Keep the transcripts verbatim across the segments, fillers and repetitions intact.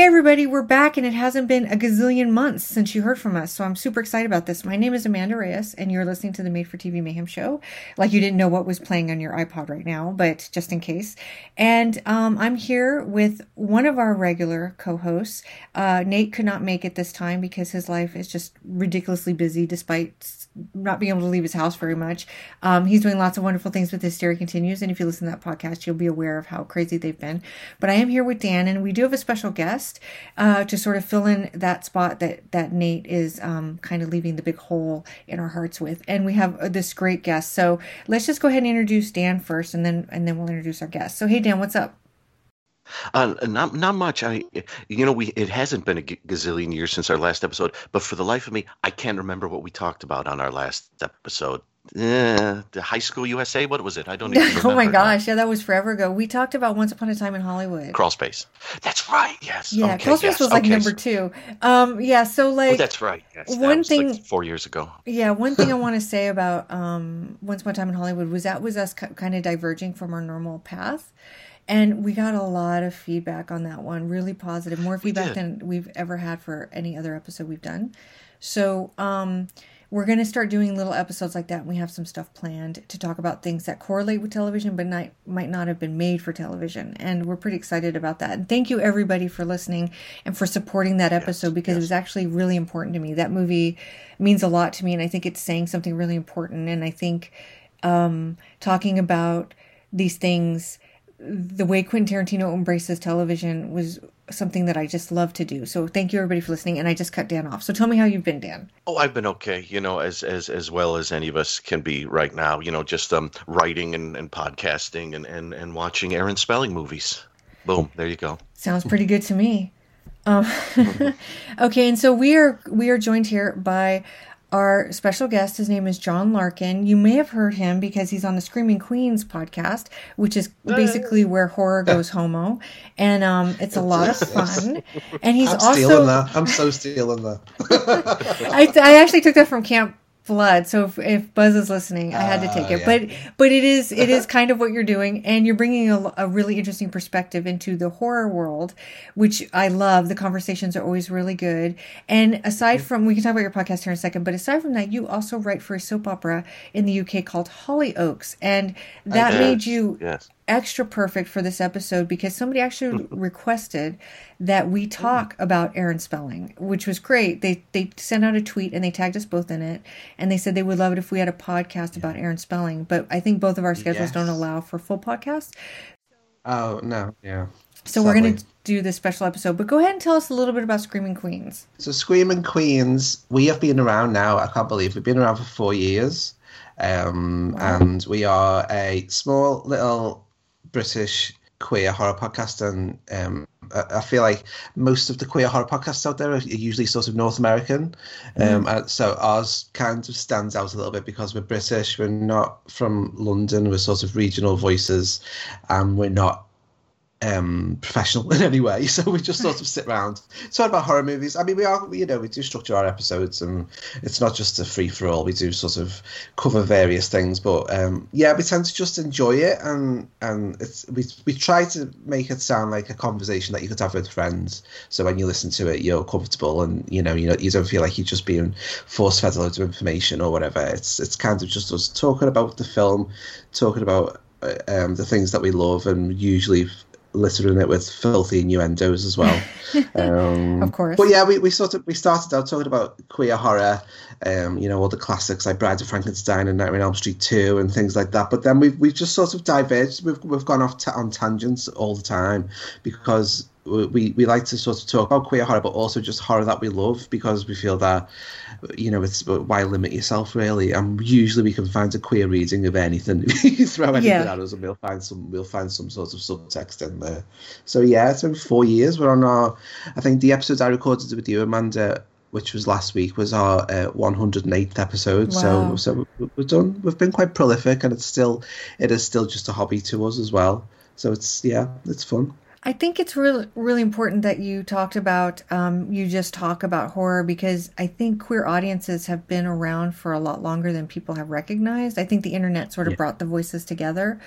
Hey everybody, we're back and it hasn't been a gazillion months since you heard from us, so I'm super excited about this. My name is Amanda Reyes and you're listening to the Made for T V Mayhem show. Like you didn't know what was playing on your iPod right now, but just in case. And um, I'm here with one of our regular co-hosts. Uh, Nate could not make it this time because his life is just ridiculously busy despite not being able to leave his house very much. Um, he's doing lots of wonderful things with Hysteria Continues, and if you listen to that podcast, you'll be aware of how crazy they've been. But I am here with Dan, and we do have a special guest Uh, to sort of fill in that spot that, that Nate is um, kind of leaving the big hole in our hearts with. And we have this great guest. So let's just go ahead and introduce Dan first, and then and then we'll introduce our guest. So hey, Dan, what's up? Uh, not not much. I, you know, we it hasn't been a gazillion years since our last episode, but for the life of me, I can't remember what we talked about on our last episode. Uh, the High School U S A? What was it? I don't even remember. Oh my gosh, now. Yeah, that was forever ago. We talked about Once Upon a Time in Hollywood. Crawl Space. That's right, yes. Yeah, okay, Crawl Space yes. was like okay. number two. Um, yeah, so like... Oh, that's right, yes. One was thing, like four years ago. Yeah, one thing I want to say about um, Once Upon a Time in Hollywood was that was us c- kind of diverging from our normal path. And we got a lot of feedback on that one, really positive. More feedback we than we've ever had for any other episode we've done. So... Um, We're going to start doing little episodes like that. And we have some stuff planned to talk about things that correlate with television, but not, might not have been made for television. And we're pretty excited about that. And thank you, everybody, for listening and for supporting that episode, yes, because yes. it was actually really important to me. That movie means a lot to me, and I think it's saying something really important. And I think um, talking about these things, the way Quentin Tarantino embraces television was something that I just love to do. So thank you everybody for listening. And I just cut Dan off. So tell me how you've been, Dan. Oh, I've been okay. You know, as, as, as well as any of us can be right now, you know, just um, writing and, and podcasting and, and, and watching Aaron Spelling movies. Boom. There you go. Sounds pretty good to me. Um, okay. And so we are, we are joined here by our special guest. His name is Jon Larkin. You may have heard him because he's on the Screaming Queens podcast, which is basically where horror goes homo, and um, it's a lot of fun. And he's I'm also stealing that. I'm so stealing that. I, I actually took that from Camp Blood. So if, if Buzz is listening, I had to take it. Uh, yeah. But but it is it is kind of what you're doing, and you're bringing a, a really interesting perspective into the horror world, which I love. The conversations are always really good. And aside from, we can talk about your podcast here in a second, but aside from that, you also write for a soap opera in the U K called Hollyoaks, and that made you yes. extra perfect for this episode because somebody actually requested that we talk about Aaron Spelling, which was great. They they sent out a tweet and they tagged us both in it. And they said they would love it if we had a podcast about Aaron Spelling. But I think both of our schedules yes. don't allow for full podcasts. Oh, no. Yeah. So Sadly. We're going to do this special episode. But go ahead and tell us a little bit about Screaming Queens. So Screaming Queens, we have been around now. I can't believe we've been around for four years. Um, wow. And we are a small little British queer horror podcast, and um, I feel like most of the queer horror podcasts out there are usually sort of North American, um, mm. so ours kind of stands out a little bit because we're British, we're not from London, we're sort of regional voices, and we're not um, professional in any way, so we just sort of sit around, talk about horror movies. I mean, we are, you know, we do structure our episodes, and it's not just a free-for-all, we do sort of cover various things, but um, yeah, we tend to just enjoy it, and and it's we we try to make it sound like a conversation that you could have with friends, so when you listen to it, you're comfortable, and you know, you know, you don't feel like you're just being force-fed a load of information or whatever. It's, it's kind of just us talking about the film, talking about um, the things that we love, and usually littering it with filthy innuendos as well. Um, of course. But yeah, we, we sort of we started out talking about queer horror, um, you know, all the classics like Bride of Frankenstein and Nightmare on Elm Street two and things like that. But then we've we've just sort of diverged. We've we've gone off t- on tangents all the time because we we like to sort of talk about queer horror, but also just horror that we love because we feel that, you know, it's why limit yourself really. And usually we can find a queer reading of anything. You throw anything yeah. at us, and we'll find some we'll find some sort of subtext in there. So yeah, it's been four years. We're on our, I think the episode I recorded with you, Amanda, which was last week, was our uh, one hundred eighth episode. Wow. So so we're done. We've been quite prolific, and it's still it is still just a hobby to us as well. So it's yeah, it's fun. I think it's really, really important that you talked about, um, you just talk about horror, because I think queer audiences have been around for a lot longer than people have recognized. I think the internet sort of yeah. brought the voices together,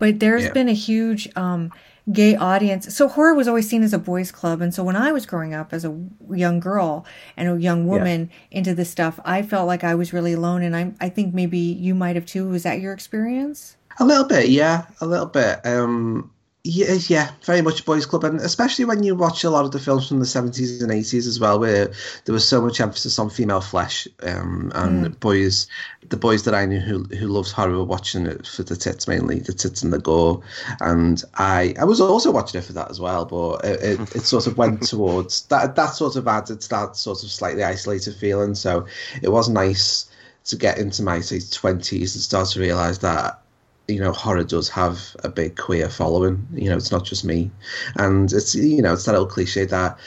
but there's yeah. been a huge um, gay audience. So horror was always seen as a boys' club. And so when I was growing up as a young girl and a young woman yeah. into this stuff, I felt like I was really alone. And I I think maybe you might have too. Was that your experience? A little bit, yeah. A little bit. Um, yeah, yeah, very much boys' club. And especially when you watch a lot of the films from the seventies and eighties as well, where there was so much emphasis on female flesh. Um, and mm. boys, the boys that I knew who who loved horror were watching it for the tits mainly, the tits and the gore. And I I was also watching it for that as well, but it, it, it sort of went towards, that that sort of added to that sort of slightly isolated feeling. So it was nice to get into my, say, twenties and start to realise that, you know, horror does have a big queer following. You know, it's not just me. And it's, you know, it's that old cliche that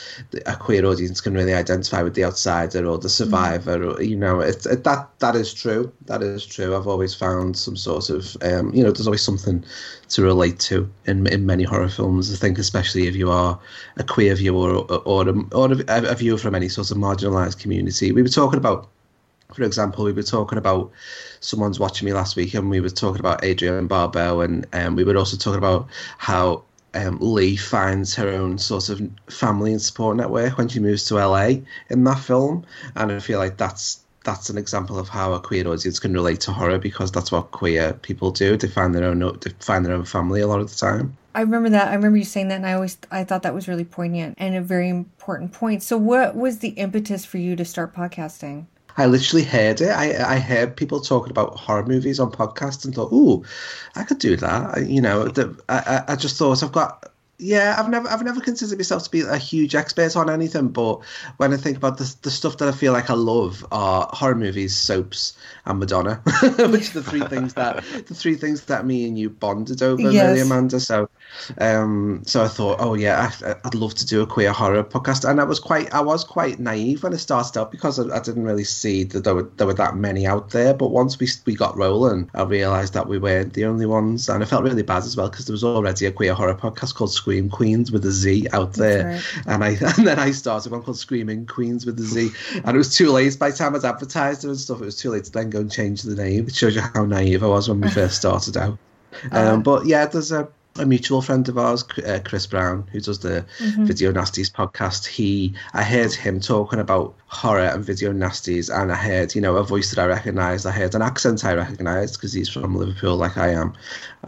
a queer audience can really identify with the outsider or the survivor. Mm. Or, you know, it's it, that that is true. That is true. I've always found some sort of, um, you know, there's always something to relate to in in many horror films. I think especially if you are a queer viewer or, or, a, or a, a viewer from any sort of marginalised community. We were talking about, for example, we were talking about Someone's Watching Me last week, and we were talking about Adrienne Barbeau, and um, we were also talking about how um, Lee finds her own sort of family and support network when she moves to L A in that film. And I feel like that's that's an example of how a queer audience can relate to horror, because that's what queer people do. They find their own they find their own family a lot of the time. I remember that. I remember you saying that, and I always I thought that was really poignant and a very important point. So what was the impetus for you to start podcasting? I literally heard it. I, I heard people talking about horror movies on podcasts and thought, "Ooh, I could do that." You know, the, I I just thought I've got. Yeah, I've never I've never considered myself to be a huge expert on anything, but when I think about the the stuff that I feel like I love are horror movies, soaps, and Madonna, which are the three things that the three things that me and you bonded over, yes. really, Amanda. So, um, so I thought, oh yeah, I, I'd love to do a queer horror podcast, and I was quite I was quite naive when I started out, because I, I didn't really see that there were there were that many out there. But once we we got rolling, I realised that we weren't the only ones, and I felt really bad as well, because there was already a queer horror podcast called Screaming Queens with a Z out there, right. and I and then I started one called Screaming Queens with a Z, and it was too late by the time I'd advertised it and stuff. It was too late to then go and change the name. It shows you how naive I was when we first started out. Uh-huh. Um, but yeah, there's a, a mutual friend of ours, uh, Chris Brown, who does the mm-hmm. Video Nasties podcast. He I heard him talking about horror and Video Nasties, and I heard, you know, a voice that I recognised. I heard an accent I recognised, because he's from Liverpool like I am,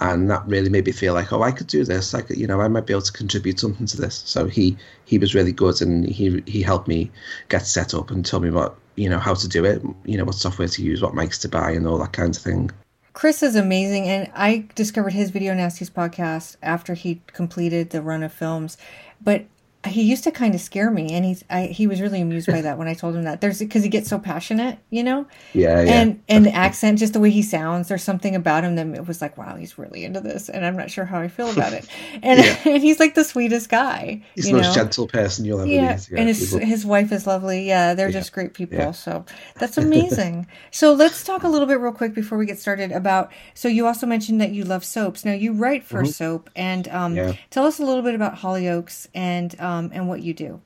and that really made me feel like, oh, I could do this. I could, you know, I might be able to contribute something to this. So he he was really good, and he he helped me get set up and told me what, you know, how to do it, you know, what software to use, what mics to buy, and all that kind of thing. Chris is amazing, and I discovered his Video Nasties podcast after he completed the run of films. But he used to kind of scare me, and he's, I, he was really amused by that when I told him that. There's because he gets so passionate, you know? Yeah, yeah. And, and the accent, just the way he sounds, there's something about him that it was like, wow, he's really into this, and I'm not sure how I feel about it. And, yeah. and he's like the sweetest guy. He's the most know? gentle person you'll ever yeah. meet. Yeah, and his, his wife is lovely. Yeah, they're yeah. just great people. Yeah. So that's amazing. So let's talk a little bit real quick before we get started about, so you also mentioned that you love soaps. Now, you write for mm-hmm. soap, and um, yeah. tell us a little bit about Hollyoaks and um, Um, and what you do.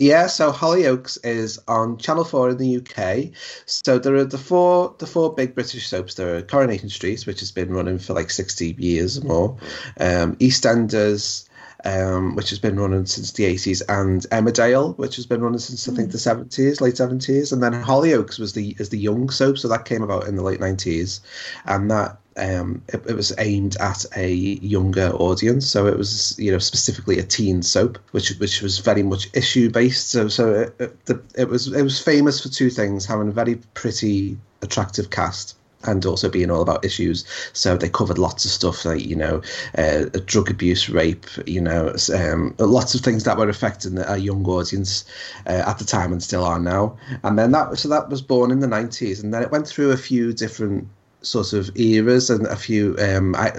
Yeah, so Hollyoaks is on Channel four in the U K. So there are the four the four big British soaps. There are Coronation Street, which has been running for like sixty years or more, um, EastEnders, Um, which has been running since the eighties, and Emmerdale, which has been running since I think the seventies, late seventies, and then Hollyoaks was the is the young soap, so that came about in the late nineties, and that um, it, it was aimed at a younger audience, so it was, you know, specifically a teen soap, which which was very much issue based. So so it, it, the, it was it was famous for two things: having a very pretty, attractive cast, and also being all about issues. So they covered lots of stuff like, you know, uh, drug abuse, rape, you know, um, lots of things that were affecting the, a young audience uh, at the time and still are now. And then that, so that was born in the nineties, and then it went through a few different sort of eras and a few, um, I,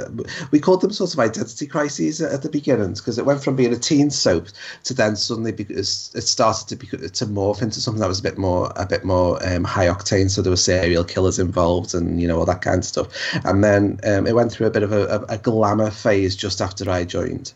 we called them sort of identity crises at the beginnings, because it went from being a teen soap to then suddenly be, it started to be, to morph into something that was a bit more a bit more um, high octane. So there were serial killers involved and, you know, all that kind of stuff. And then um, it went through a bit of a, a, a glamour phase just after I joined,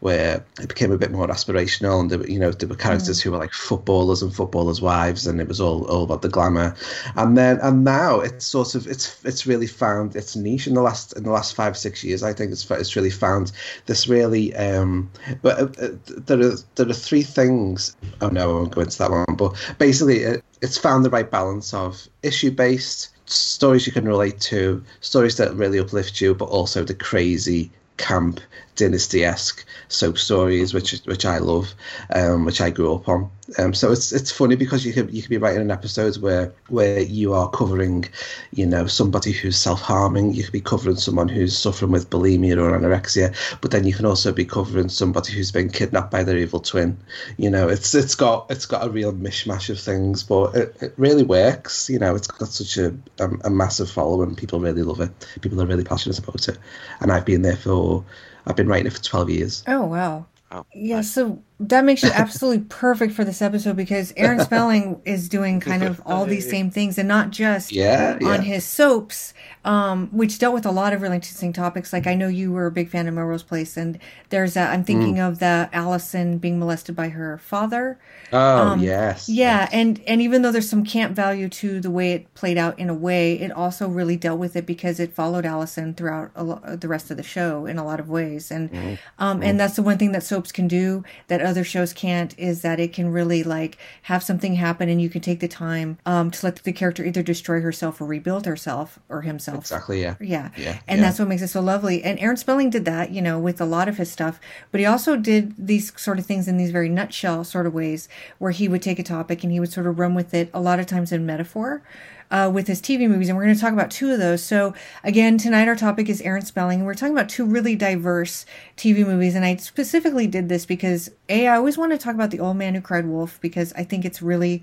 where it became a bit more aspirational, and there were, you know, there were characters mm-hmm. who were like footballers and footballers' wives, and it was all all about the glamour. And then and now it's sort of it's it's it's really found its niche in the last in the last five six years. I think it's it's really found this really. Um, but uh, there are there are three things. Oh no, I won't go into that one. But basically, it, it's found the right balance of issue based stories you can relate to, stories that really uplift you, but also the crazy camp dynasty-esque soap stories, which which I love, um, which I grew up on. Um, so it's it's funny because you could you could be writing an episode where where you are covering, you know, somebody who's self-harming. You could be covering someone who's suffering with bulimia or anorexia, but then you can also be covering somebody who's been kidnapped by their evil twin. You know, it's it's got it's got a real mishmash of things, but it, it really works. You know, it's got such a, a a massive following. People really love it. People are really passionate about it, and I've been there for. I've been writing it for twelve years. Oh, wow. Oh, yeah, nice. So that makes you absolutely perfect for this episode because Aaron Spelling is doing kind of all these same things and not just yeah, yeah. on his soaps, um, which dealt with a lot of really interesting topics. Like I know you were a big fan of Melrose Place, and there's that, I'm thinking mm. of the Allison being molested by her father. Oh, um, yes. Yeah, yes. And, and even though there's some camp value to the way it played out in a way, it also really dealt with it because it followed Allison throughout a lo- the rest of the show in a lot of ways. And, mm. um, mm. and that's the one thing that so soaps can do that other shows can't, is that it can really like have something happen and you can take the time um to let the character either destroy herself or rebuild herself or himself. Exactly. Yeah. Yeah. yeah and yeah. That's what makes it so lovely. And Aaron Spelling did that, you know, with a lot of his stuff, but he also did these sort of things in these very nutshell sort of ways where he would take a topic and he would sort of run with it a lot of times in metaphor. Uh, with his T V movies, and we're going to talk about two of those. So again, tonight our topic is Aaron Spelling, and we're talking about two really diverse T V movies, and I specifically did this because, A, I always want to talk about The Old Man Who Cried Wolf, because I think it's really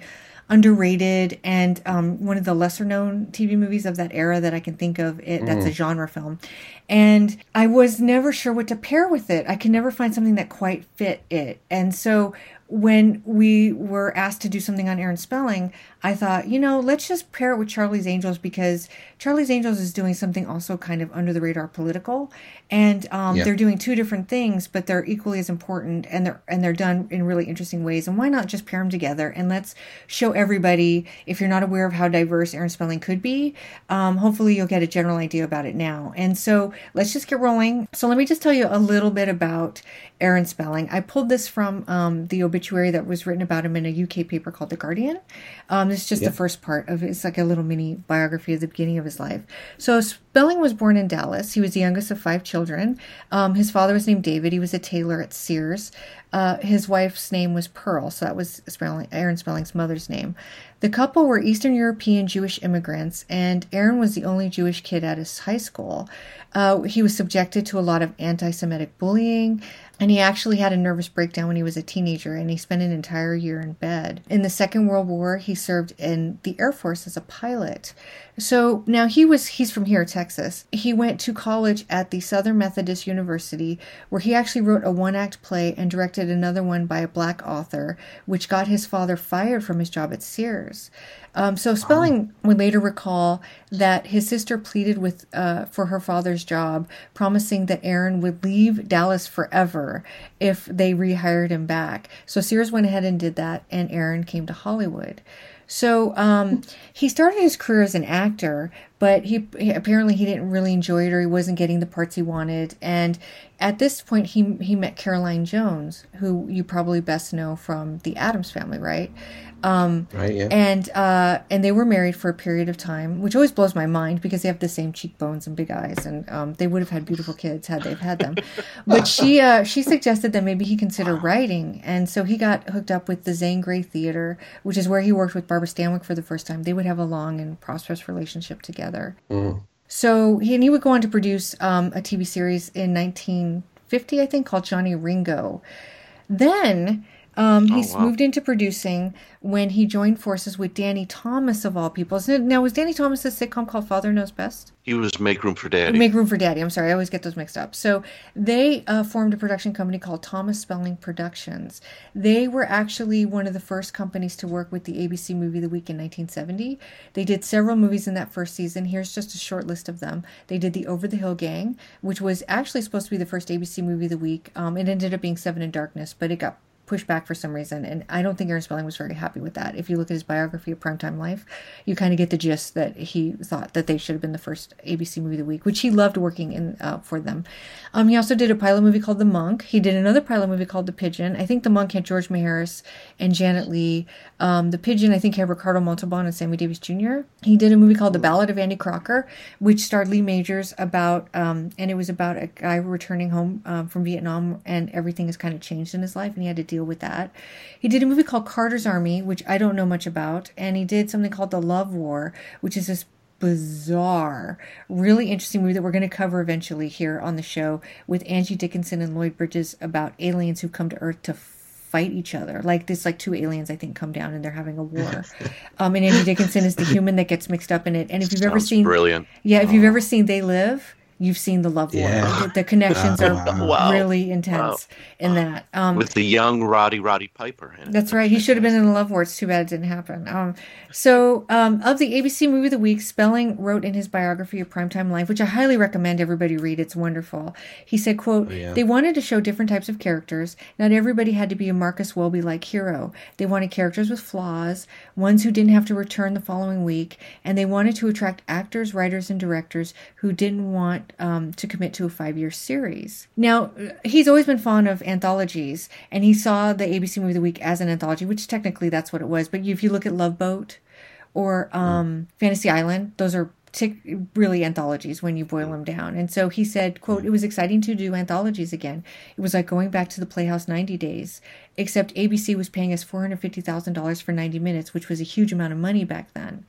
underrated and um, one of the lesser known T V movies of that era that I can think of. It, that's mm. a genre film. And I was never sure what to pair with it. I could never find something that quite fit it. And so when we were asked to do something on Aaron Spelling, I thought, you know, let's just pair it with Charlie's Angels, because Charlie's Angels is doing something also kind of under the radar political, and um, yeah. they're doing two different things, but they're equally as important, and they're and they're done in really interesting ways. And why not just pair them together and let's show everybody, if you're not aware of how diverse Aaron Spelling could be, um, hopefully you'll get a general idea about it now. And so let's just get rolling. So let me just tell you a little bit about Aaron Spelling. I pulled this from um, the obituary that was written about him in a U K paper called The Guardian. Um, this is just yeah. the first part of it. It's like a little mini biography of the beginning of his life. So Spelling was born in Dallas. He was the youngest of five children. Um, his father was named David. He was a tailor at Sears. Uh, his wife's name was Pearl, so that was Spelling, Aaron Spelling's mother's name. The couple were Eastern European Jewish immigrants, and Aaron was the only Jewish kid at his high school. Uh, he was subjected to a lot of anti-Semitic bullying, and he actually had a nervous breakdown when he was a teenager, and he spent an entire year in bed. In the Second World War, he served in the Air Force as a pilot. So now he was, he's from here, Texas. He went to college at the Southern Methodist University, where he actually wrote a one-act play and directed another one by a black author, which got his father fired from his job at Sears. Um, so Spelling would later recall that his sister pleaded with uh, for her father's job, promising that Aaron would leave Dallas forever if they rehired him back. So Sears went ahead and did that, and Aaron came to Hollywood. So um, he started his career as an actor, but he apparently he didn't really enjoy it, or he wasn't getting the parts he wanted. And at this point, he he met Caroline Jones, who you probably best know from The Addams Family, right? Um, right. Yeah. And uh, and they were married for a period of time, which always blows my mind because they have the same cheekbones and big eyes, and um, they would have had beautiful kids had they've had them. But she uh, she suggested that maybe he consider writing, and so he got hooked up with the Zane Grey Theater, which is where he worked with Barbara Stanwyck for the first time. They would have a long and prosperous relationship together. Mm. So he and he would go on to produce um, a T V series in nineteen fifty, I think, called Johnny Ringo. Then. Um, he's oh, wow. moved into producing when he joined forces with Danny Thomas, of all people. Now, was Danny Thomas' sitcom called Father Knows Best? He was Make Room for Daddy. Make Room for Daddy. I'm sorry. I always get those mixed up. So they uh, formed a production company called Thomas Spelling Productions. They were actually one of the first companies to work with the A B C movie of the week in nineteen seventy. They did several movies in that first season. Here's just a short list of them. They did the Over the Hill Gang, which was actually supposed to be the first A B C movie of the week. Um, it ended up being Seven in Darkness, but it got pushed back for some reason. And I don't think Aaron Spelling was very happy with that. If you look at his biography of Primetime Life, you kind of get the gist that he thought that they should have been the first A B C movie of the week, which he loved working in uh, for them. Um, he also did a pilot movie called The Monk. He did another pilot movie called The Pigeon. I think The Monk had George Maharis and Janet Leigh. Um, The Pigeon, I think, had Ricardo Montalban and Sammy Davis Junior He did a movie called The Ballad of Andy Crocker, which starred Lee Majors about, um, and it was about a guy returning home um, from Vietnam, and everything has kind of changed in his life, and he had to deal with that. He did a movie called Carter's Army, which I don't know much about, and he did something called The Love War, which is this bizarre, really interesting movie that we're going to cover eventually here on the show with Angie Dickinson and Lloyd Bridges about aliens who come to Earth to fight each other. Like this, like two aliens, I think, come down and they're having a war. Um, and Angie Dickinson is the human that gets mixed up in it. And if you've Sounds ever seen, brilliant, yeah, if you've ever seen They Live, you've seen The Love War. Yeah. The connections are wow. really intense wow. in that. Um, With the young Roddy Roddy Piper in it. That's right. He should have been in The Love War. It's too bad it didn't happen. Um, so um, of the A B C movie of the week, Spelling wrote in his biography of Primetime Life, which I highly recommend everybody read. It's wonderful. He said, quote, oh, yeah. they wanted to show different types of characters. Not everybody had to be a Marcus Welby-like hero. They wanted characters with flaws, ones who didn't have to return the following week, and they wanted to attract actors, writers, and directors who didn't want Um, to commit to a five-year series. Now, he's always been fond of anthologies, and he saw the A B C Movie of the Week as an anthology, which technically that's what it was. But if you look at Love Boat or um, mm. Fantasy Island, those are T- really anthologies when you boil them down. And so he said, quote, it was exciting to do anthologies again. It was like going back to the Playhouse ninety days, except A B C was paying us four hundred fifty thousand dollars for ninety minutes, which was a huge amount of money back then.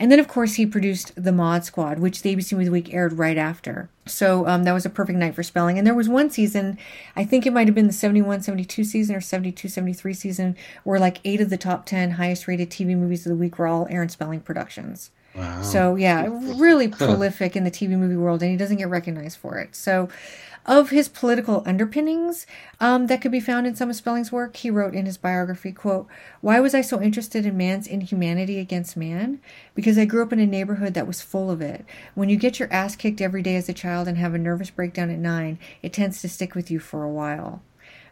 And then, of course, he produced The Mod Squad, which the A B C Movie of the Week aired right after. So um, that was a perfect night for Spelling. And there was one season, I think it might have been the seventy-one seventy-two season or seventy-two seventy-three season, where like eight of the top ten highest rated T V movies of the week were all Aaron Spelling productions. Wow. So, yeah, really prolific in the T V movie world, and he doesn't get recognized for it. So of his political underpinnings um, that could be found in some of Spelling's work, he wrote in his biography, quote, why was I so interested in man's inhumanity against man? Because I grew up in a neighborhood that was full of it. When you get your ass kicked every day as a child and have a nervous breakdown at nine, it tends to stick with you for a while.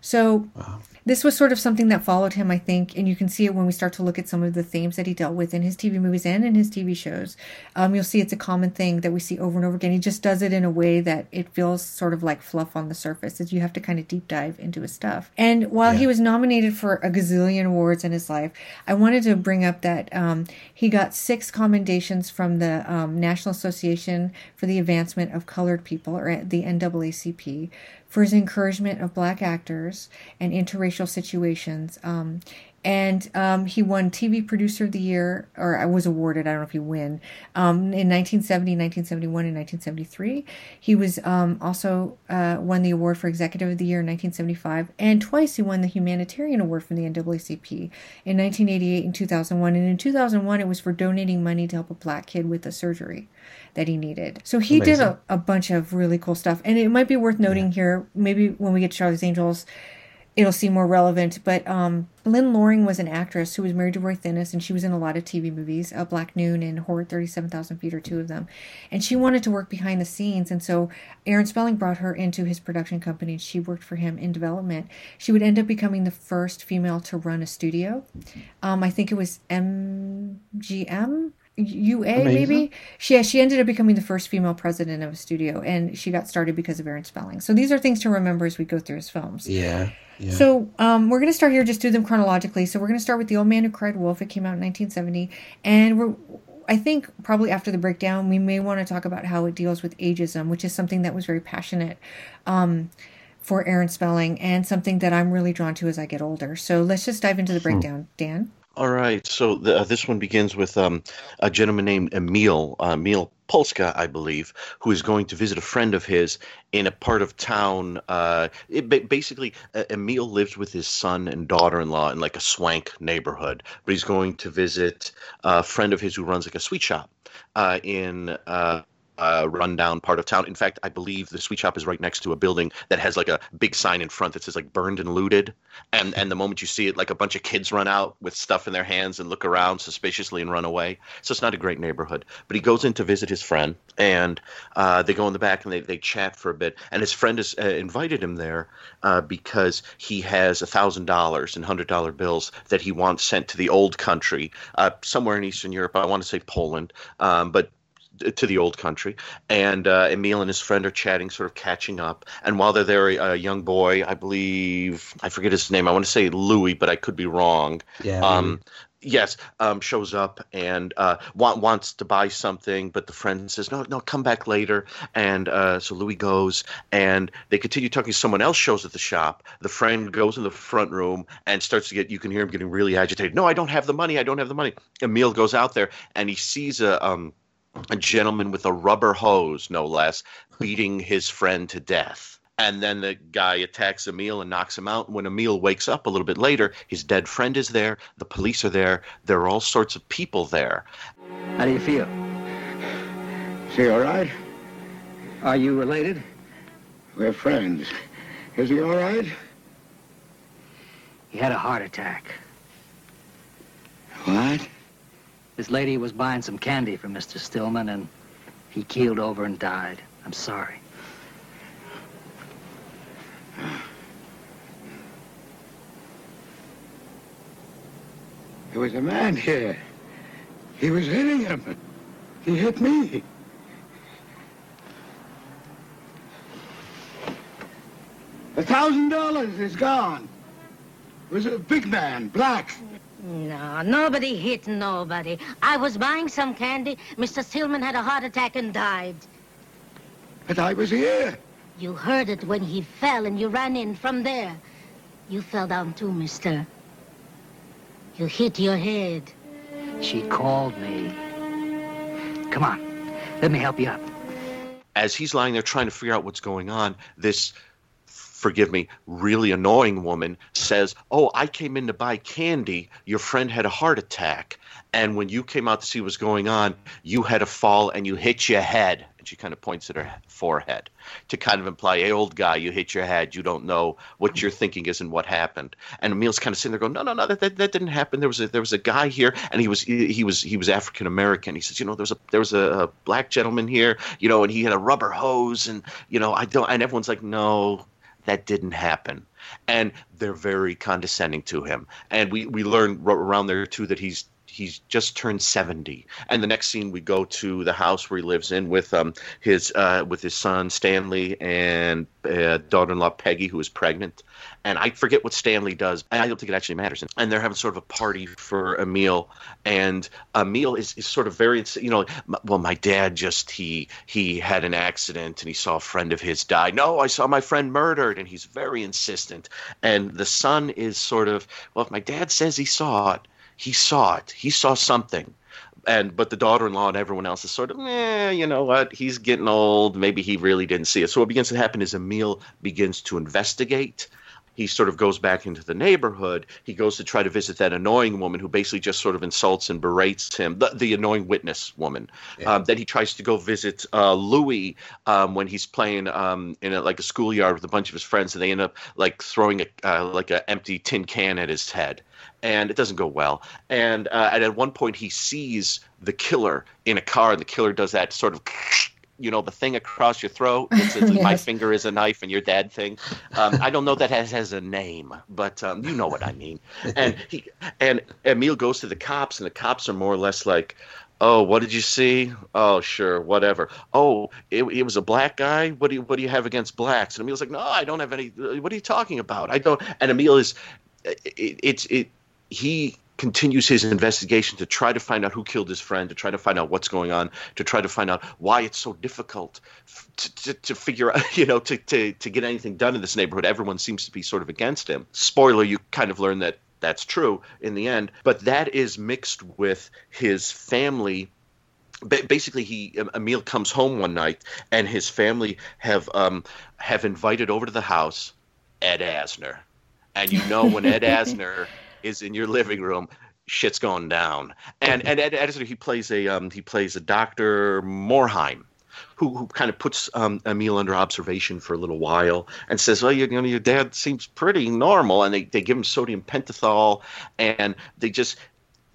So wow. this was sort of something that followed him, I think, and you can see it when we start to look at some of the themes that he dealt with in his T V movies and in his T V shows. Um, you'll see it's a common thing that we see over and over again. He just does it in a way that it feels sort of like fluff on the surface. You have to kind of deep dive into his stuff. And while yeah. he was nominated for a gazillion awards in his life, I wanted to bring up that um, he got six commendations from the um, National Association for the Advancement of Colored People, or the N double A C P, for his encouragement of black actors and interracial situations. Um, and um, he won T V Producer of the Year, or I was awarded, I don't know if you win, um, in nineteen seventy, nineteen seventy-one, and nineteen seventy-three. He was um, also uh, won the award for Executive of the Year in nineteen seventy-five, and twice he won the Humanitarian Award from the N double A C P in nineteen eighty-eight and two thousand one. And in two thousand one, it was for donating money to help a black kid with a surgery that he needed. So he Amazing. did a, a bunch of really cool stuff. And it might be worth noting yeah. here, maybe when we get to Charlie's Angels, it'll seem more relevant, but um, Lynn Loring was an actress who was married to Roy Thinnes, and she was in a lot of T V movies, uh, Black Noon and Horror thirty-seven thousand feet are two of them. And she wanted to work behind the scenes, and so Aaron Spelling brought her into his production company, and she worked for him in development. She would end up becoming the first female to run a studio. Um, I think it was M G M? U A Amazing. maybe she yeah, she ended up becoming the first female president of a studio, and she got started because of Aaron Spelling. So these are things to remember as we go through his films. Yeah. yeah. So um, we're going to start here, just do them chronologically. So we're going to start with The Old Man Who Cried Wolf. It came out in nineteen seventy, and we're I think probably after the breakdown we may want to talk about how it deals with ageism, which is something that was very passionate um, for Aaron Spelling, and something that I'm really drawn to as I get older. So let's just dive into the breakdown, hmm. Dan. All right, so the, uh, this one begins with um, a gentleman named Emil, uh, Emil Polska, I believe, who is going to visit a friend of his in a part of town. Uh, it ba- basically, uh, Emil lives with his son and daughter-in-law in like a swank neighborhood, but he's going to visit a friend of his who runs like a sweet shop uh, in uh, uh, rundown part of town. In fact, I believe the sweet shop is right next to a building that has like a big sign in front that says like burned and looted. And and the moment you see it, like a bunch of kids run out with stuff in their hands and look around suspiciously and run away. So it's not a great neighborhood. But he goes in to visit his friend, and uh, they go in the back and they, they chat for a bit. And his friend has uh, invited him there uh, because he has one thousand dollars in one hundred dollar bills that he wants sent to the old country, uh, somewhere in Eastern Europe. I want to say Poland, um, but to the old country. And uh, Emil and his friend are chatting, sort of catching up. And while they're there, a young boy, I believe, I forget his name. I want to say Louis, but I could be wrong. Yeah. Um, yes, um, shows up and uh, wa- wants to buy something, but the friend says, no, no, come back later. And uh, so Louis goes, and they continue talking. Someone else shows at the shop. The friend goes in the front room and starts to get, you can hear him getting really agitated. No, I don't have the money. I don't have the money. Emil goes out there, and he sees a... Um, a gentleman with a rubber hose, no less, beating his friend to death. And then the guy attacks Emil and knocks him out. When Emil wakes up a little bit later, his dead friend is there. The police are there. There are all sorts of people there. How do you feel? Is he all right? Are you related? We're friends. Is he all right? He had a heart attack. What? This lady was buying some candy for Mister Stillman, and he keeled over and died. I'm sorry. There was a man here. He was hitting him. He hit me. A thousand dollars is gone. It was a big man, black. No, nobody hit nobody. I was buying some candy. Mister Stillman had a heart attack and died. But I was here. You heard it when he fell and you ran in from there. You fell down too, mister. You hit your head. She called me. Come on, let me help you up. As he's lying there trying to figure out what's going on, this... forgive me, really annoying woman says, oh, I came in to buy candy. Your friend had a heart attack. And when you came out to see what's going on, you had a fall and you hit your head. And she kind of points at her forehead to kind of imply, hey, old guy, you hit your head. You don't know what you're thinking isn't what happened. And Emil's kind of sitting there going, no, no, no, that, that, that didn't happen. There was a, there was a guy here, and he was he, he was he was African American. He says, you know, there was a there was a, a black gentleman here, you know, and he had a rubber hose, and you know, I don't. And everyone's like, no. That didn't happen. And they're very condescending to him. And we, we learn around there, too, that he's he's just turned seventy. And the next scene, we go to the house where he lives in with um his uh, with his son, Stanley, and uh, daughter-in-law, Peggy, who is pregnant. And I forget what Stanley does. And I don't think it actually matters. And they're having sort of a party for Emil. And Emil is, is sort of very, you know, well, my dad just, he he had an accident and he saw a friend of his die. No, I saw my friend murdered. And he's very insistent. And the son is sort of, well, if my dad says he saw it, he saw it. He saw something. And but the daughter-in-law and everyone else is sort of, eh, you know what? He's getting old. Maybe he really didn't see it. So what begins to happen is Emil begins to investigate. He sort of goes back into the neighborhood. He goes to try to visit that annoying woman who basically just sort of insults and berates him, the, the annoying witness woman. Yeah. Um, then he tries to go visit uh, Louis um, when he's playing um, in a, like a schoolyard with a bunch of his friends, and they end up like throwing a uh, like an empty tin can at his head. And it doesn't go well. And, uh, and at one point he sees the killer in a car, and the killer does that sort of... you know, the thing across your throat, it's, it's, yes. My finger is a knife and your dad thing. Um, I don't know that has, has a name, but um, you know what I mean. And he and Emil goes to the cops, and the cops are more or less like, oh, what did you see? Oh, sure, whatever. Oh, it, it was a black guy? What do you, what do you have against blacks? And Emil's like, no, I don't have any. What are you talking about? I don't. And Emil is, it's, it, it, he... continues his investigation to try to find out who killed his friend, to try to find out what's going on, to try to find out why it's so difficult to, to, to figure out, you know, to, to, to get anything done in this neighborhood. Everyone seems to be sort of against him. Spoiler, you kind of learn that that's true in the end. But that is mixed with his family. Basically, he Emil comes home one night, and his family have um, have invited over to the house Ed Asner. And you know when Ed Asner... is in your living room, shit's going down. And and Ed Asner, he plays a um he plays a Doctor Morheim, who who kind of puts um, Emil under observation for a little while and says, well, you, you know, your dad seems pretty normal. And they, they give him sodium pentothal, and they just –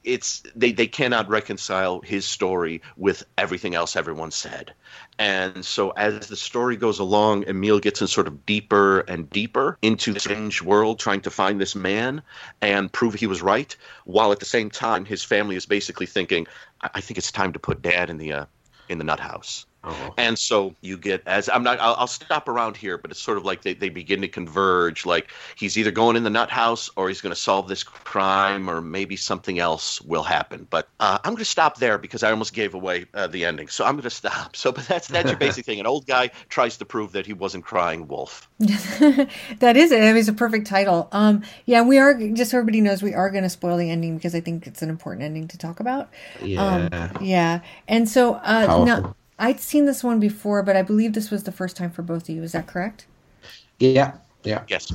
it's they, they cannot reconcile his story with everything else everyone said. And so as the story goes along, Emil gets in sort of deeper and deeper into the strange world, trying to find this man and prove he was right, while at the same time his family is basically thinking, I, I think it's time to put Dad in the uh, in the nut house. Oh. And so you get as I'm not I'll, I'll stop around here, but it's sort of like they, they begin to converge, like he's either going in the nut house or he's going to solve this crime or maybe something else will happen. But uh, I'm going to stop there because I almost gave away uh, the ending. So I'm going to stop. So but that's that's your basic thing. An old guy tries to prove that he wasn't crying wolf. That is it. It was a perfect title. Um, yeah, we are just so everybody knows we are going to spoil the ending because I think it's an important ending to talk about. Yeah. Um, yeah. And so uh, now. I'd seen this one before, but I believe this was the first time for both of you. Is that correct? Yeah. Yeah. Yes.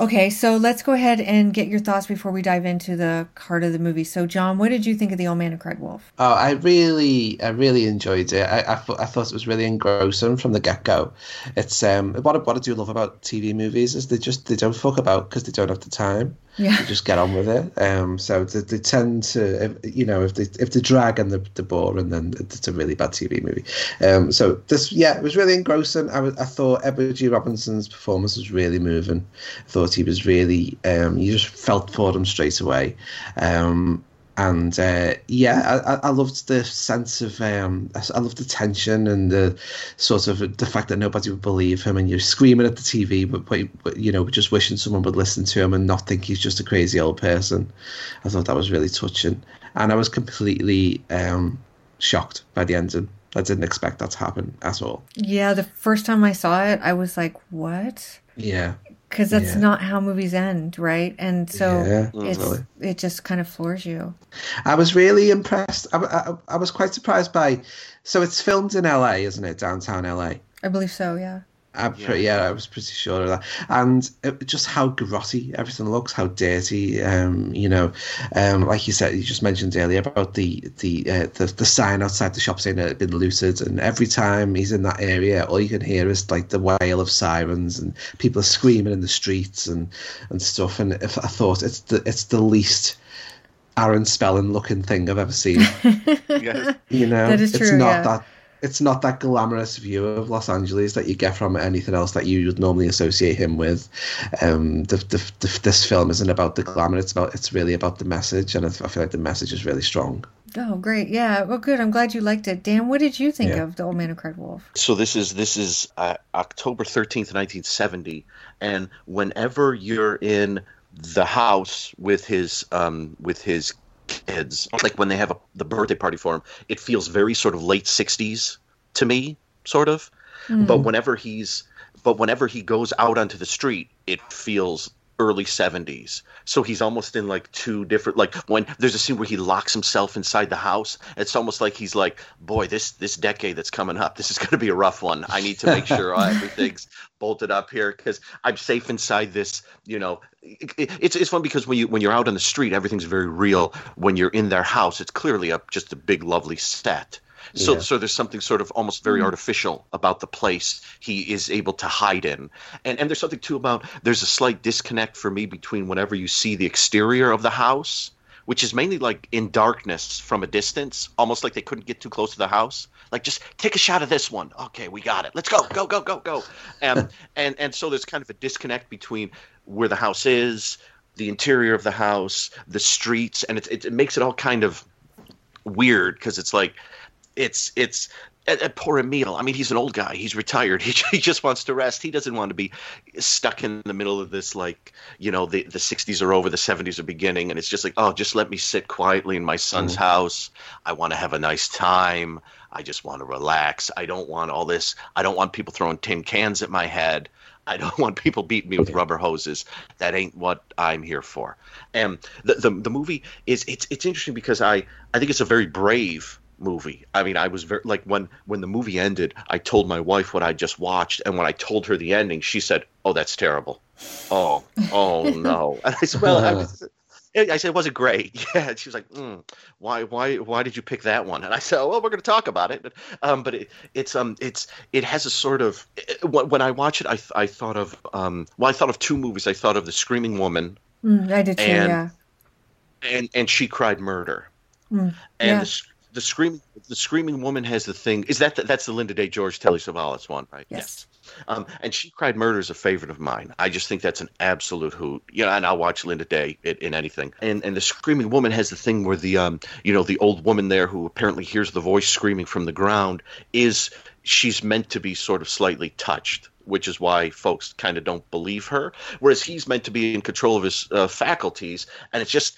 Okay, so let's go ahead and get your thoughts before we dive into the heart of the movie. So, John, what did you think of The Old Man Who Cried Wolf? Oh, I really, I really enjoyed it. I, I, th- I thought it was really engrossing from the get-go. It's um, what, what I do love about T V movies is they just they don't fuck about because they don't have the time. Yeah. They just get on with it. Um, so they, they tend to, you know, if they if they drag and they're boring, then it's a really bad T V movie. Um, so this, yeah, it was really engrossing. I, was, I thought Edward G. Robinson's performance was really moving. I thought he was really, um, you just felt for him straight away. Um, and uh, yeah, I, I loved the sense of, um, I loved the tension and the sort of the fact that nobody would believe him and you're screaming at the T V, but, but you know, just wishing someone would listen to him and not think he's just a crazy old person. I thought that was really touching. And I was completely um, shocked by the ending. I didn't expect that to happen at all. Yeah, the first time I saw it, I was like, what? Yeah. Because that's yeah. not how movies end, right? And so yeah, it's totally. It just kind of floors you. I was really impressed. I, I, I was quite surprised by... So it's filmed in L A, isn't it? Downtown L A. I believe so, yeah. I'm pretty, yeah. yeah, I was pretty sure of that. And it, just how grotty everything looks, how dirty, um, you know. Um, like you said, you just mentioned earlier about the the, uh, the the sign outside the shop saying that it had been looted. And every time he's in that area, all you can hear is like the wail of sirens and people are screaming in the streets and, and stuff. And if, I thought it's the it's the least Aaron Spelling looking thing I've ever seen. Yeah. You know, that is true, it's not yeah. that. It's not that glamorous view of Los Angeles that you get from anything else that you would normally associate him with. Um, the, the, the, this film isn't about the glamour. It's about it's really about the message, and I feel like the message is really strong. Oh, great. Yeah. Well, good. I'm glad you liked it. Dan, what did you think yeah. of The Old Man Who Cried Wolf? So this is this is uh, October thirteenth, nineteen seventy, and whenever you're in the house with his um, with his kids, like when they have a, the birthday party for him, it feels very sort of late sixties to me, sort of. Mm. But whenever he's, but whenever he goes out onto the street, it feels early seventies. So he's almost in like two different, like when there's a scene where he locks himself inside the house, it's almost like he's like, boy, this this decade that's coming up, this is going to be a rough one. I need to make sure everything's bolted up here because I'm safe inside this, you know. It, it, it's it's fun because when you when you're out on the street, everything's very real. When you're in their house, it's clearly a just a big lovely set. So yeah. so there's something sort of almost very artificial about the place he is able to hide in. And and there's something, too, about there's a slight disconnect for me between whenever you see the exterior of the house, which is mainly like in darkness from a distance, almost like they couldn't get too close to the house. Like, just take a shot of this one. Okay, we got it. Let's go, go, go, go, go. Um, and and so there's kind of a disconnect between where the house is, the interior of the house, the streets. And it, it, it makes it all kind of weird because it's like – It's it's uh, poor Emil. I mean, he's an old guy. He's retired. He, he just wants to rest. He doesn't want to be stuck in the middle of this, like, you know, the, the sixties are over, the seventies are beginning. And it's just like, oh, just let me sit quietly in my son's mm. house. I want to have a nice time. I just want to relax. I don't want all this. I don't want people throwing tin cans at my head. I don't want people beating me with rubber hoses. That ain't what I'm here for. And the the, the movie is it's it's interesting because I, I think it's a very brave movie. I mean, I was very like when when the movie ended, I told my wife what I just watched, and when I told her the ending, she said, "Oh, that's terrible. Oh, oh no." And I said, "Well, I was, I said, was it great? Yeah. And she was like, mm, why, why, why did you pick that one? And I said, well, we're going to talk about it. Um, but it, it's, um, it's, it has a sort of, it, when I watch it, I, I thought of, um, well, I thought of two movies. I thought of The Screaming Woman. Mm, I did too. And, yeah. And, and She Cried Murder. Mm, and yeah. the, the scream, the Screaming Woman has the thing. Is that, the, that's the Linda Day, George, Telly Savalas one, right? Yes. yes. Um, and She Cried Murder is a favorite of mine. I just think that's an absolute hoot. You know, and I'll watch Linda Day in, in anything. And and the Screaming Woman has the thing where the um, you know, the old woman there who apparently hears the voice screaming from the ground is she's meant to be sort of slightly touched, which is why folks kind of don't believe her. Whereas he's meant to be in control of his uh, faculties, and it's just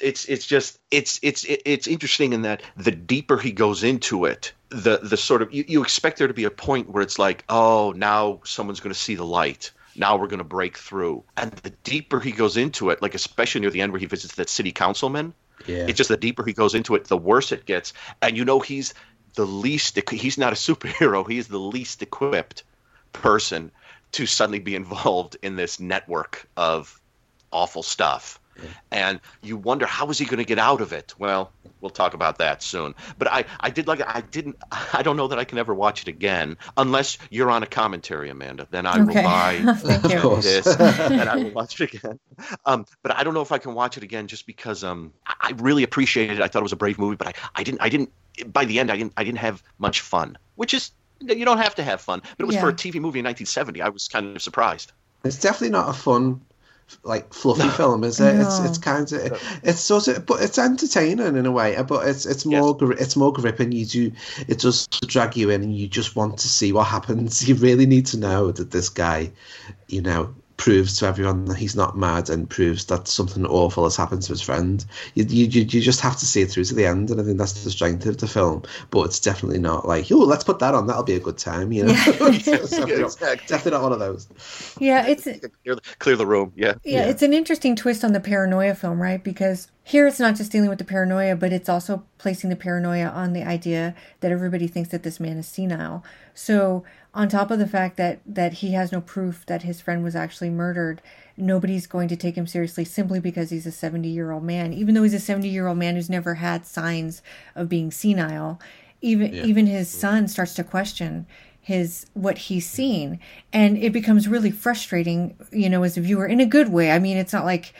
it's it's just it's it's it's interesting in that the deeper he goes into it, the the sort of you, you expect there to be a point where it's like, oh, now someone's going to see the light. Now we're going to break through. And the deeper he goes into it, like especially near the end where he visits that city councilman, yeah. It's just the deeper he goes into it, the worse it gets. And you know he's the least he's not a superhero. He is the least equipped person to suddenly be involved in this network of awful stuff. Yeah. And you wonder, how is he going to get out of it? Well, we'll talk about that soon. But I, I did like it. I didn't, I don't know that I can ever watch it again, unless you're on a commentary, Amanda. Then I okay. will buy this and I will watch it again. Um, but I don't know if I can watch it again just because um, I really appreciated it. I thought it was a brave movie, but I, I didn't, I didn't, by the end, I didn't, I didn't have much fun, which is, you don't have to have fun, but it was yeah. for a T V movie in nineteen seventy. I was kind of surprised. It's definitely not a fun, like fluffy no. film, is it? No. It's it's kind of it's sort of, but it's entertaining in a way. But it's it's more yes. it's more gripping. You do it does drag you in, and you just want to see what happens. You really need to know that this guy, you know, proves to everyone that he's not mad and proves that something awful has happened to his friend. You you you just have to see it through to the end, and I think that's the strength of the film. But it's definitely not like, oh, let's put that on, that'll be a good time, you know. Yeah. So definitely not one of those. Yeah, it's clear the, clear the room. Yeah. yeah, yeah. It's an interesting twist on the paranoia film, right? Because here it's not just dealing with the paranoia, but it's also placing the paranoia on the idea that everybody thinks that this man is senile. So on top of the fact that, that he has no proof that his friend was actually murdered, nobody's going to take him seriously simply because he's a seventy-year-old man. Even though he's a seventy-year-old man who's never had signs of being senile, even yeah. even his son starts to question his what he's seen. And it becomes really frustrating, you know, as a viewer, in a good way. I mean, it's not like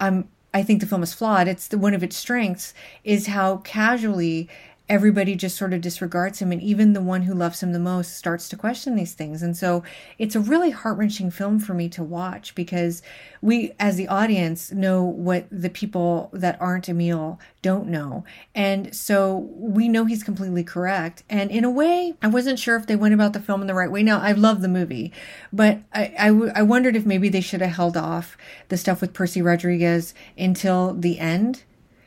I'm, I think the film is flawed. It's the, one of its strengths is how casually everybody just sort of disregards him, and even the one who loves him the most starts to question these things. And so it's a really heart-wrenching film for me to watch, because we as the audience know what the people that aren't Emil don't know, and so we know he's completely correct. And in a way, I wasn't sure if they went about the film in the right way. Now, I love the movie, but I, I, w- I wondered if maybe they should have held off the stuff with Percy Rodriguez until the end.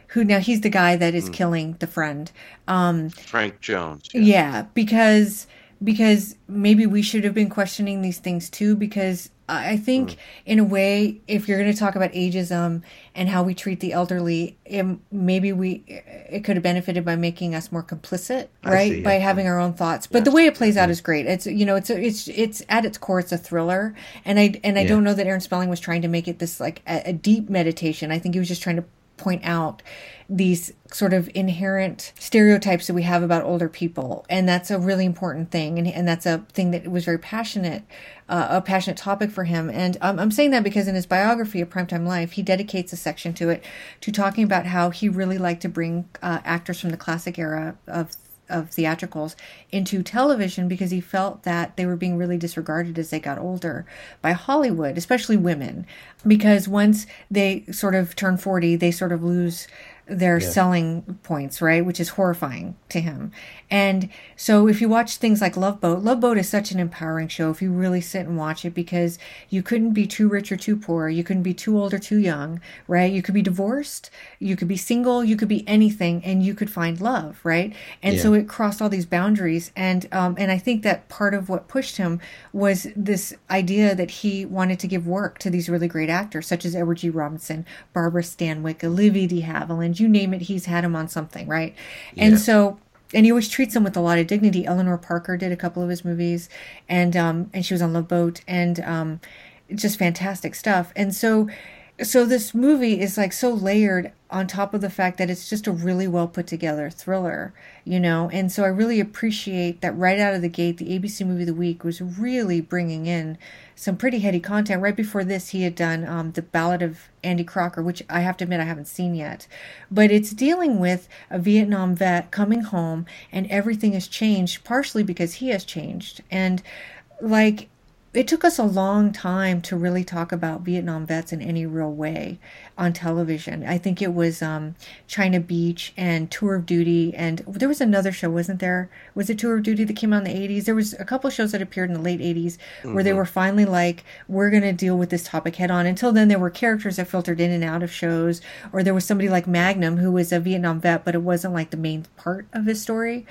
Who now he's the guy that is mm. killing the friend, um, Frank Jones. Yeah. yeah, because because maybe we should have been questioning these things too. Because I think mm. in a way, if you're going to talk about ageism and how we treat the elderly, it, maybe we it could have benefited by making us more complicit, right? See, by yeah. having our own thoughts. But yeah. the way it plays yeah. out is great. It's you know, it's a, it's it's at its core, it's a thriller. And I and I yeah. don't know that Aaron Spelling was trying to make it this like a, a deep meditation. I think he was just trying to point out these sort of inherent stereotypes that we have about older people. And that's a really important thing. And, and that's a thing that was very passionate, uh, a passionate topic for him. And um, I'm saying that because in his biography of Primetime Life, he dedicates a section to it, to talking about how he really liked to bring uh, actors from the classic era of of theatricals into television, because he felt that they were being really disregarded as they got older by Hollywood, especially women, because once they sort of turn forty, they sort of lose their yeah. selling points, right? Which is horrifying to him. And so if you watch things like Love Boat, Love Boat is such an empowering show if you really sit and watch it, because you couldn't be too rich or too poor. You couldn't be too old or too young, right? You could be divorced. You could be single. You could be anything, and you could find love, right? And yeah. so it crossed all these boundaries. And, um, and I think that part of what pushed him was this idea that he wanted to give work to these really great actors, such as Edward G. Robinson, Barbara Stanwyck, Olivia de Havilland, you name it, he's had him on something, right? Yeah. And so, and he always treats them with a lot of dignity. Eleanor Parker did a couple of his movies, and um, and she was on Love Boat, and um, just fantastic stuff. And so So this movie is like so layered on top of the fact that it's just a really well put together thriller, you know. And so I really appreciate that right out of the gate, the A B C movie of the week was really bringing in some pretty heady content. Right before this, he had done um, The Ballad of Andy Crocker, which I have to admit I haven't seen yet. But it's dealing with a Vietnam vet coming home, and everything has changed, partially because he has changed. And like... it took us a long time to really talk about Vietnam vets in any real way on television. I think it was um, China Beach and Tour of Duty. And there was another show, wasn't there? Was it Tour of Duty that came out in the eighties? There was a couple shows that appeared in the late eighties where mm-hmm. they were finally like, we're going to deal with this topic head on. Until then, there were characters that filtered in and out of shows. Or there was somebody like Magnum who was a Vietnam vet, but it wasn't like the main part of his story.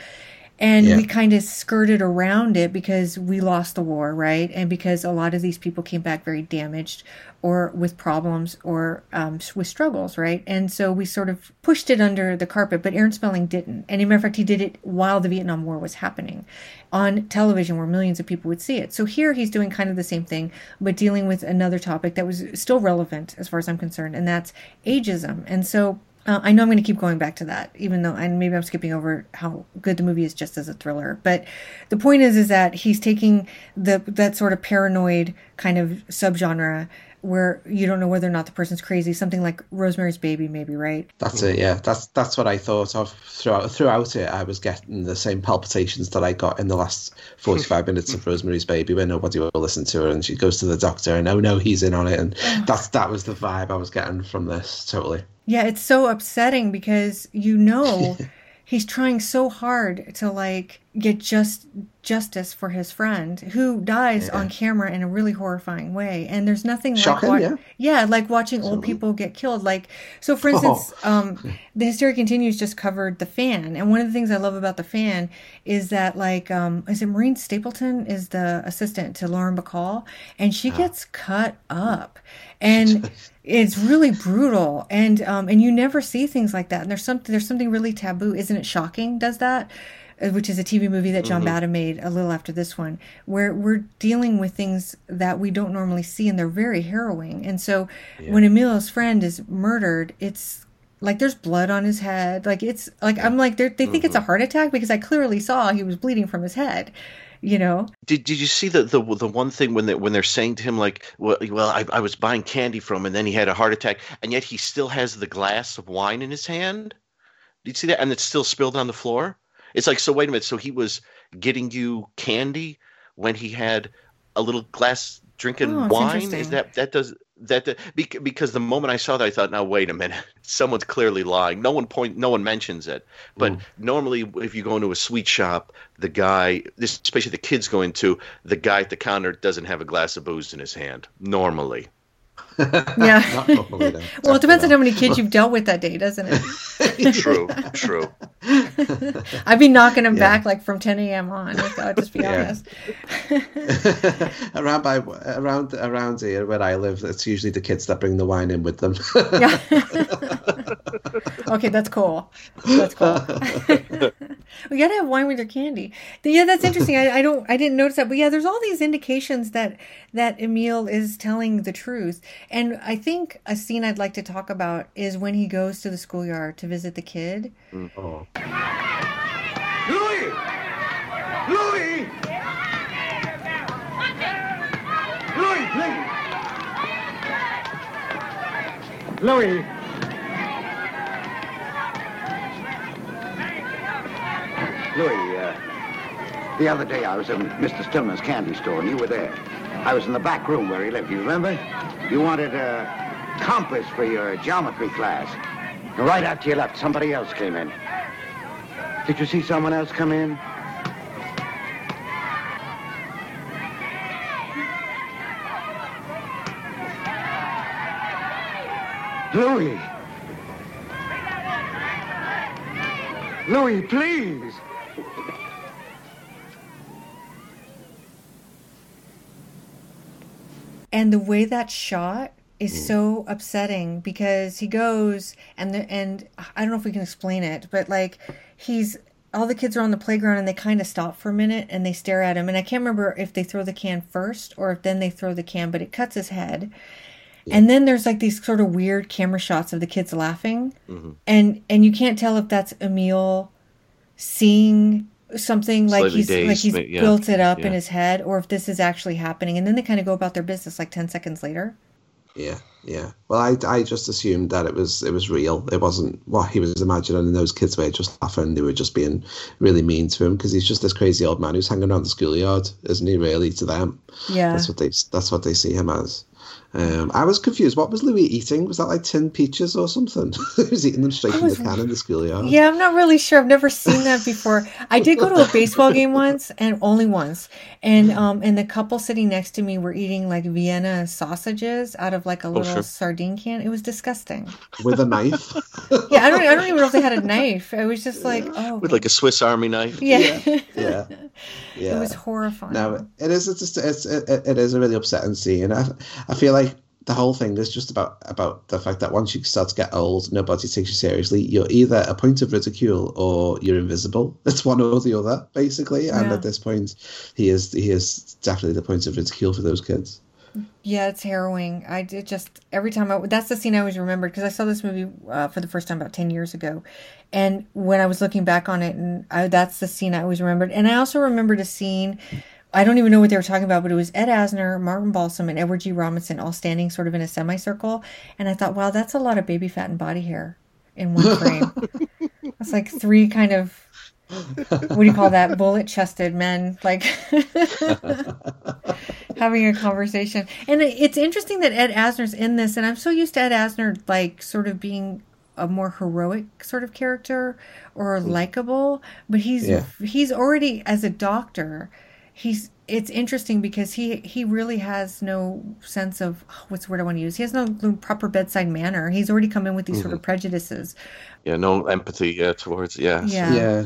And yeah. we kind of skirted around it because we lost the war, right? And because a lot of these people came back very damaged or with problems or um, with struggles, right? And so we sort of pushed it under the carpet, but Aaron Spelling didn't. And as a matter of fact, he did it while the Vietnam War was happening on television where millions of people would see it. So here he's doing kind of the same thing, but dealing with another topic that was still relevant as far as I'm concerned, and that's ageism. And so... Uh, I know I'm going to keep going back to that, even though and maybe I'm skipping over how good the movie is just as a thriller. But the point is, is that he's taking the that sort of paranoid kind of subgenre where you don't know whether or not the person's crazy. Something like Rosemary's Baby, maybe, right? That's it. Yeah, that's that's what I thought of throughout throughout it. I was getting the same palpitations that I got in the last forty-five minutes of Rosemary's Baby, where nobody will listen to her and she goes to the doctor and oh no, he's in on it, and that's that was the vibe I was getting from this totally. Yeah, it's so upsetting because, you know, he's trying so hard to, like, get just justice for his friend who dies yeah. on camera in a really horrifying way. And there's nothing Shocking, like... Wa- yeah. yeah, like watching old people get killed. Like, so, for instance, oh. um, the Hysteria Continues just covered The Fan. And one of the things I love about The Fan is that, like, um, is it Maureen Stapleton is the assistant to Lauren Bacall? And she gets oh. cut up. And... it's really brutal, and um, and you never see things like that. And there's something there's something really taboo, isn't it? Shocking does that, which is a T V movie that John mm-hmm. Badham made a little after this one, where we're dealing with things that we don't normally see, and they're very harrowing. And so, yeah. when Emilio's friend is murdered, it's like there's blood on his head. Like it's like I'm like they think mm-hmm. it's a heart attack because I clearly saw he was bleeding from his head. You know, did did you see the the, the one thing when they, when they're saying to him like, well, well I, I was buying candy from him and then he had a heart attack and yet he still has the glass of wine in his hand? Did you see that? And it's still spilled on the floor. It's like, so wait a minute. So he was getting you candy when he had a little glass drinking oh, wine. Is that that does that, that because the moment I saw that I thought, now wait a minute, someone's clearly lying. No one point, no one mentions it. But mm. normally, if you go into a sweet shop, the guy, this especially the kids go into, the guy at the counter doesn't have a glass of booze in his hand. Normally. Yeah. Normally, well, Definitely. It depends on how many kids you've dealt with that day, doesn't it? True. True. I'd be knocking them yeah. back like from ten a.m. on. I'll just be yeah. honest. around by around around here where I live, it's usually the kids that bring the wine in with them. Yeah. Okay, that's cool. That's cool. We gotta have wine with your candy. Yeah, that's interesting. I, I don't. I didn't notice that, but yeah, there's all these indications that that Emile is telling the truth. And I think a scene I'd like to talk about is when he goes to the schoolyard to visit the kid. Oh. Louis! Louis! Louis! Louis! Louis! Louis, uh, the other day I was in Mister Stillman's candy store and you were there. I was in the back room where he lived, you remember? You wanted a compass for your geometry class. And right after you left, somebody else came in. Did you see someone else come in? Louis! Louis, please! And the way that shot is so upsetting because he goes and the, and I don't know if we can explain it, but like he's all the kids are on the playground and they kind of stop for a minute and they stare at him. And I can't remember if they throw the can first or if then they throw the can, but it cuts his head. Yeah. And then there's like these sort of weird camera shots of the kids laughing. Mm-hmm. And and you can't tell if that's Emil seeing something like he's, like he's like he's built it up yeah. in his head, or if this is actually happening. And then they kind of go about their business like ten seconds later. Yeah, yeah. Well, I, I just assumed that it was it was real. It wasn't what he was imagining, and those kids were just laughing. They were just being really mean to him because he's just this crazy old man who's hanging around the schoolyard, isn't he? Really, to them. Yeah. That's what they that's what they see him as. Um, I was confused. What was Louis eating? Was that like tin peaches or something? He was eating them straight from the can in the schoolyard. Yeah, I'm not really sure. I've never seen that before. I did go to a baseball game once, and only once. And um, and the couple sitting next to me were eating like Vienna sausages out of like a little oh, sure. sardine can. It was disgusting. With a knife? Yeah, I don't. I don't even know if they had a knife. It was just like yeah. oh. With like a Swiss Army knife. Yeah. Yeah. yeah. yeah. It was horrifying. No, it is. It's just. It's. It, it is a really upsetting scene. I. I feel like. The whole thing is just about, about the fact that once you start to get old, nobody takes you seriously. You're either a point of ridicule or you're invisible. It's one or the other, basically. Yeah. And at this point, he is he is definitely the point of ridicule for those kids. Yeah, it's harrowing. I did just every time I that's the scene I always remembered because I saw this movie uh, for the first time about ten years ago, and when I was looking back on it, and I, that's the scene I always remembered. And I also remembered a scene. I don't even know what they were talking about, but it was Ed Asner, Martin Balsam, and Edward G. Robinson all standing sort of in a semicircle. And I thought, wow, that's a lot of baby fat and body hair in one frame. That's like three kind of, what do you call that, bullet-chested men, like having a conversation. And it's interesting that Ed Asner's in this, and I'm so used to Ed Asner like sort of being a more heroic sort of character or likable, but he's yeah. he's already, as a doctor... He's. It's interesting because he, he really has no sense of oh, what's the word I want to use. He has no proper bedside manner. He's already come in with these mm-hmm. sort of prejudices. Yeah, no empathy uh, towards. Yeah. yeah, yeah.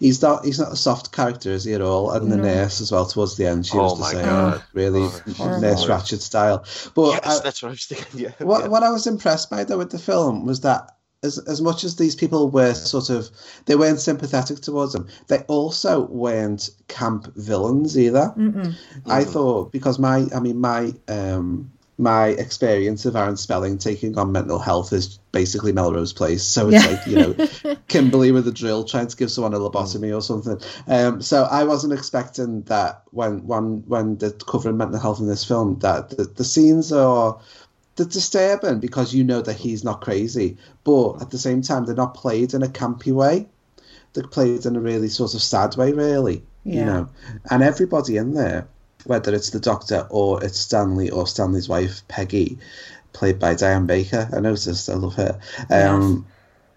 He's not. He's not a soft character, is he at all? And no. the nurse as well. Towards the end, she oh was the same. God. Really, oh, Nurse oh. Ratched style. But yes, I, that's what I was thinking. Yeah. What yeah. what I was impressed by though with the film was that. As as much as these people were sort of, they weren't sympathetic towards them, they also weren't camp villains either. Mm-mm. I thought, because my, I mean, my um, my experience of Aaron Spelling taking on mental health is basically Melrose Place. So it's yeah. like, you know, Kimberly with a drill trying to give someone a lobotomy or something. Um, so I wasn't expecting that when, when, when they're covering mental health in this film, that the, the scenes are... They're disturbing because you know that he's not crazy, but at the same time they're not played in a campy way. They're played in a really sort of sad way, really. Yeah. You know, and everybody in there, whether it's the doctor or it's Stanley or Stanley's wife Peggy, played by Diane Baker. I noticed, I love her. Um,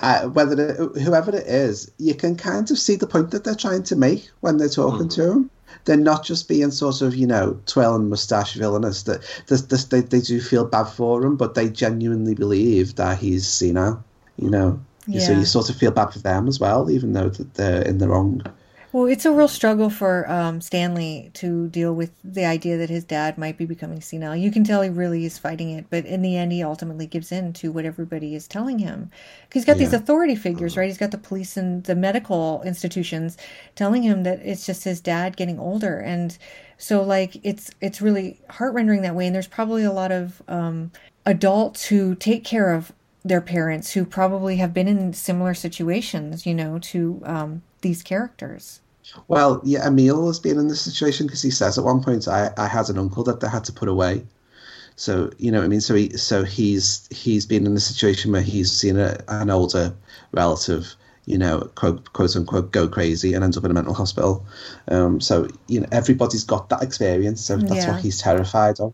yes. Uh, whether it, whoever it is, you can kind of see the point that they're trying to make when they're talking mm-hmm. to him. They're not just being sort of, you know, twirling moustache villainous. That they, they, they do feel bad for him, but they genuinely believe that he's senile. You know, yeah. so you sort of feel bad for them as well, even though that they're in the wrong. Well, it's a real struggle for um, Stanley to deal with the idea that his dad might be becoming senile. You can tell he really is fighting it, but in the end, he ultimately gives in to what everybody is telling him. He's got yeah. these authority figures, right? He's got the police and the medical institutions telling him that it's just his dad getting older. And so, like, it's it's really heart-rending that way. And there's probably a lot of um, adults who take care of their parents who probably have been in similar situations, you know, to um, these characters. Well, yeah, Emil has been in this situation because he says at one point, I, I had an uncle that they had to put away. So, you know what I mean? So he, so he's he's been in a situation where he's seen a, an older relative, you know, quote, quote unquote, go crazy and ends up in a mental hospital. Um, so, you know, everybody's got that experience. So that's yeah. what he's terrified of.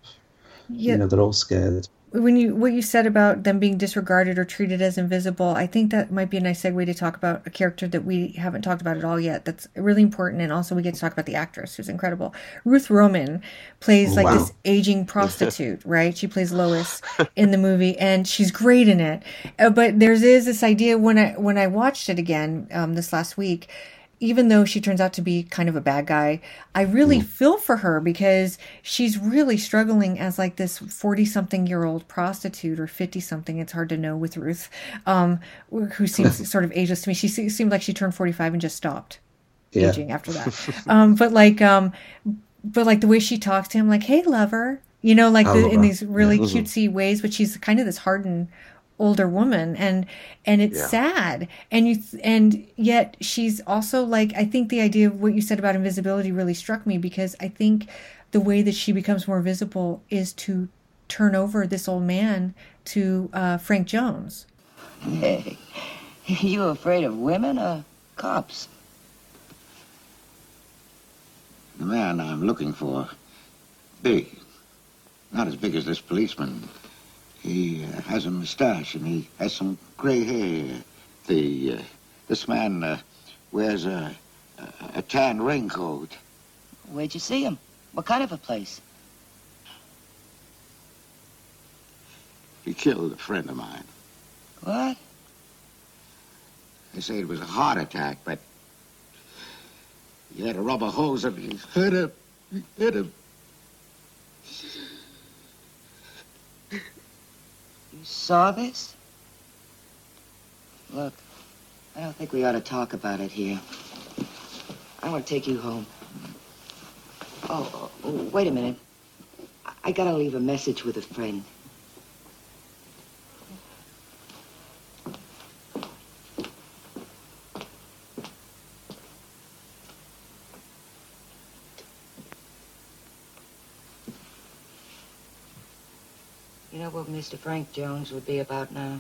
Yeah. You know, they're all scared. When you what you said about them being disregarded or treated as invisible, I think that might be a nice segue to talk about a character that we haven't talked about at all yet. That's really important, and also we get to talk about the actress, who's incredible. Ruth Roman plays like wow. this aging prostitute, right? She plays Lois in the movie, and she's great in it. But there is this idea when I when I watched it again um, this last week. Even though she turns out to be kind of a bad guy, I really mm. feel for her because she's really struggling as like this forty-something-year-old prostitute or fifty-something. It's hard to know with Ruth, um, who seems sort of ageless to me. She seemed like she turned forty-five and just stopped yeah. aging after that. um, but like, um, but like the way she talks to him, like, "Hey, lover," you know, like the, in these really yeah, cutesy ways, but she's kind of this hardened older woman, and and it's yeah. sad, and you and yet she's also like, I think the idea of what you said about invisibility really struck me, because I think the way that she becomes more visible is to turn over this old man to uh, Frank Jones. Hey, you afraid of women or cops? The man I'm looking for, big, not as big as this policeman. He uh, has a mustache and he has some gray hair. The uh, this man uh, wears a, a a tan raincoat. Where'd you see him? What kind of a place? He killed a friend of mine. What? They say it was a heart attack, but he had a rubber hose and he hit him. He hit him. You saw this? Look, I don't think we ought to talk about it here. I want to take you home. Oh, oh, wait a minute. I, I gotta leave a message with a friend. You know what Mister Frank Jones would be about now?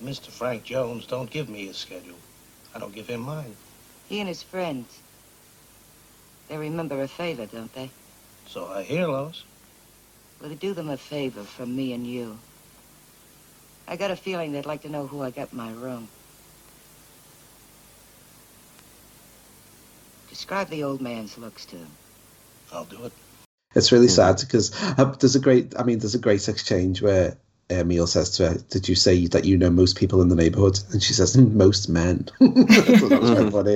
Mister Frank Jones don't give me his schedule. I don't give him mine. He and his friends. They remember a favor, don't they? So I hear, Lois. Well, do them a favor from me and you. I got a feeling they'd like to know who I got in my room. Describe the old man's looks to them. I'll do it. It's really sad because uh, there's a great, I mean, there's a great exchange where uh, Emil says to her, did you say that you know most people in the neighborhood? And she says, most men. I thought that was quite funny.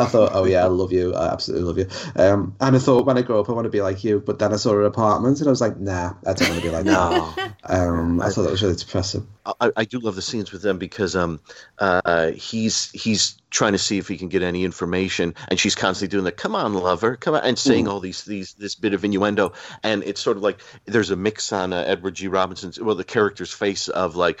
I thought, oh yeah, I love you. I absolutely love you. Um, and I thought, when I grow up, I want to be like you. But then I saw her apartment and I was like, nah, I don't want to be like nah. Um, I thought that was really depressing. I, I do love the scenes with them because um, uh, he's he's trying to see if he can get any information, and she's constantly doing the "come on, lover, come on," and saying mm. all these these this bit of innuendo, and it's sort of like there's a mix on uh, Edward G. Robinson's, well, the character's face of like,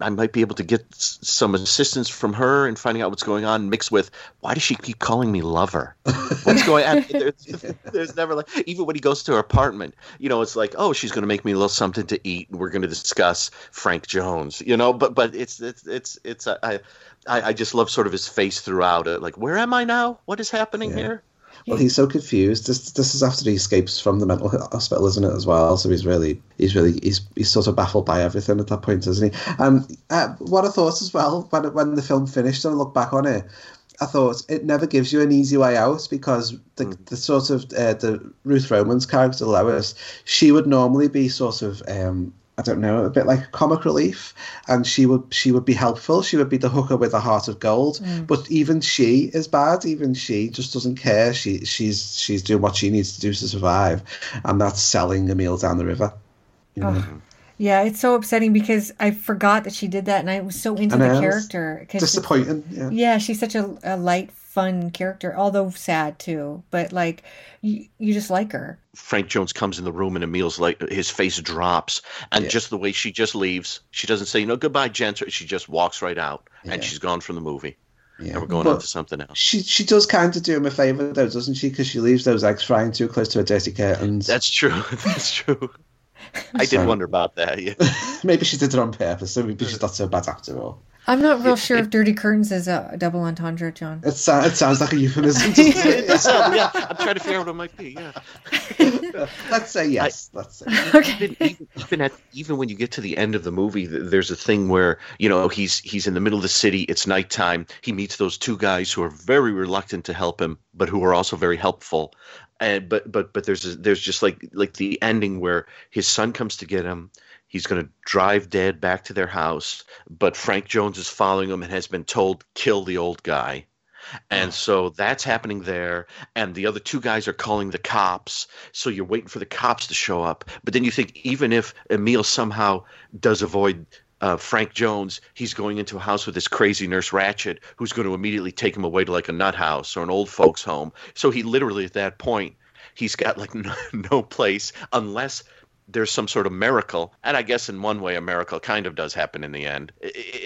I might be able to get s- some assistance from her in finding out what's going on, mixed with why does she keep calling me lover? What's going on? There's, there's never like, even when he goes to her apartment, you know, it's like, oh, she's going to make me a little something to eat, and we're going to discuss Frank Jones. You know, but but it's it's it's it's uh, I I just love sort of his face throughout. Uh, like, where am I now? What is happening yeah. here? Well, he's so confused. This this is after he escapes from the mental hospital, isn't it? As well, so he's really he's really he's he's sort of baffled by everything at that point, isn't he? Um, uh, what I thought as well when when the film finished and I look back on it, I thought it never gives you an easy way out because the mm. the sort of uh, the Ruth Roman's character Lois, she would normally be sort of um. I don't know, a bit like comic relief, and she would she would be helpful. She would be the hooker with a heart of gold. Mm. But even she is bad. Even she just doesn't care. She she's she's doing what she needs to do to survive, and that's selling a meal down the river. You know? Oh. Yeah, it's so upsetting because I forgot that she did that, and I was so into the character. Disappointing. She, yeah. yeah, she's such a, a light, fun character, although sad too. But like, you, you just like her. Frank Jones comes in the room and Emil's like, his face drops, and yeah. just the way she just leaves, she doesn't say, you know, goodbye, gents. She just walks right out, yeah. and she's gone from the movie. Yeah. And we're going but on to something else. She she does kind of do him a favor though, doesn't she? Because she leaves those eggs frying too close to her dirty curtains. That's true. That's true. I did wonder about that. Yeah. Maybe she did it on purpose, so maybe she's not so bad after all. I'm not real it, sure it, if dirty curtains is a double entendre, John. It, so, it sounds like a euphemism. It? It does sound, yeah. I'm trying to figure out what it might be, yeah. Let's say yes. I, Let's say yes. Okay. Even, even, even, at, even when you get to the end of the movie, there's a thing where, you know, he's he's in the middle of the city. It's nighttime. He meets those two guys who are very reluctant to help him, but who are also very helpful. And, but but but there's a, there's just like like the ending where his son comes to get him. He's going to drive Dad back to their house, but Frank Jones is following him and has been told, kill the old guy. And so that's happening there, and the other two guys are calling the cops, so you're waiting for the cops to show up. But then you think, even if Emil somehow does avoid Uh, Frank Jones, he's going into a house with this crazy Nurse Ratched, who's going to immediately take him away to like a nut house or an old folks home. So he literally at that point, he's got like no, no place unless there's some sort of miracle. And I guess in one way, a miracle kind of does happen in the end,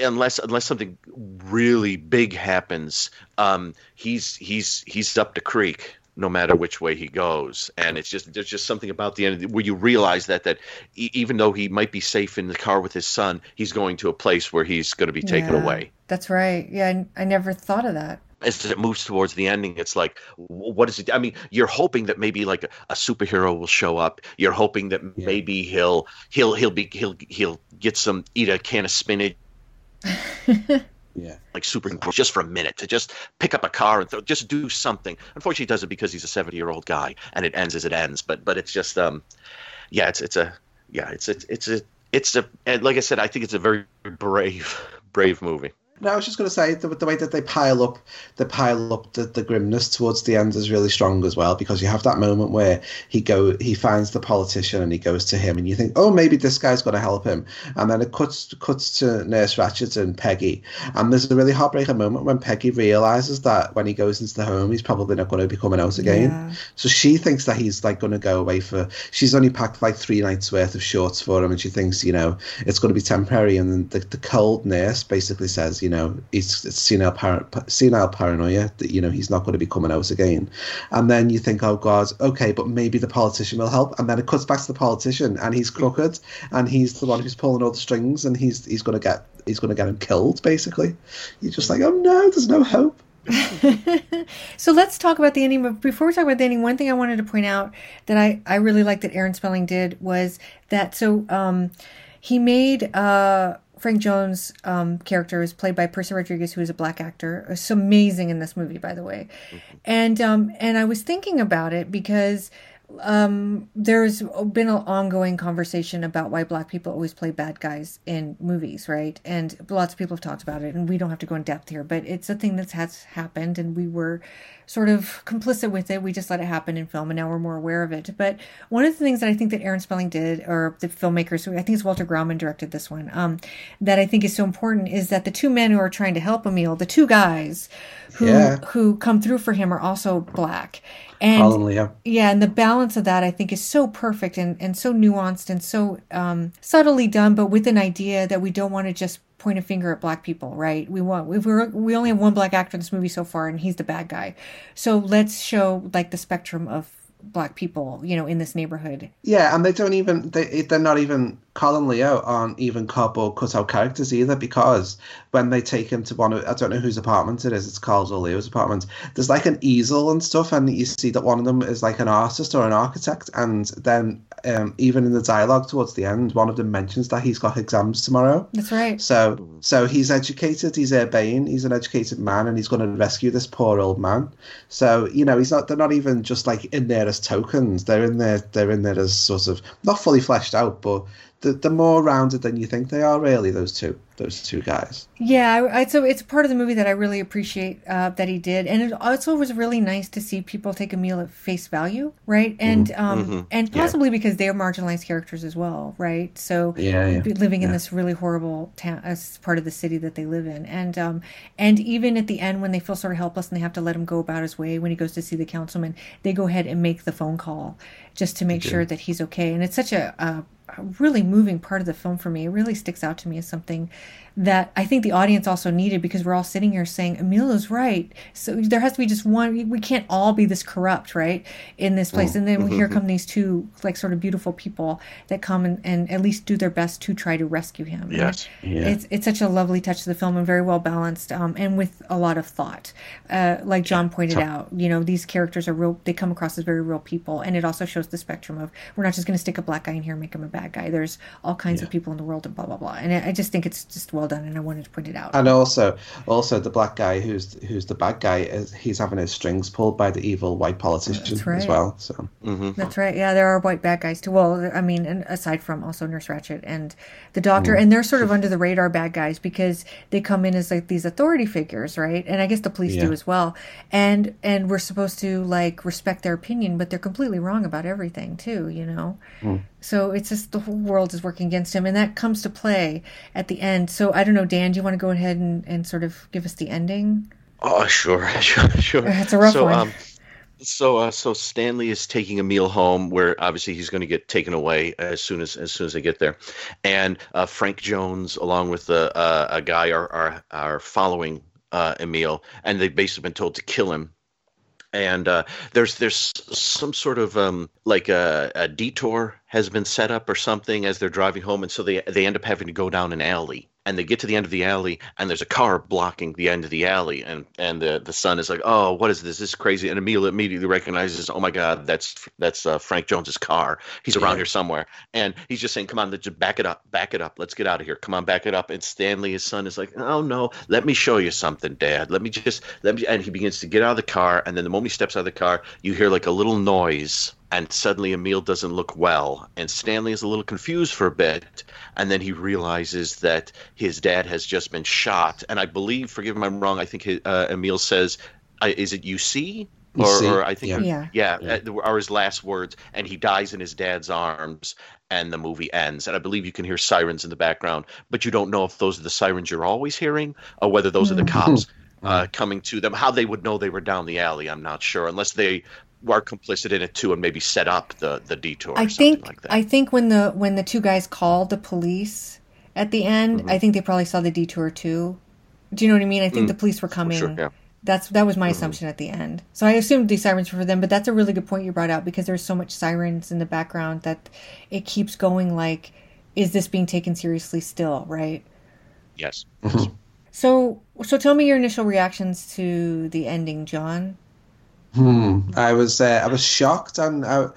unless unless something really big happens. Um, he's he's he's up the creek no matter which way he goes. And it's just, there's just something about the end where you realize that, that e- even though he might be safe in the car with his son, he's going to a place where he's going to be taken yeah, away. That's right. Yeah. I, I never thought of that. As it moves towards the ending, it's like, what is it? I mean, you're hoping that maybe like a, a superhero will show up. You're hoping that yeah. maybe he'll, he'll, he'll be, he'll, he'll get some, eat a can of spinach. Yeah, like super just for a minute to just pick up a car and th- just do something. Unfortunately, he does it because he's a seventy-year-old guy, and it ends as it ends. But but it's just um, yeah, it's it's a yeah, it's it's it's a it's a and like I said, I think it's a very brave brave movie. No, I was just going to say the, the way that they pile up, they pile up the, the grimness towards the end is really strong as well, because you have that moment where he go he finds the politician and he goes to him and you think, oh, maybe this guy's going to help him, and then it cuts cuts to Nurse Ratched and Peggy, and there's a really heartbreaking moment when Peggy realizes that when he goes into the home, he's probably not going to be coming out again. Yeah. So she thinks that he's like going to go away for, she's only packed like three nights worth of shorts for him, and she thinks, you know, it's going to be temporary, and then the, the cold nurse basically says, you know, it's, it's senile, par- senile paranoia that, you know, he's not going to be coming out again. And then you think, oh, God, okay, but maybe the politician will help. And then it cuts back to the politician, and he's crooked, and he's the one who's pulling all the strings, and he's he's going to get he's going to get him killed, basically. You're just like, oh, no, there's no hope. So let's talk about the ending. But before we talk about the ending, one thing I wanted to point out that I, I really liked that Aaron Spelling did was that, so um, he made... Uh, Frank Jones' um, character is played by Percy Rodriguez, who is a black actor. It's amazing in this movie, by the way. Mm-hmm. And um, and I was thinking about it because um, there's been an ongoing conversation about why black people always play bad guys in movies, right? And lots of people have talked about it, and we don't have to go in depth here, but it's a thing that has happened, and we were sort of complicit with it. We just let it happen in film, and now we're more aware of it. But one of the things that I think that Aaron Spelling did, or the filmmakers, I think it's Walter Grauman directed this one, um, that I think is so important is that the two men who are trying to help Emil, the two guys who yeah. who come through for him, are also black. And yeah. yeah, and the balance of that I think is so perfect and, and so nuanced and so um, subtly done, but with an idea that we don't want to just point a finger at black people, right? We want we we're, we only have one black actor in this movie so far, and he's the bad guy. So let's show like the spectrum of black people, you know, in this neighborhood. Yeah, and they don't even they they're not even. Colin Leo aren't even cardboard cutout characters either, because when they take him to one of, I don't know whose apartment it is, it's Carl's or Leo's apartment, there's like an easel and stuff, and you see that one of them is like an artist or an architect, and then um, even in the dialogue towards the end, one of them mentions that he's got exams tomorrow. That's right. So so he's educated, he's urbane, he's an educated man, and he's going to rescue this poor old man. So, you know, he's not, they're not even just like in there as tokens, they're in there, they're in there as sort of, not fully fleshed out, but The, the more rounded than you think they are, really, those two those two guys. Yeah, I, so it's part of the movie that I really appreciate uh, that he did. And it also was really nice to see people take Emil at face value, right? And mm-hmm. um, and possibly yeah. because they are marginalized characters as well, right? So yeah, yeah. living yeah. in this really horrible ta- uh, part of the city that they live in. And um, and even at the end, when they feel sort of helpless and they have to let him go about his way, when he goes to see the councilman, they go ahead and make the phone call just to make yeah. sure that he's okay. And it's such a... Uh, A really moving part of the film for me. It really sticks out to me as something that I think the audience also needed, because we're all sitting here saying Emilo's right. So there has to be just one. We can't all be this corrupt, right, in this place. And then here come these two, like, sort of beautiful people that come and, and at least do their best to try to rescue him. Yes, yeah. it's it's such a lovely touch to the film, and very well balanced, um, and with a lot of thought. Uh, like John pointed out, you know, these characters are real. They come across as very real people, and it also shows the spectrum of we're not just going to stick a black guy in here and make him a bad guy. There's all kinds yeah. of people in the world and blah blah blah, and I just think it's just well done, and I wanted to point it out. And also also the black guy who's who's the bad guy is he's having his strings pulled by the evil white politician right. as well, so mm-hmm. that's right. Yeah, there are white bad guys too. Well, I mean, and aside from also Nurse Ratched and the doctor, mm. and they're sort of under the radar bad guys because they come in as like these authority figures, right? And I guess the police yeah. do as well, and and we're supposed to like respect their opinion, but they're completely wrong about everything too, you know. mm. So it's just the whole world is working against him, and that comes to play at the end. So I don't know, Dan, do you want to go ahead and, and sort of give us the ending? Oh, sure, sure, sure. That's a rough so, one. Um, So, uh, so Stanley is taking a meal home, where obviously he's going to get taken away as soon as as soon as they get there, and uh, Frank Jones, along with the, uh, a guy, are are are following uh, Emil, and they've basically been told to kill him. And uh, there's there's some sort of um, like a, a detour has been set up or something as they're driving home, and so they they end up having to go down an alley. And they get to the end of the alley, and there's a car blocking the end of the alley, and and the, the son is like, "Oh, what is this? This is crazy!" And Emil immediately recognizes, "Oh my God, that's that's uh, Frank Jones's car. He's around yeah. here somewhere." And he's just saying, "Come on, let's just back it up, back it up. Let's get out of here. Come on, back it up." And Stanley, his son, is like, "Oh no, let me show you something, Dad. Let me just let me." And he begins to get out of the car, and then the moment he steps out of the car, you hear like a little noise. And suddenly Emil doesn't look well, and Stanley is a little confused for a bit, and then he realizes that his dad has just been shot. And I believe, forgive me if I'm wrong, I think his, uh, Emil says, "Is it you see?" Or, you see? or I think, yeah, yeah, yeah, yeah. are his last words, and he dies in his dad's arms. And the movie ends. And I believe you can hear sirens in the background, but you don't know if those are the sirens you're always hearing or whether those mm. are the cops uh, coming to them. How they would know they were down the alley, I'm not sure, unless they are complicit in it too, and maybe set up the, the detour. I or something think like that. I think when the when the two guys called the police at the end, mm-hmm. I think they probably saw the detour too. Do you know what I mean? I think mm-hmm. the police were coming. Sure, yeah. That's that was my mm-hmm. assumption at the end. So I assumed the sirens were for them, but that's a really good point you brought out, because there's so much sirens in the background that it keeps going. Like, is this being taken seriously still? Right? Yes. Mm-hmm. So so tell me your initial reactions to the ending, John. Hmm. I was uh, I was shocked and I,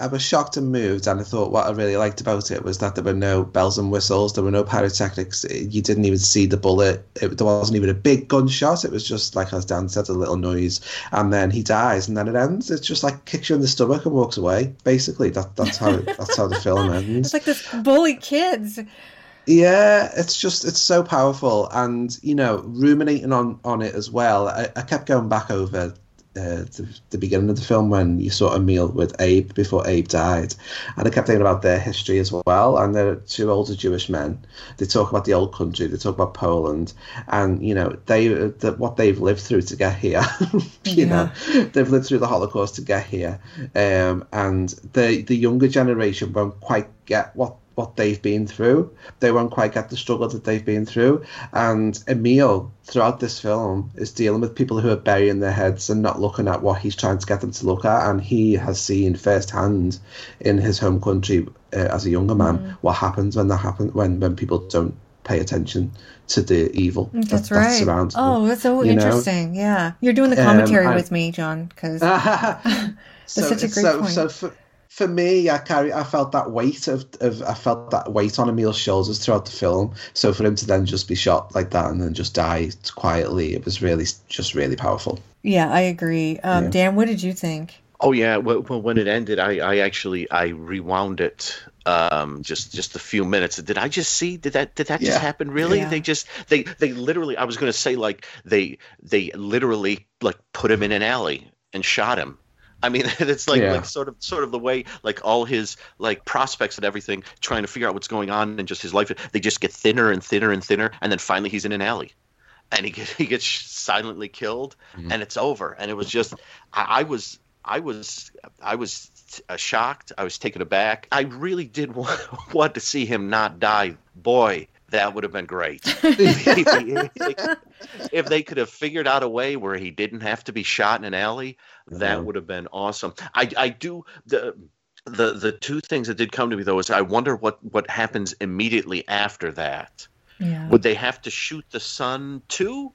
I was shocked and moved, and I thought what I really liked about it was that there were no bells and whistles, there were no pyrotechnics, you didn't even see the bullet, it, there wasn't even a big gunshot, it was just like, as Dan said, a little noise, and then he dies, and then it ends. It's just like kicks you in the stomach and walks away. Basically, that that's how it, that's how the film ends. It's like this bully kids. Yeah, it's just, it's so powerful, and you know, ruminating on on it as well. I, I kept going back over. Uh, the, the beginning of the film when you saw Emil with Abe before Abe died, and I kept thinking about their history as well, and they're two older Jewish men, they talk about the old country, they talk about Poland, and you know, they the, what they've lived through to get here. you yeah. know, they've lived through the Holocaust to get here, um, and the the younger generation won't quite get what what they've been through, they won't quite get the struggle that they've been through, and Emil throughout this film is dealing with people who are burying their heads and not looking at what he's trying to get them to look at, and he has seen firsthand in his home country uh, as a younger man mm. what happens when that happens, when when people don't pay attention to the evil that's that, right that oh that's so interesting know? Yeah, you're doing the commentary um, I, with me, John, because that's so, such a great so, point so for, For me, I carry. I felt that weight of, of. I felt that weight on Emil's shoulders throughout the film. So for him to then just be shot like that and then just die quietly, it was really, just really powerful. Yeah, I agree. Um, yeah. Dan, what did you think? Oh yeah, well, when it ended, I, I actually I rewound it. Um, just just a few minutes. Did I just see? Did that did that yeah. just happen? Really? Yeah. They just they they literally. I was going to say like they they literally like put him in an alley and shot him. I mean, it's like, yeah. like sort of sort of the way like all his like prospects and everything trying to figure out what's going on and just his life. They just get thinner and thinner and thinner. And then finally he's in an alley and he, get, he gets silently killed mm-hmm. and it's over. And it was just I, I was I was I was uh, shocked. I was taken aback. I really did want, want to see him not die. Boy, that would have been great. If they could have figured out a way where he didn't have to be shot in an alley, that mm-hmm. would have been awesome. I, I do the, the the two things that did come to me though is I wonder what, what happens immediately after that. Yeah. Would they have to shoot the son too?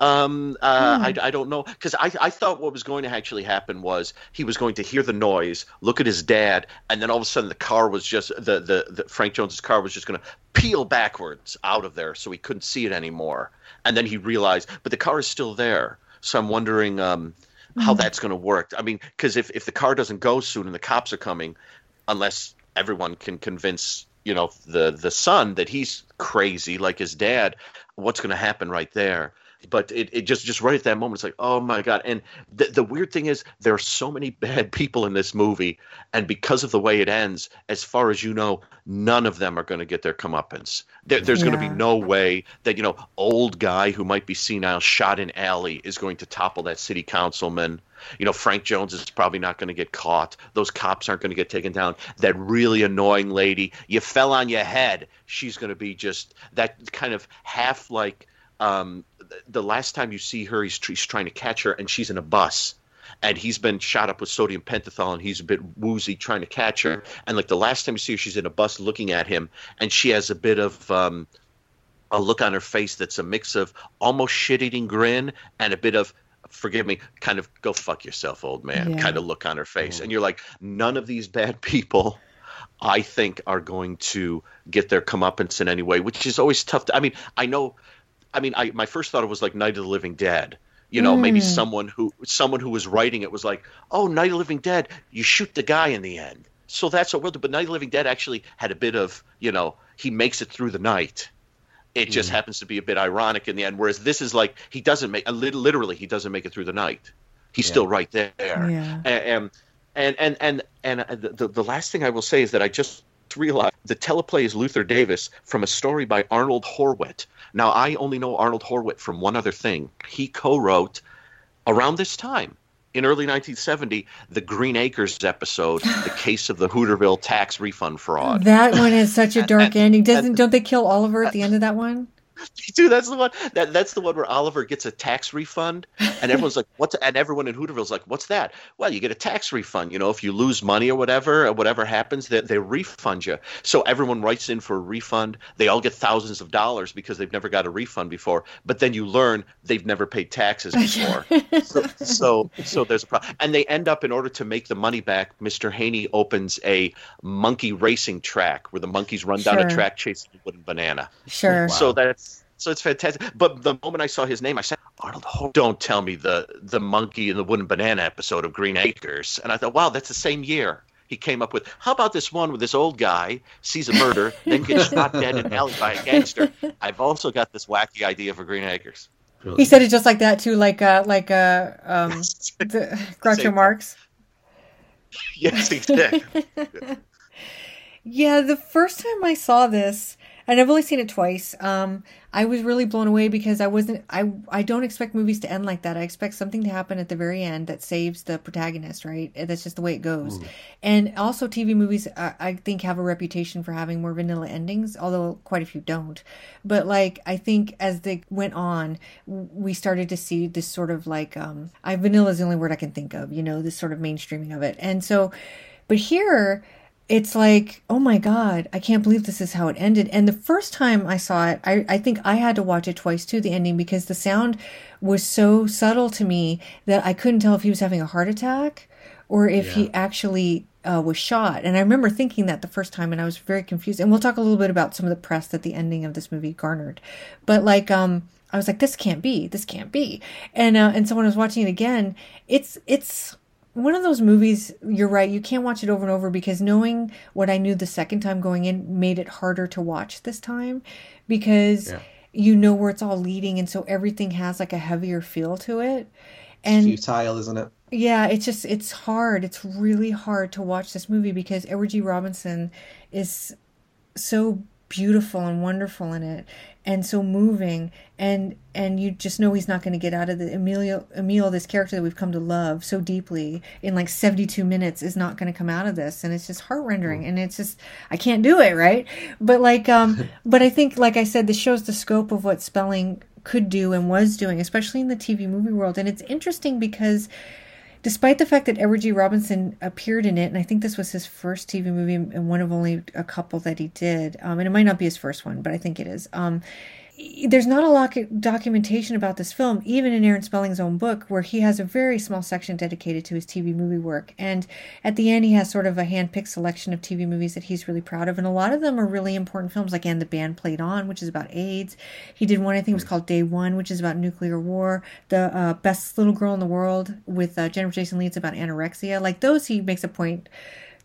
Um, uh, mm. I, I don't know, because I, I thought what was going to actually happen was he was going to hear the noise, look at his dad, and then all of a sudden the car was just the the, the Frank Jones's car was just going to peel backwards out of there, so he couldn't see it anymore. And then he realized, but the car is still there, so I'm wondering um, how mm. that's going to work. I mean, because if if the car doesn't go soon and the cops are coming, unless everyone can convince you know the the son that he's crazy like his dad, what's going to happen right there? But it, it just just right at that moment, it's like, oh, my God. And the, the weird thing is there are so many bad people in this movie. And because of the way it ends, as far as you know, none of them are going to get their comeuppance. There, there's yeah. going to be no way that, you know, old guy who might be senile shot in alley is going to topple that city councilman. You know, Frank Jones is probably not going to get caught. Those cops aren't going to get taken down. That really annoying lady, you fell on your head. She's going to be just that kind of half like um, the last time you see her, he's, he's trying to catch her and she's in a bus. And he's been shot up with sodium pentothal, and he's a bit woozy trying to catch her. And like the last time you see her, she's in a bus looking at him, and she has a bit of um, a look on her face that's a mix of almost shit-eating grin and a bit of, forgive me, kind of go fuck yourself, old man, yeah. kind of look on her face. Mm. And you're like, none of these bad people, I think, are going to get their comeuppance in any way, which is always tough. To, I mean, I know, I mean, I my first thought was like Night of the Living Dead. You know, mm. maybe someone who someone who was writing it was like, oh, Night of the Living Dead, you shoot the guy in the end. So that's what we'll do. But Night of the Living Dead actually had a bit of, you know, he makes it through the night. It mm. just happens to be a bit ironic in the end. Whereas this is like, he doesn't make, literally, he doesn't make it through the night. He's yeah. still right there. Yeah. And, and, and, and, and the, the last thing I will say is that I just realized the teleplay is Luther Davis from a story by Arnold Horwitt. Now, I only know Arnold Horwitt from one other thing. He co-wrote, around this time, in early nineteen seventy, the Green Acres episode, The Case of the Hooterville Tax Refund Fraud. That one has such a dark and, ending. Doesn't and, Don't they kill Oliver at the end of that one? Dude, that's the one. That, that's the one where Oliver gets a tax refund, and everyone's like, "What's?" And everyone in Hooterville's like, "What's that?" Well, you get a tax refund. You know, if you lose money or whatever, or whatever happens, they, they refund you. So everyone writes in for a refund. They all get thousands of dollars because they've never got a refund before. But then you learn they've never paid taxes before. so, so, so there's a problem, and they end up, in order to make the money back, Mister Haney opens a monkey racing track where the monkeys run down sure. a track chasing a wooden banana. Sure. Wow. So that's. So it's fantastic. But the moment I saw his name, I said, Arnold, don't tell me the, the monkey and the wooden banana episode of Green Acres. And I thought, wow, that's the same year he came up with. How about this one where this old guy sees a murder, then gets shot dead in an alley by a gangster? I've also got this wacky idea for Green Acres. Really? He said it just like that, too, like uh, like uh, um, the, Groucho Marx. Yes, exactly. Yeah, the first time I saw this, and I've only seen it twice. Um, I was really blown away because I wasn't. I I don't expect movies to end like that. I expect something to happen at the very end that saves the protagonist, right? That's just the way it goes. Mm. And also, T V movies, I, I think, have a reputation for having more vanilla endings, although quite a few don't. But like, I think as they went on, we started to see this sort of like, um, I vanilla is the only word I can think of. You know, this sort of mainstreaming of it. And so, but here. It's like, oh my God, I can't believe this is how it ended. And the first time I saw it, I, I think I had to watch it twice too, the ending, because the sound was so subtle to me that I couldn't tell if he was having a heart attack or if yeah. he actually uh, was shot. And I remember thinking that the first time and I was very confused. And we'll talk a little bit about some of the press that the ending of this movie garnered. But like, um, I was like, this can't be, this can't be. And, uh, and so when I was watching it again, it's, it's, one of those movies, you're right, you can't watch it over and over because knowing what I knew the second time going in made it harder to watch this time because yeah. you know where it's all leading, and so everything has like a heavier feel to it. And it's futile, isn't it? Yeah, it's just, it's hard. It's really hard to watch this movie because Edward G. Robinson is so beautiful and wonderful in it and so moving, and and you just know he's not going to get out of the Emilio Emil this character that we've come to love so deeply in like seventy-two minutes is not going to come out of this, and it's just heart-rendering and it's just I can't do it, right? But like um but I think, like I said, this shows the scope of what Spelling could do and was doing, especially in the T V movie world. And it's interesting because despite the fact that Edward G. Robinson appeared in it, and I think this was his first T V movie and one of only a couple that he did, um, and it might not be his first one, but I think it is, um, there's not a lot of documentation about this film, even in Aaron Spelling's own book, where he has a very small section dedicated to his T V movie work. And at the end, he has sort of a hand-picked selection of T V movies that he's really proud of. And a lot of them are really important films, like And the Band Played On, which is about AIDS. He did one, I think it was called Day One, which is about nuclear war. The uh, Best Little Girl in the World with uh, Jennifer Jason Leigh, it's about anorexia. Like those, he makes a point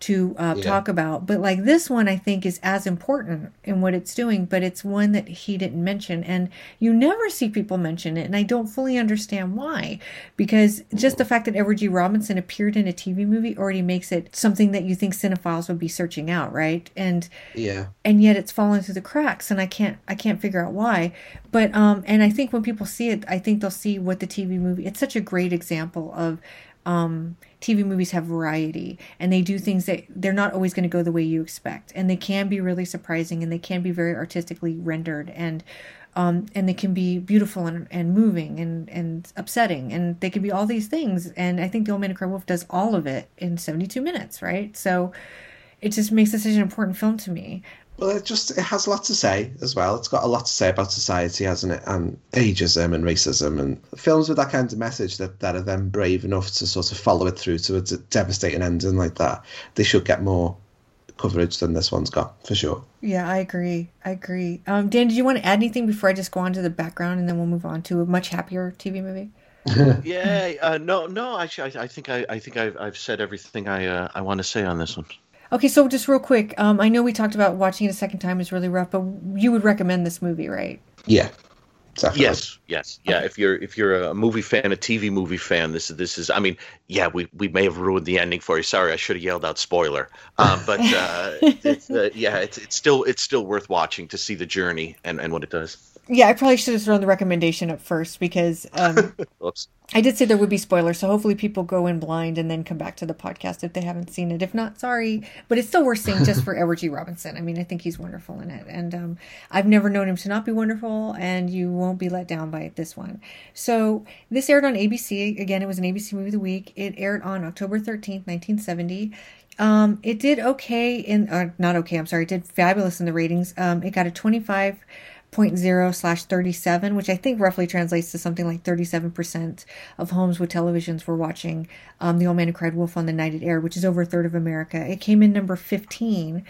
to uh, yeah. talk about. But like this one, I think, is as important in what it's doing, but it's one that he didn't mention. And you never see people mention it. And I don't fully understand why, because just the fact that Edward G. Robinson appeared in a T V movie already makes it something that you think cinephiles would be searching out. Right. And yeah. And yet it's fallen through the cracks, and I can't, I can't figure out why. But, um, and I think when people see it, I think they'll see what the T V movie, it's such a great example of, um, T V movies have variety, and they do things that they're not always going to go the way you expect. And they can be really surprising, and they can be very artistically rendered, and, um, and they can be beautiful and, and moving and, and upsetting, and they can be all these things. And I think The Old Man and Cry Wolf does all of it in seventy-two minutes. Right. So it just makes this such an important film to me. Well, it just, it has a lot to say as well. It's got a lot to say about society, hasn't it? And ageism and racism, and films with that kind of message that, that are then brave enough to sort of follow it through to a devastating ending like that. They should get more coverage than this one's got, for sure. Yeah, I agree. I agree. Um, Dan, did you want to add anything before I just go on to the background, and then we'll move on to a much happier T V movie? yeah. Uh, no, no, actually, I, I think, I, I think I've, I've said everything I, uh, I want to say on this one. Okay, so just real quick, um, I know we talked about watching it a second time is really rough, but you would recommend this movie, right? Yeah, definitely. Yes, yes, yeah. Okay. If you're if you're a movie fan, a T V movie fan, this is this is. I mean, yeah, we, we may have ruined the ending for you. Sorry, I should have yelled out spoiler. Um, but uh, it's, uh, yeah, it's it's still it's still worth watching to see the journey and, and what it does. Yeah, I probably should have thrown the recommendation up first because um, I did say there would be spoilers. So hopefully people go in blind and then come back to the podcast if they haven't seen it. If not, sorry. But it's still worth seeing just for Edward G. Robinson. I mean, I think he's wonderful in it. And um, I've never known him to not be wonderful. And you won't be let down by this one. So this aired on A B C. Again, it was an A B C movie of the week. It aired on October thirteenth, nineteen seventy. Um, it did okay in, or not okay, I'm sorry. It did fabulous in the ratings. Um, it got a twenty-five... zero slash thirty-seven, which I think roughly translates to something like thirty-seven percent of homes with televisions were watching um, The Old Man Who Cried Wolf on the night it aired, which is over a third of America. It came in number fifteen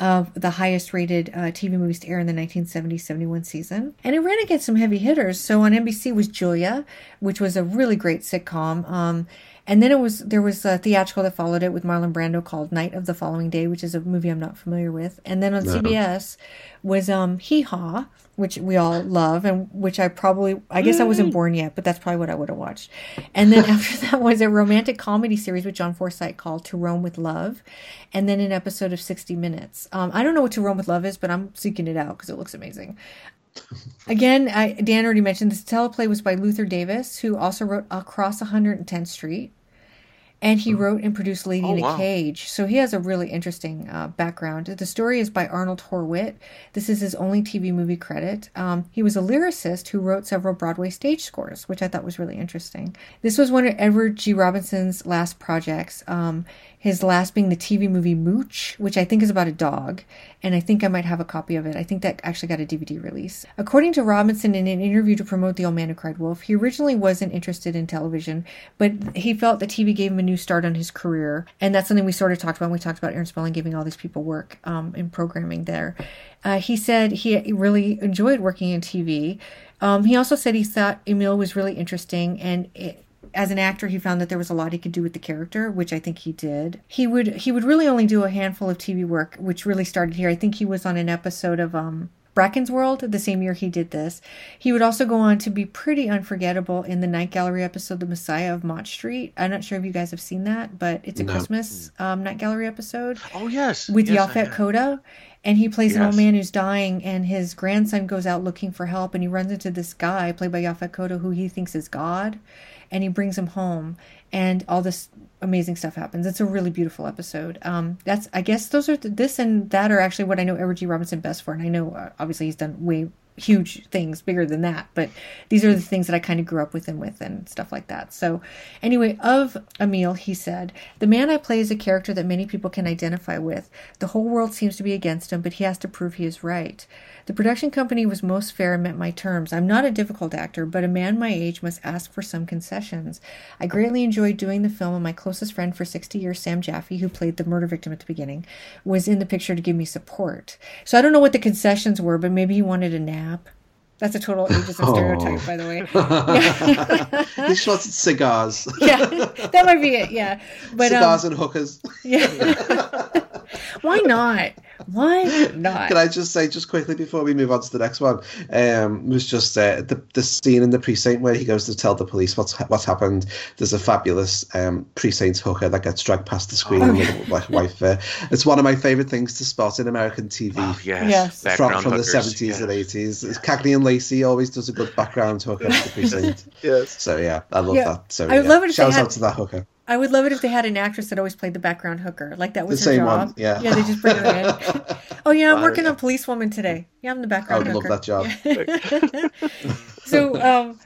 of the highest rated uh, T V movies to air in the nineteen seventy seventy-one season. And it ran against some heavy hitters. So on N B C was Julia, which was a really great sitcom. Um, and then it was there was a theatrical that followed it with Marlon Brando called Night of the Following Day, which is a movie I'm not familiar with. And then on no. C B S was um, Hee Haw, which we all love, and which I probably, I guess I wasn't born yet, but that's probably what I would have watched. And then after that was a romantic comedy series with John Forsythe called To Rome with Love, and then an episode of sixty minutes. Um, I don't know what To Rome with Love is, but I'm seeking it out because it looks amazing. Again, I, Dan already mentioned this teleplay was by Luther Davis, who also wrote Across one hundred tenth Street. And he wrote and produced Lady oh, in a wow. Cage. So he has a really interesting uh, background. The story is by Arnold Horwitt. This is his only T V movie credit. Um, he was a lyricist who wrote several Broadway stage scores, which I thought was really interesting. This was one of Edward G. Robinson's last projects. Um, his last being the T V movie Mooch, which I think is about a dog. And I think I might have a copy of it. I think that actually got a D V D release. According to Robinson, in an interview to promote The Old Man Who Cried Wolf, he originally wasn't interested in television, but he felt that T V gave him a new start on his career. And that's something we sort of talked about when we talked about Aaron Spelling giving all these people work um, in programming there. Uh, he said he really enjoyed working in T V. Um, he also said he thought Emil was really interesting, and it, as an actor, he found that there was a lot he could do with the character, which I think he did. He would he would really only do a handful of T V work, which really started here. I think he was on an episode of um, Bracken's World the same year he did this. He would also go on to be pretty unforgettable in the Night Gallery episode, The Messiah of Mott Street. I'm not sure if you guys have seen that, but it's a no. Christmas um, Night Gallery episode. Oh, yes. With yes, Yaphet Kotto. And he plays yes. an old man who's dying, and his grandson goes out looking for help, and he runs into this guy played by Yaphet Kotto who he thinks is God, and he brings him home, and all this amazing stuff happens. It's a really beautiful episode. Um, that's I guess those are the, this and that are actually what I know Edward G. Robinson best for, and I know uh, obviously he's done way huge things bigger than that, but these are the things that I kind of grew up with and with and stuff like that. So anyway, of Emil, he said, "The man I play is a character that many people can identify with. The whole world seems to be against him, but he has to prove he is right. The production company was most fair and met my terms. I'm not a difficult actor, but a man my age must ask for some concessions. I greatly enjoyed doing the film, and my closest friend for sixty years, Sam Jaffe, who played the murder victim at the beginning, was in the picture to give me support." So I don't know what the concessions were, but maybe he wanted a nap. That's a total ageism oh. stereotype, by the way. Yeah. He just wants cigars. Yeah, that might be it, yeah. But, cigars um, and hookers. Yeah. Why not? Why not? Can I just say, just quickly before we move on to the next one, um, was just uh, the the scene in the precinct where he goes to tell the police what's what's happened. There's a fabulous um, precinct hooker that gets dragged past the screen oh, yeah. with a wife there. It's one of my favourite things to spot in American T V oh, yes. Yes. from, from the seventies yes. and eighties. Cagney and Lacey always does a good background hooker at the precinct. Yes. So yeah, I love yeah. that. So I yeah. love it. Shout out had... to that hooker. I would love it if they had an actress that always played the background hooker. Like that was the her same job. One, yeah. Yeah, they just bring her in. Oh yeah, I'm working on policewoman today. Yeah, I'm the background hooker. I would hooker. love that job. So um,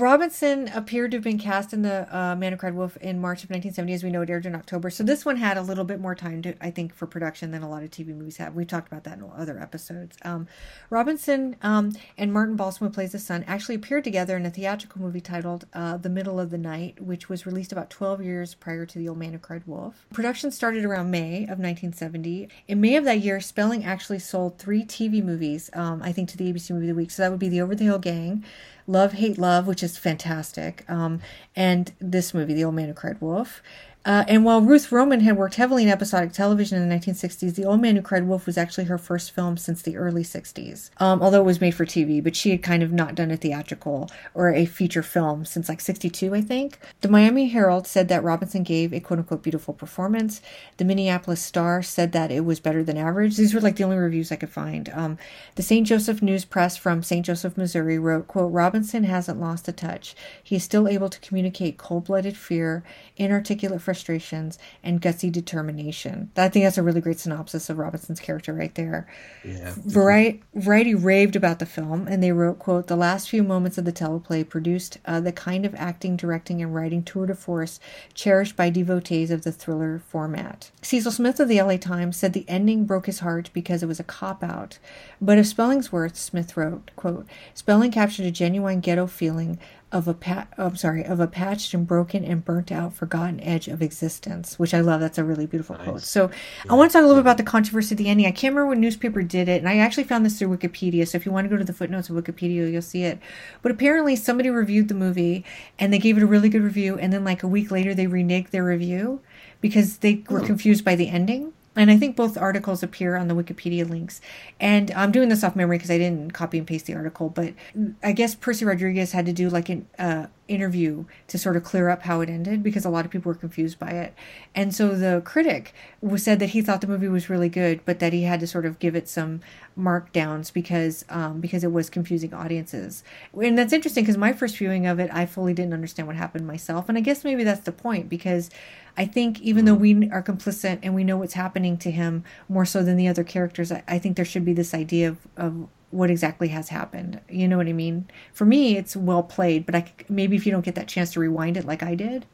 Robinson appeared to have been cast in The uh, Man Who Cried Wolf in March of nineteen seventy. As we know, it aired in October. So this one had a little bit more time, to, I think, for production than a lot of T V movies have. We've talked about that in other episodes. Um, Robinson um, and Martin Balsam, who plays his son, actually appeared together in a theatrical movie titled uh, The Middle of the Night, which was released about twelve years prior to The Old Man Who Cried Wolf. Production started around May of nineteen seventy. In May of that year, Spelling actually sold three T V movies, um, I think, to the A B C Movie of the Week. So that would be The Over the Hill Gang, Love, Hate, Love, which is fantastic, um, and this movie, The Old Man Who Cried Wolf. Uh, and while Ruth Roman had worked heavily in episodic television in the nineteen sixties, The Old Man Who Cried Wolf was actually her first film since the early sixties, um, although it was made for T V, but she had kind of not done a theatrical or a feature film since like sixty-two, I think. The Miami Herald said that Robinson gave a quote-unquote beautiful performance. The Minneapolis Star said that it was better than average. These were like the only reviews I could find. Um, the Saint Joseph News Press from Saint Joseph, Missouri wrote, quote, Robinson hasn't lost a touch. He is still able to communicate cold-blooded fear, inarticulate frustration, frustrations and gutsy determination. I think that's a really great synopsis of Robinson's character right there. Yeah. Variety, Variety raved about the film, and they wrote, quote, the last few moments of the teleplay produced uh, the kind of acting, directing, and writing tour de force cherished by devotees of the thriller format. Cecil Smith of the L A Times said the ending broke his heart because it was a cop-out. But of Spelling's worth, Smith wrote, quote, Spelling captured a genuine ghetto feeling Of a pat, oh, I'm sorry, of a patched and broken and burnt out, forgotten edge of existence, which I love. That's a really beautiful nice. quote. So yeah. I want to talk a little bit about the controversy of the ending. I can't remember what newspaper did it, and I actually found this through Wikipedia. So if you want to go to the footnotes of Wikipedia, you'll see it. But apparently somebody reviewed the movie, and they gave it a really good review, and then like a week later they reneged their review because they were confused by the ending. And I think both articles appear on the Wikipedia links. And I'm doing this off memory because I didn't copy and paste the article. But I guess Percy Rodriguez had to do like an uh, interview to sort of clear up how it ended because a lot of people were confused by it. And so the critic was said that he thought the movie was really good, but that he had to sort of give it some markdowns because um, because it was confusing audiences. And that's interesting because my first viewing of it, I fully didn't understand what happened myself. And I guess maybe that's the point because I think even though we are complicit and we know what's happening to him more so than the other characters, I, I think there should be this idea of, of what exactly has happened. You know what I mean? For me, it's well played, but I, maybe if you don't get that chance to rewind it like I did,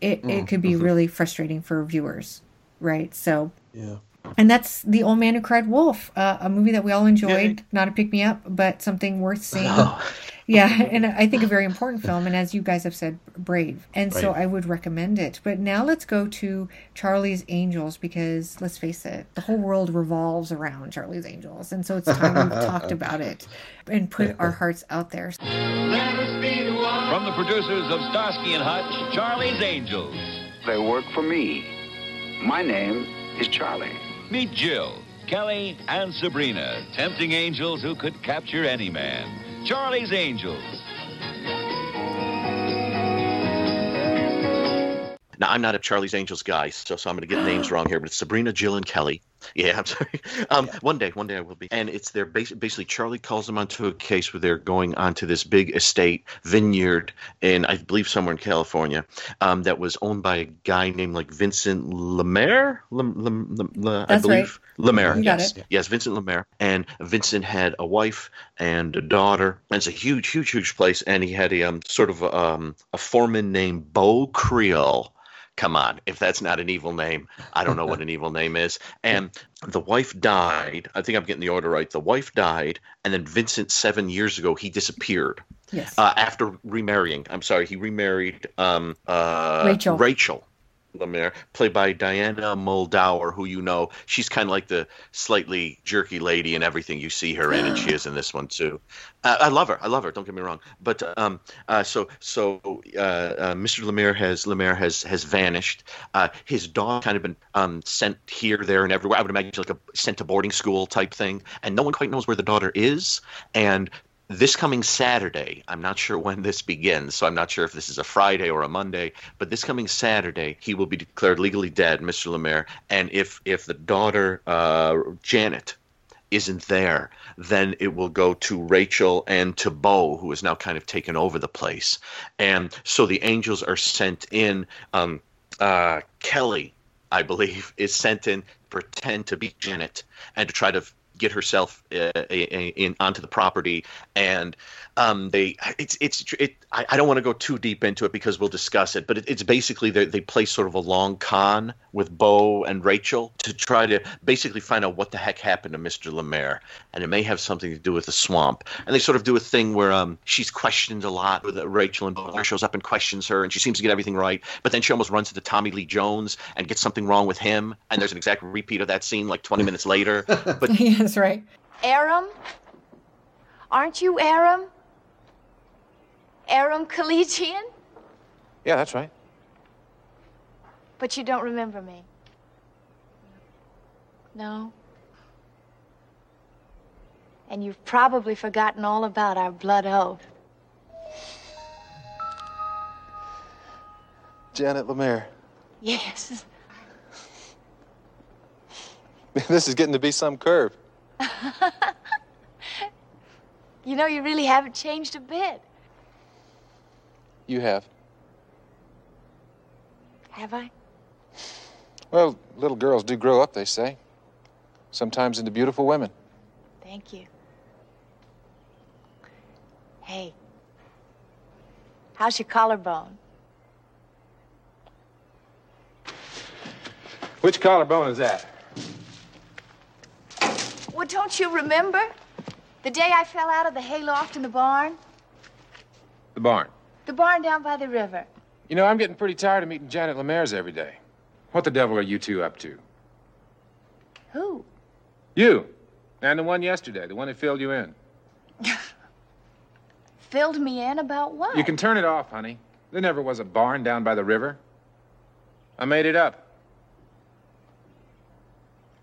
it, mm. it could be mm-hmm. really frustrating for viewers, right? So, yeah. And that's The Old Man Who Cried Wolf, uh, a movie that we all enjoyed, yeah. not a pick-me-up, but something worth seeing. Oh. Yeah, and I think a very important film, and as you guys have said, brave. And brave. So I would recommend it. But now let's go to Charlie's Angels, because let's face it, the whole world revolves around Charlie's Angels. And so it's time we've talked about it and put our hearts out there. From the producers of Starsky and Hutch, Charlie's Angels. They work for me. My name is Charlie. Meet Jill, Kelly, and Sabrina, tempting angels who could capture any man. Charlie's Angels. Now, I'm not a Charlie's Angels guy, so, so I'm going to get names wrong here, but it's Sabrina, Jill, and Kelly. Yeah, I'm sorry. Um, yeah. One day, one day I will be. And it's their bas- basically Charlie calls them onto a case where they're going onto this big estate vineyard in, I believe, somewhere in California um, that was owned by a guy named like Vincent Lemaire, Lem- Lem- Lem- Lem- I believe. Right. Lemaire, yes. Yes, Vincent Lemaire. And Vincent had a wife and a daughter. And it's a huge, huge, huge place. And he had a um, sort of um, a foreman named Beau Creole. Come on, if that's not an evil name, I don't know what an evil name is. And the wife died. I think I'm getting the order right. The wife died, and then Vincent, seven years ago, he disappeared. Yes. Uh, after remarrying. I'm sorry, he remarried um, uh, Rachel. Rachel. the mayor, played by Diana Muldaur, who you know, she's kind of like the slightly jerky lady in everything you see her in, and she is in this one too. Uh, I love her. I love her. Don't get me wrong. But um, uh, so so uh, uh, Mister Lemire has Lemire has has vanished. Uh, his dog kind of been um, sent here, there, and everywhere. I would imagine like a sent to boarding school type thing, and no one quite knows where the daughter is. And this coming Saturday, I'm not sure when this begins, so I'm not sure if this is a Friday or a Monday, but this coming Saturday, he will be declared legally dead, Mister Lemire. And if if the daughter, uh, Janet, isn't there, then it will go to Rachel and to Bo, who has now kind of taken over the place. And so the angels are sent in. Um, uh, Kelly, I believe, is sent in to pretend to be Janet and to try to get herself uh, in onto the property, and um, they it's it's it. I, I don't want to go too deep into it because we'll discuss it, but it, it's basically they they play sort of a long con with Bo and Rachel to try to basically find out what the heck happened to Mister Lemire, and it may have something to do with the swamp. And they sort of do a thing where um she's questioned a lot with Rachel, and Bo shows up and questions her, and she seems to get everything right, but then she almost runs into Tommy Lee Jones and gets something wrong with him, and there's an exact repeat of that scene like twenty minutes later. But yeah. That's right. Aram? Aren't you Aram? Aram Collegian? Yeah, that's right. But you don't remember me? No? And you've probably forgotten all about our blood oath. Janet Lemire. Yes. This is getting to be some curve. You know, you really haven't changed a bit. You have. Have I? Well, little girls do grow up, they say. Sometimes into beautiful women. Thank you. Hey, how's your collarbone? Which collarbone is that? Well, don't you remember the day I fell out of the hayloft in the barn? The barn? The barn down by the river. You know, I'm getting pretty tired of meeting Janet Lemire's every day. What the devil are you two up to? Who? You. And the one yesterday, the one that filled you in. Filled me in about what? You can turn it off, honey. There never was a barn down by the river. I made it up.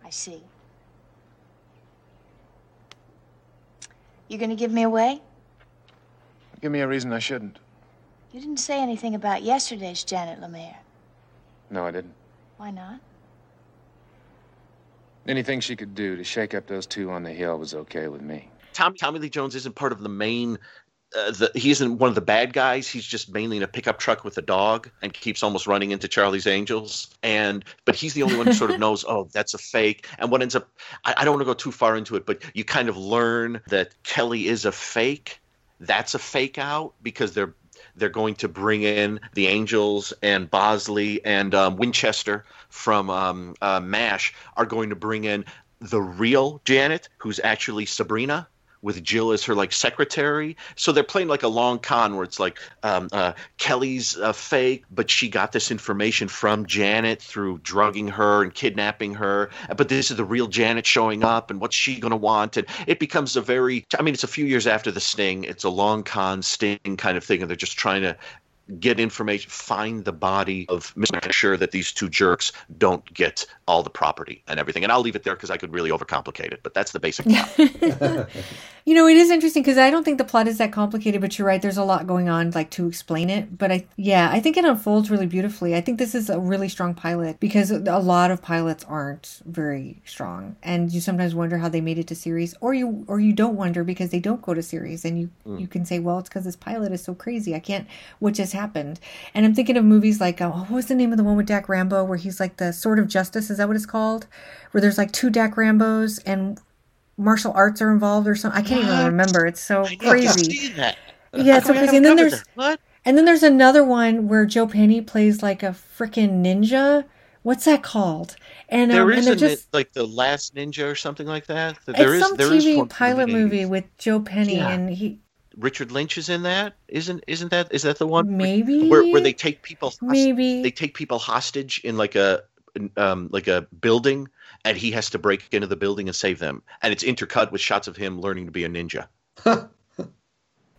I see. You gonna give me away? Give me a reason I shouldn't. You didn't say anything about yesterday's Janet Lemire. No, I didn't. Why not? Anything she could do to shake up those two on the hill was okay with me. Tommy, Tommy Lee Jones isn't part of the main... Uh, the, he isn't one of the bad guys. He's just mainly in a pickup truck with a dog and keeps almost running into Charlie's Angels. And but he's the only one who sort of knows, oh, that's a fake. And what ends up, I, I don't want to go too far into it, but you kind of learn that Kelly is a fake. That's a fake out because they're they're going to bring in the Angels, and Bosley and um, Winchester from um, uh, MASH are going to bring in the real Janet, who's actually Sabrina, with Jill as her like secretary. So they're playing like a long con where it's like um, uh, Kelly's uh, fake, but she got this information from Janet through drugging her and kidnapping her. But this is the real Janet showing up, and what's she going to want? And it becomes a very, I mean, it's a few years after the Sting. It's a long con Sting kind of thing. And they're just trying to get information, find the body of Mister Make sure that these two jerks don't get all the property and everything. And I'll leave it there because I could really overcomplicate it, but that's the basic plot. You know, it is interesting because I don't think the plot is that complicated, but you're right. There's a lot going on like to explain it. But I, yeah, I think it unfolds really beautifully. I think this is a really strong pilot because a lot of pilots aren't very strong. And you sometimes wonder how they made it to series, or you, or you don't wonder because they don't go to series, and you, mm. you can say, well, it's because this pilot is so crazy. I can't, what just happened. And I'm thinking of movies like, oh, what was the name of the one with Dak Rambo where he's like the Sword of Justice? Is that what it's called? Where there's like two Dak Rambos and martial arts are involved or something. I can't what? even remember. It's so I crazy. That. Yeah, it's so crazy. And then there's that. What? And then there's another one where Joe Penny plays like a freaking ninja. What's that called? And um, there is and just, like the Last Ninja or something like that. There it's is, some there T V is pilot movie with Joe Penny, yeah. and he. Richard Lynch is in that, isn't? Isn't that? Is that the one? Maybe where, where they take people. Maybe they take people hostage in like a um, like a building, and he has to break into the building and save them. And it's intercut with shots of him learning to be a ninja.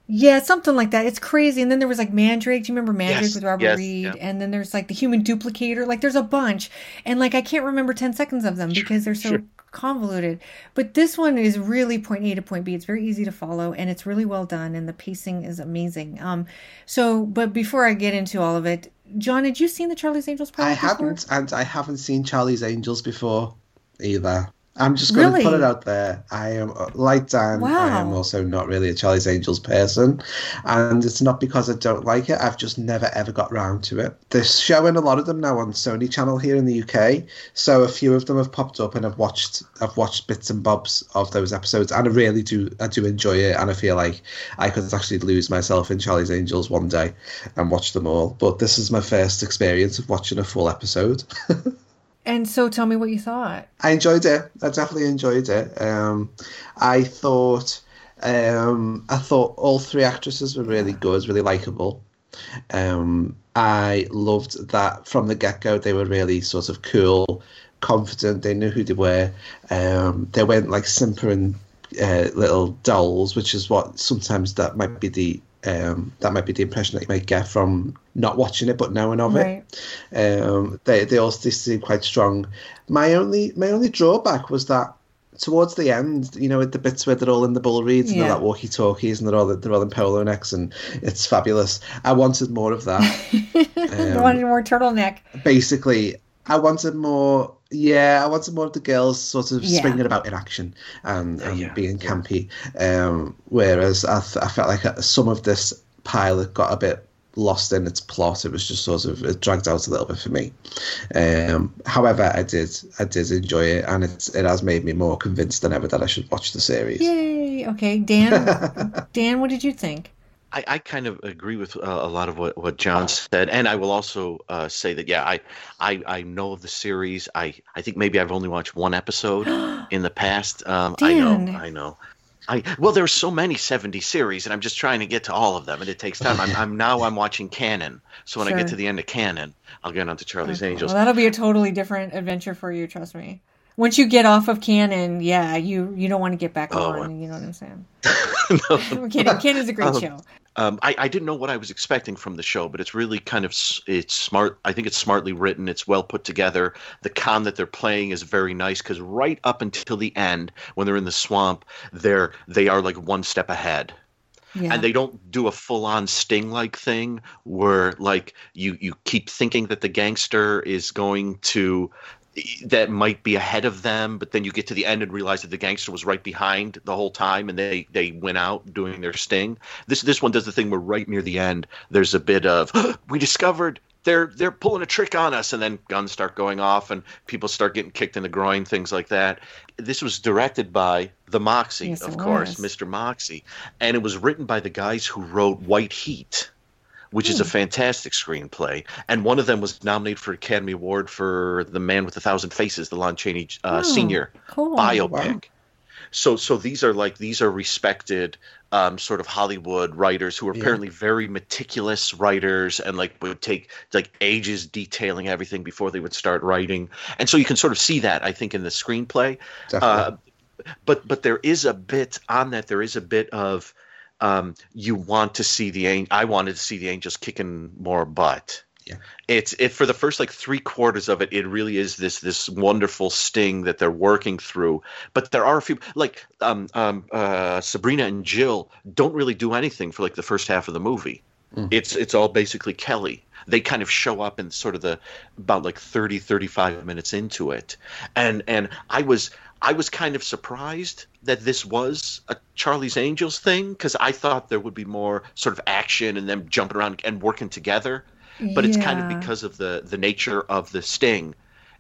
Yeah, something like that. It's crazy. And then there was like Mandrake. Do you remember Mandrake yes, with Robert yes, Reed? Yeah. And then there's like the Human Duplicator. Like there's a bunch, and like I can't remember ten seconds of them because they're so. Sure. Convoluted, but this one is really point A to point B. It's very easy to follow, and it's really well done, and the pacing is amazing. Um, so, but before I get into all of it, John, had you seen the Charlie's Angels pilot? I haven't, before? and I haven't seen Charlie's Angels before either. I'm just going really? to put it out there. I am, like Dan, wow. I am also not really a Charlie's Angels person, and it's not because I don't like it. I've just never, ever got round to it. They're showing a lot of them now on Sony Channel here in the U K, so a few of them have popped up, and I've watched I've watched bits and bobs of those episodes, and I really do I do enjoy it, and I feel like I could actually lose myself in Charlie's Angels one day and watch them all, but this is my first experience of watching a full episode. And so tell me what you thought. I enjoyed it. I definitely enjoyed it. Um, I thought um, I thought all three actresses were really good, really likeable. Um, I loved that from the get-go they were really sort of cool, confident. They knew who they were. Um, they weren't like simpering uh, little dolls, which is what sometimes that might be the... Um, that might be the impression that you might get from not watching it, but knowing of right. it. Um, they they all they seem quite strong. My only my only drawback was that towards the end, you know, at the bits where they're all in the bull reeds yeah. and they're like walkie-talkies and they're all they're all in polo necks and it's fabulous. I wanted more of that. um, I wanted more turtleneck. Basically, I wanted more. Yeah, I wanted more of the girls sort of yeah. swinging about in action and, and yeah, yeah. being campy. Um, whereas I, th- I felt like some of this pilot got a bit lost in its plot. It was just sort of it dragged out a little bit for me. Um, however, I did I did enjoy it, and it's, it has made me more convinced than ever that I should watch the series. Yay! Okay, Dan. Dan, what did you think? I, I kind of agree with uh, a lot of what, what John said, and I will also uh, say that, yeah, I, I, I know of the series. I, I think maybe I've only watched one episode in the past. Um, I know, I know. I Well, there are so many seventy series, and I'm just trying to get to all of them, and it takes time. I'm, I'm Now I'm watching Canon, so when sure. I get to the end of Canon, I'll get on to Charlie's okay. Angels. Well, that'll be a totally different adventure for you, trust me. Once you get off of Canon, yeah, you, you don't want to get back oh, on, you know what I'm saying? No. We're kidding. Canon's a great um, show. Um, I, I didn't know what I was expecting from the show, but it's really kind of it's smart. I think it's smartly written. It's well put together. The con that they're playing is very nice because right up until the end, when they're in the swamp, they're they are like one step ahead. Yeah. And they don't do a full-on Sting-like thing where like you, you keep thinking that the gangster is going to that might be ahead of them, but then you get to the end and realize that the gangster was right behind the whole time and they, they went out doing their sting. This this one does the thing where right near the end, there's a bit of, oh, we discovered they're they're pulling a trick on us, and then guns start going off and people start getting kicked in the groin, things like that. This was directed by the Moxie, yes, of course, was. Mister Moxie, and it was written by the guys who wrote White Heat, which is a fantastic screenplay. And one of them was nominated for Academy Award for The Man with a Thousand Faces, the Lon Chaney uh, oh, Senior cool. biopic. Wow. So so these are like these are respected um, sort of Hollywood writers who are yeah. apparently very meticulous writers and like would take like ages detailing everything before they would start writing. And so you can sort of see that, I think, in the screenplay. Uh, but but there is a bit on that. There is a bit of... Um, you want to see the I wanted to see the Angels kicking more butt. Yeah, it's it for the first like three quarters of it. It really is this this wonderful sting that they're working through. But there are a few like um, um, uh, Sabrina and Jill don't really do anything for like the first half of the movie. Mm. It's it's all basically Kelly. They kind of show up in sort of the about like thirty, thirty-five minutes into it, and and I was. I was kind of surprised that this was a Charlie's Angels thing because I thought there would be more sort of action and them jumping around and working together. But yeah. it's kind of because of the, the nature of the sting.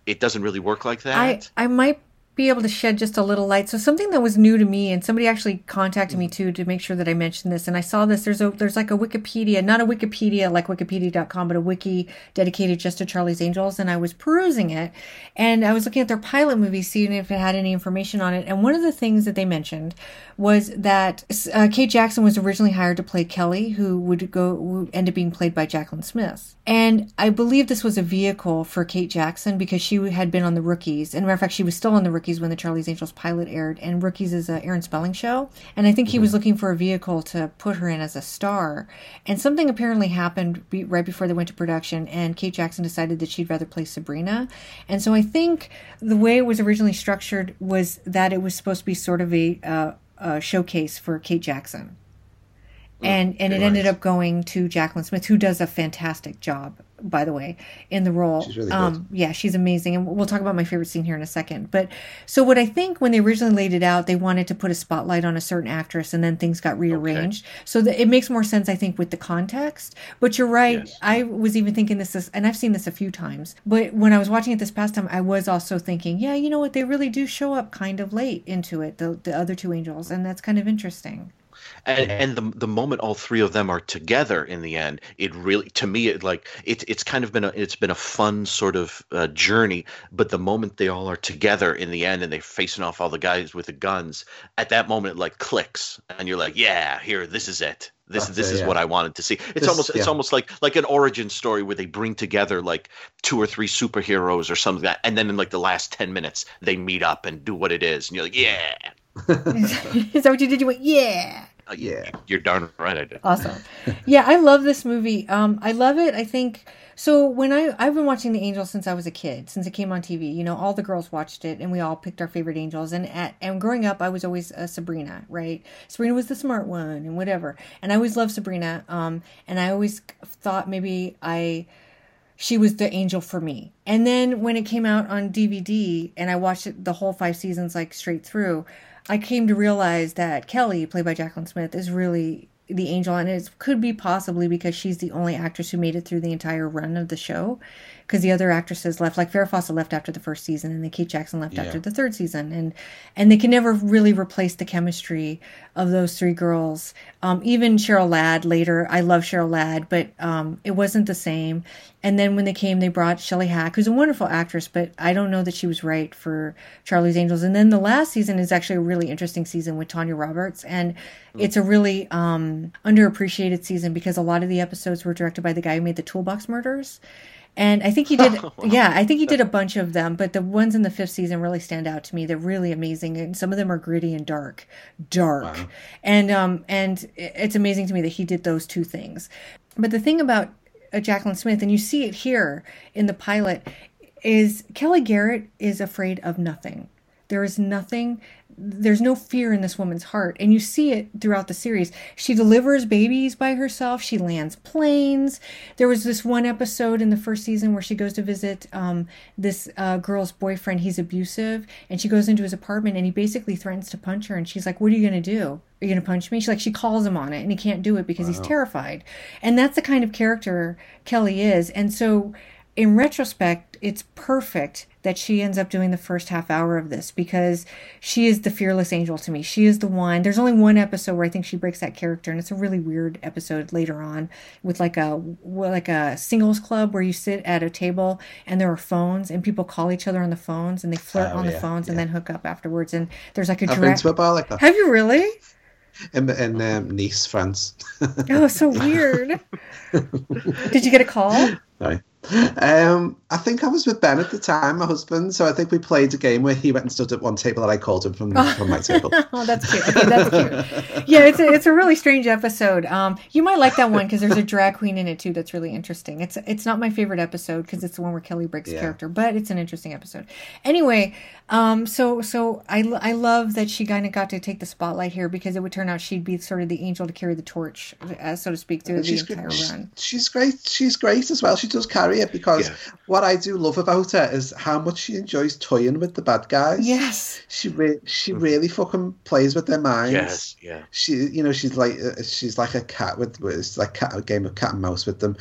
It doesn't really work like that. I, I might be able to shed just a little light. So something that was new to me, and somebody actually contacted me too to make sure that I mentioned this. And I saw this. There's a there's like a Wikipedia, not a Wikipedia like wikipedia dot com, but a wiki dedicated just to Charlie's Angels. And I was perusing it, and I was looking at their pilot movie, seeing if it had any information on it. And one of the things that they mentioned was that uh, Kate Jackson was originally hired to play Kelly, who would go would end up being played by Jacqueline Smith. And I believe this was a vehicle for Kate Jackson because she had been on The Rookies. And matter of fact, she was still on The Rookies when the Charlie's Angels pilot aired, and Rookies is a Aaron Spelling show, and I think he mm-hmm. was looking for a vehicle to put her in as a star, and something apparently happened be, right before they went to production, and Kate Jackson decided that she'd rather play Sabrina. And so I think the way it was originally structured was that it was supposed to be sort of a, uh, a showcase for Kate Jackson, mm-hmm. and and it nice. ended up going to Jacqueline Smith, who does a fantastic job, by the way, in the role. She's really um, good. Yeah, she's amazing. And we'll talk about my favorite scene here in a second. But so what I think when they originally laid it out, they wanted to put a spotlight on a certain actress, and then things got rearranged. Okay. So that it makes more sense, I think, with the context. But you're right. Yes. I was even thinking this, is, and I've seen this a few times, but when I was watching it this past time, I was also thinking, yeah, you know what? They really do show up kind of late into it, the, the other two angels. And that's kind of interesting. And, and the the moment all three of them are together in the end, it really, to me, it like it, it's kind of been a it's been a fun sort of uh, journey. But the moment they all are together in the end and they're facing off all the guys with the guns, at that moment it like clicks, and you're like, yeah, here, this is it. This That's this a, is yeah. what I wanted to see. It's this, almost yeah. it's almost like like an origin story where they bring together like two or three superheroes or something like that, and then in like the last ten minutes they meet up and do what it is, and you're like, yeah. Is that what you did? You went, yeah. Uh, yeah, you're darn right I did. Awesome. Yeah, I love this movie. Um, I love it. I think so. When I I've been watching The Angels since I was a kid, since it came on T V. You know, all the girls watched it, and we all picked our favorite angels. And at, and growing up, I was always a Sabrina, right? Sabrina was the smart one, and whatever. And I always loved Sabrina. Um, and I always thought maybe I. she was the angel for me. And then when it came out on D V D and I watched it, the whole five seasons, like straight through, I came to realize that Kelly, played by Jacqueline Smith, is really the angel. And it could be possibly because she's the only actress who made it through the entire run of the show, because the other actresses left, like Farrah Fawcett left after the first season, and then Kate Jackson left yeah. after the third season. And and they can never really replace the chemistry of those three girls. Um, even Cheryl Ladd later, I love Cheryl Ladd, but um, it wasn't the same. And then when they came, they brought Shelley Hack, who's a wonderful actress, but I don't know that she was right for Charlie's Angels. And then the last season is actually a really interesting season with Tanya Roberts. And mm-hmm. it's a really um, underappreciated season because a lot of the episodes were directed by the guy who made the Toolbox Murders. And I think he did, yeah, I think he did a bunch of them, but the ones in the fifth season really stand out to me. They're really amazing, and some of them are gritty and dark, dark. Wow. And um, and it's amazing to me that he did those two things. But the thing about Jacqueline Smith, and you see it here in the pilot, is Kelly Garrett is afraid of nothing. There is nothing. There's no fear in this woman's heart. And you see it throughout the series. She delivers babies by herself. She lands planes. There was this one episode in the first season where she goes to visit um, this uh, girl's boyfriend. He's abusive. And she goes into his apartment and he basically threatens to punch her. And she's like, what are you going to do? Are you going to punch me? She like, she calls him on it and he can't do it because wow. he's terrified. And that's the kind of character Kelly is. And so in retrospect, it's perfect that she ends up doing the first half hour of this because she is the fearless angel to me. She is the one. There's only one episode where I think she breaks that character, and it's a really weird episode later on with like a like a singles club where you sit at a table and there are phones and people call each other on the phones and they flirt oh, on yeah, the phones yeah. and then hook up afterwards. And there's like a direct. Like Have you really? In, in um, Nice, France. Oh, so weird. Did you get a call? No. Um, I think I was with Ben at the time, my husband. So I think we played a game where he went and stood at one table and I called him from, from my table. Oh, that's cute. Okay, that's cute. Yeah, it's a, it's a really strange episode. Um, you might like that one because there's a drag queen in it too that's really interesting. It's it's not my favorite episode because it's the one where Kelly breaks yeah. character, but it's an interesting episode. Anyway, um, so so I, I love that she kind of got to take the spotlight here because it would turn out she'd be sort of the angel to carry the torch, uh, so to speak, through the entire great. run. She's great. She's great as well. She does carry it because yeah. what I do love about her is how much she enjoys toying with the bad guys. Yes, she re- she mm. really fucking plays with their minds. Yes, yeah. She, you know, she's like uh, she's like a cat with, with it's like cat, a game of cat and mouse with them.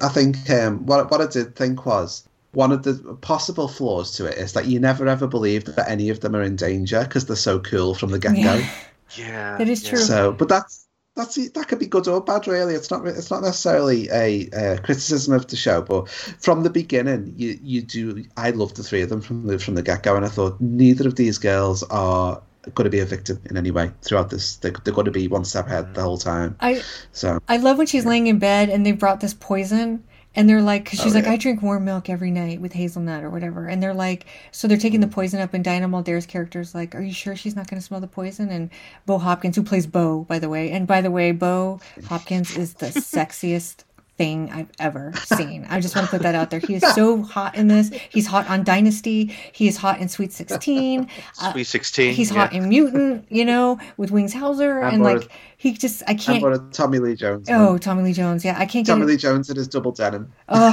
I think um, what what I did think was one of the possible flaws to it is that you never ever believe that any of them are in danger because they're so cool from the get-go. Yeah, yeah that is yeah. true. So, but that's that's that could be good or bad, really. It's not it's not necessarily a, a criticism of the show, but from the beginning, you you do. I loved the three of them from the from the get-go, and I thought neither of these girls are going to be a victim in any way throughout this. They're, they're going to be one step ahead the whole time. I so I love when she's yeah. laying in bed and they brought this poison. And they're like, because she's oh, like, yeah. I drink warm milk every night with hazelnut or whatever. And they're like, so they're taking the poison up. And Diana Muldaur's character's like, are you sure she's not going to smell the poison? And Bo Hopkins, who plays Bo, by the way. And by the way, Bo Hopkins is the sexiest thing I've ever seen. I just want to put that out there. He is so hot in this. He's hot on Dynasty. He is hot in Sweet sixteen. Uh, Sweet sixteen. He's yeah. hot in Mutant, you know, with Wings Hauser. And, and like... He just, I can't. And Tommy Lee Jones. Oh, man. Tommy Lee Jones. Yeah, I can't Tommy get Tommy Lee Jones in his double denim. Oh,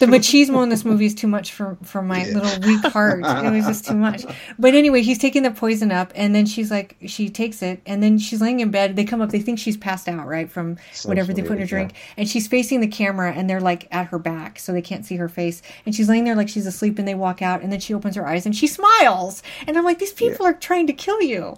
the machismo in this movie is too much for, for my yeah. little weak heart. It was just too much. But anyway, he's taking the poison up, and then she's like, she takes it, and then she's laying in bed. They come up, they think she's passed out, right, from so whatever they put in her drink. Yeah. And she's facing the camera, and they're like at her back, so they can't see her face. And she's laying there like she's asleep, and they walk out, and then she opens her eyes, and she smiles. And I'm like, these people yeah. are trying to kill you.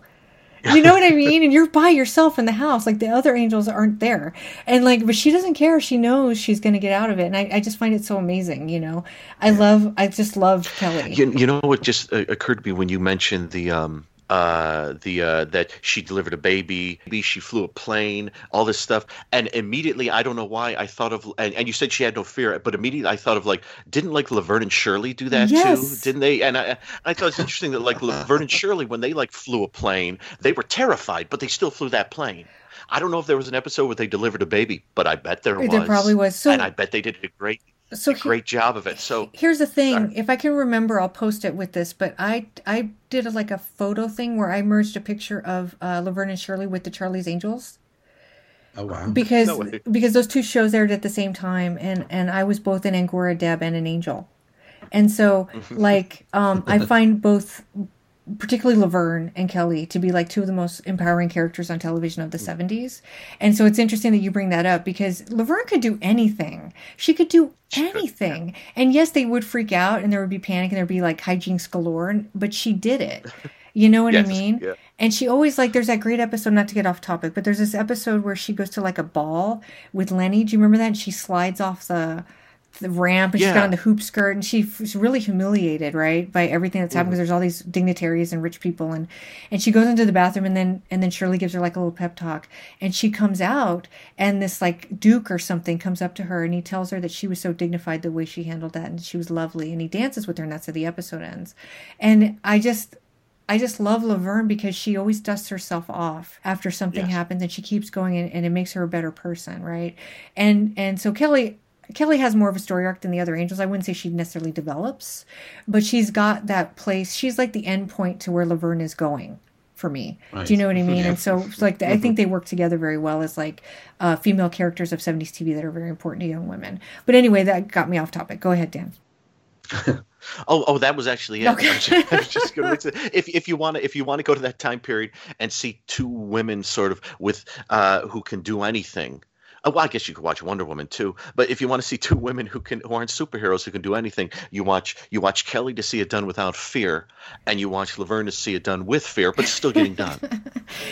You know what I mean? And you're by yourself in the house. Like, the other angels aren't there. And, like, but she doesn't care. She knows she's going to get out of it. And I, I just find it so amazing, you know? I love, I just love Kelly. You, you know what just occurred to me when you mentioned the, um, uh, the, uh, that she delivered a baby, she flew a plane, all this stuff. And immediately, I don't know why, I thought of, and, and you said she had no fear, but immediately I thought of, like, didn't, like, Laverne and Shirley do that yes. too? Didn't they? And I, I thought it's interesting that, like, Laverne and Shirley, when they, like, flew a plane, they were terrified, but they still flew that plane. I don't know if there was an episode where they delivered a baby, but I bet there, there was. There probably was. So- and I bet they did a great So he, great job of it. So here's the thing. Sorry. If I can remember, I'll post it with this, but I, I did a, like a photo thing where I merged a picture of uh, Laverne and Shirley with the Charlie's Angels. Oh, wow. Because, no because those two shows aired at the same time. And, and I was both an Angora Deb and an angel. And so like, um, I find both, particularly Laverne and Kelly, to be like two of the most empowering characters on television of the seventies. And so it's interesting that you bring that up because Laverne could do anything. She could do anything. And yes, they would freak out and there would be panic and there'd be like hijinks galore, but she did it. You know what yes, I mean? Yeah. And she always like, there's that great episode, not to get off topic, but there's this episode where she goes to like a ball with Lenny. Do you remember that? And she slides off the... the ramp and yeah. she's got on the hoop skirt and she f- she's really humiliated, right, by everything that's happened because mm-hmm. there's all these dignitaries and rich people and and she goes into the bathroom and then and then Shirley gives her like a little pep talk and she comes out and this like duke or something comes up to her and he tells her that she was so dignified the way she handled that and she was lovely and he dances with her and that's how the episode ends. And I just I just love Laverne because she always dusts herself off after something yes. happens and she keeps going and, and it makes her a better person, right? And and so Kelly Kelly has more of a story arc than the other angels. I wouldn't say she necessarily develops, but she's got that place. She's like the end point to where Laverne is going for me. Right. Do you know what I mean? Yeah. And so like, the, I think they work together very well as like uh, female characters of seventies T V that are very important to young women. But anyway, that got me off topic. Go ahead, Dan. Oh, oh, that was actually it. Okay. I was just, I was just gonna say, if if you want to, if you want to go to that time period and see two women sort of with uh, who can do anything. Well, I guess you could watch Wonder Woman too, but if you want to see two women who can who aren't superheroes who can do anything, you watch you watch Kelly to see it done without fear, and you watch Laverne to see it done with fear, but still getting done.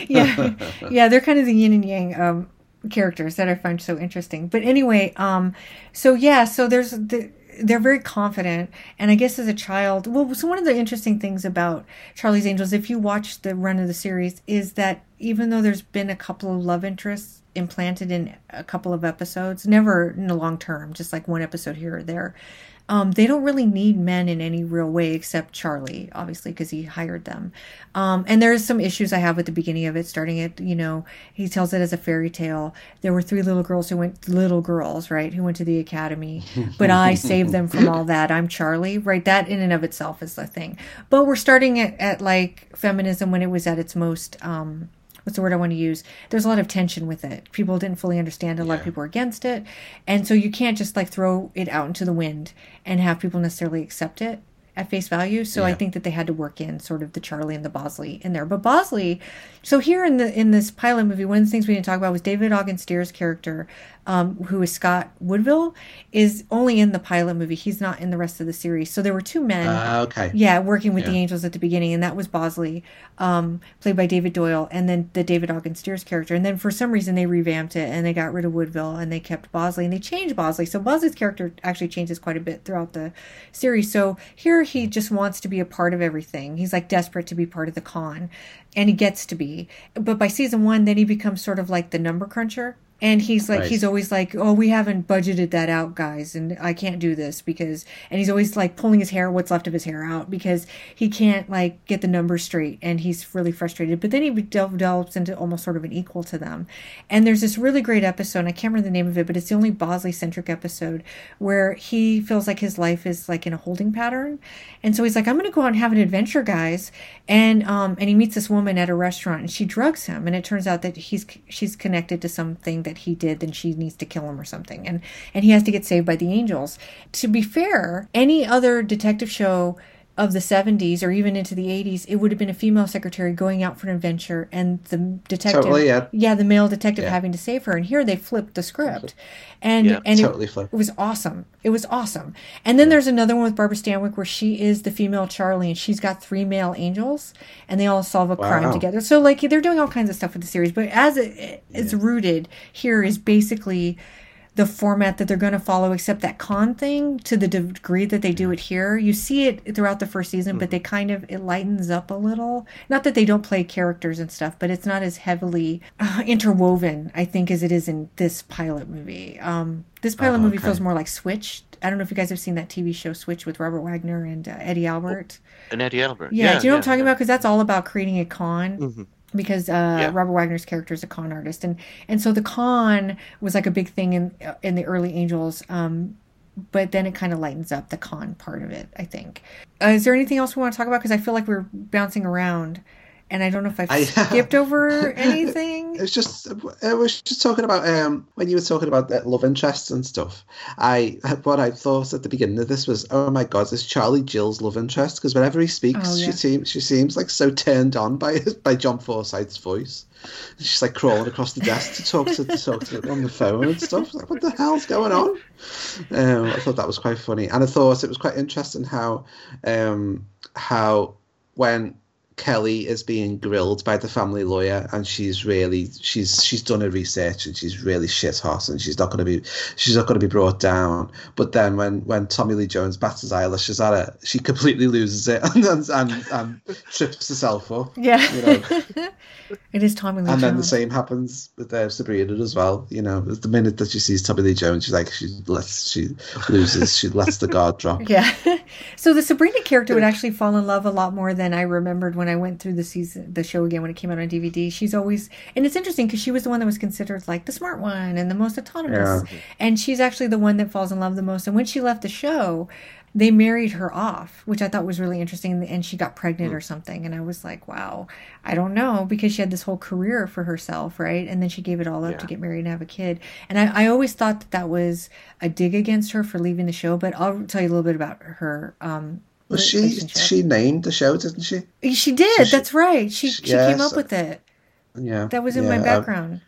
yeah, yeah, they're kind of the yin and yang um, characters that I find so interesting. But anyway, um, so yeah, so there's the. They're very confident. And I guess as a child, well, so one of the interesting things about Charlie's Angels, if you watch the run of the series, is that even though there's been a couple of love interests implanted in a couple of episodes, never in the long term, just like one episode here or there, um, they don't really need men in any real way except Charlie, obviously, because he hired them. Um, and there's some issues I have with the beginning of it, starting it, you know, he tells it as a fairy tale. There were three little girls who went, little girls, right, who went to the academy. But I saved them from all that. I'm Charlie, right? That in and of itself is the thing. But we're starting at, at like feminism when it was at its most... Um, what's the word I want to use? There's a lot of tension with it. People didn't fully understand. A lot yeah. of people were against it. And so you can't just like throw it out into the wind and have people necessarily accept it at face value. So yeah. I think that they had to work in sort of the Charlie and the Bosley in there. But Bosley, so here in the in this pilot movie, one of the things we didn't talk about was David Ogden Steer's character um, who is Scott Woodville, is only in the pilot movie. He's not in the rest of the series. So there were two men, uh, okay. yeah, working with yeah. the angels at the beginning, and that was Bosley, um, played by David Doyle, and then the David Ogden Stiers character. And then for some reason they revamped it, and they got rid of Woodville, and they kept Bosley, and they changed Bosley. So Bosley's character actually changes quite a bit throughout the series. So here he just wants to be a part of everything. He's like desperate to be part of the con, and he gets to be. But by season one, then he becomes sort of like the number cruncher. And he's like, right. he's always like, oh, we haven't budgeted that out, guys. And I can't do this because, and he's always like pulling his hair, what's left of his hair out, because he can't like get the numbers straight. And he's really frustrated. But then he develops into almost sort of an equal to them. And there's this really great episode, and I can't remember the name of it, but it's the only Bosley centric episode where he feels like his life is like in a holding pattern. And so he's like, I'm going to go out and have an adventure, guys. And, um, and he meets this woman at a restaurant, and she drugs him. And it turns out that he's, she's connected to something that he did, then she needs to kill him or something, and and he has to get saved by the angels. To be fair, any other detective show of the seventies or even into the eighties, it would have been a female secretary going out for an adventure and the detective totally, yeah. yeah the male detective yeah. having to save her, and here they flipped the script. And yeah, and totally it, flipped. it was awesome it was awesome and then yeah. there's another one with Barbara Stanwyck where she is the female Charlie, and she's got three male angels, and they all solve a wow. crime together. So like they're doing all kinds of stuff with the series, but as it, it's yeah. rooted here is basically the format that they're going to follow, except that con thing, to the degree that they do it here. You see it throughout the first season, but they kind of, it lightens up a little. Not that they don't play characters and stuff, but it's not as heavily uh, interwoven, I think, as it is in this pilot movie. Um, this pilot oh, okay. movie feels more like Switch. I don't know if you guys have seen that T V show Switch with Robert Wagner and uh, Eddie Albert. And Eddie Albert. Yeah, yeah do you know yeah, what I'm talking yeah. about? Because that's all about creating a con. Mm-hmm. Because uh, yeah. Robert Wagner's character is a con artist. And, and so the con was like a big thing in in the early Angels. Um, but then it kind of lightens up the con part of it, I think. Uh, is there anything else we want to talk about? Because I feel like we're bouncing around. And I don't know if I've I, skipped over anything. It was just, I was just talking about, um, when you were talking about that love interests and stuff, I what I thought at the beginning of this was, oh my God, is Charlie Gill's love interest? Because whenever he speaks, oh, yeah. she seems she seems like so turned on by by John Forsythe's voice. She's like crawling across the desk to talk to, to talk to him on the phone and stuff. Like, what the hell's going on? Um, I thought that was quite funny, and I thought it was quite interesting how, um, how when Kelly is being grilled by the family lawyer, and she's really she's she's done her research, and she's really shit hot, and she's not going to be she's not going to be brought down. But then when, when Tommy Lee Jones bats his eyelashes at her, she completely loses it and and, and, and trips herself up. Yeah, you know? It is Tommy Lee Jones. And then the same happens with uh, Sabrina as well. You know, the minute that she sees Tommy Lee Jones, she's like she lets she loses she lets the guard drop. Yeah. So the Sabrina character would actually fall in love a lot more than I remembered when. When I went through the season, the show again, when it came out on D V D, she's always, and it's interesting because she was the one that was considered like the smart one and the most autonomous. Yeah. And she's actually the one that falls in love the most. And when she left the show, they married her off, which I thought was really interesting. And she got pregnant mm. or something. And I was like, wow, I don't know, because she had this whole career for herself, right? And then she gave it all up yeah. to get married and have a kid. And I, I always thought that that was a dig against her for leaving the show. But I'll tell you a little bit about her. Um, Well, she she named the show, didn't she? She did. So she, that's right. She she, she yeah, came up so, with it. Yeah, that was in yeah, my background.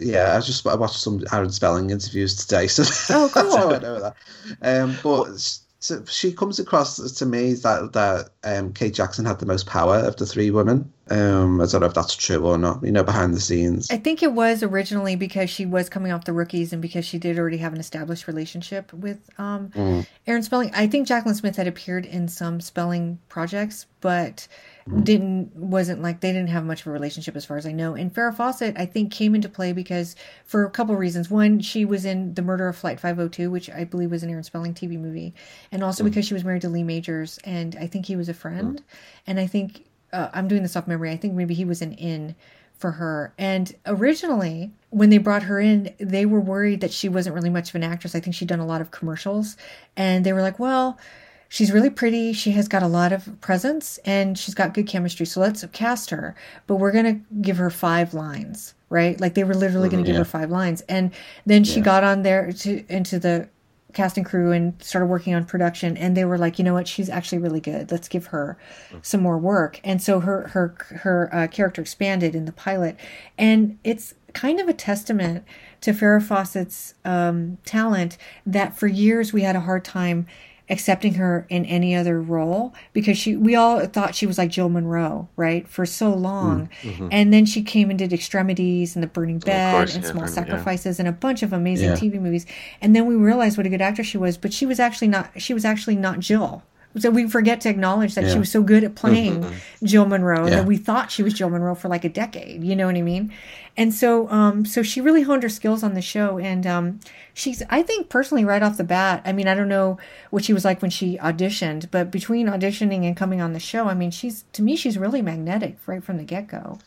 I, yeah, I just I watched some Aaron Spelling interviews today, so oh, cool. that's how I know that. Um, but so she comes across to me that that um, Kate Jackson had the most power of the three women. Um, I don't know if that's true or not, you know, behind the scenes. I think it was originally because she was coming off the rookies and because she did already have an established relationship with um, mm. Aaron Spelling. I think Jacqueline Smith had appeared in some Spelling projects, but mm. didn't wasn't like they didn't have much of a relationship as far as I know. And Farrah Fawcett, I think, came into play because for a couple reasons. One, she was in The Murder of Flight five oh two, which I believe was an Aaron Spelling T V movie. And also mm. because she was married to Lee Majors, and I think he was a friend. Mm. And I think... Uh, I'm doing this off memory. I think maybe he was an in for her. And originally, when they brought her in, they were worried that she wasn't really much of an actress. I think she'd done a lot of commercials. And they were like, well, she's really pretty. She has got a lot of presence and she's got good chemistry. So let's cast her. But we're going to give her five lines, right? Like they were literally mm-hmm, going to yeah. give her five lines. And then she yeah. got on there to into the casting crew and started working on production, and they were like, you know what, she's actually really good, let's give her some more work. And so her her her uh, character expanded in the pilot, and it's kind of a testament to Farrah Fawcett's um, talent that for years we had a hard time accepting her in any other role, because she we all thought she was like Jill Monroe, right, for so long. Mm-hmm. And then she came and did Extremities and The Burning Bed, oh, course, and yeah, Small Sacrifices, yeah, and a bunch of amazing yeah. T V movies. And then we realized what a good actress she was, but she was actually not she was actually not Jill. So we forget to acknowledge that yeah. she was so good at playing mm-hmm. Jill Monroe yeah. that we thought she was Jill Monroe for like a decade. You know what I mean? And so, um, so she really honed her skills on the show. And um, she's, I think personally right off the bat, I mean, I don't know what she was like when she auditioned, but between auditioning and coming on the show, I mean, she's, to me, she's really magnetic right from the get-go.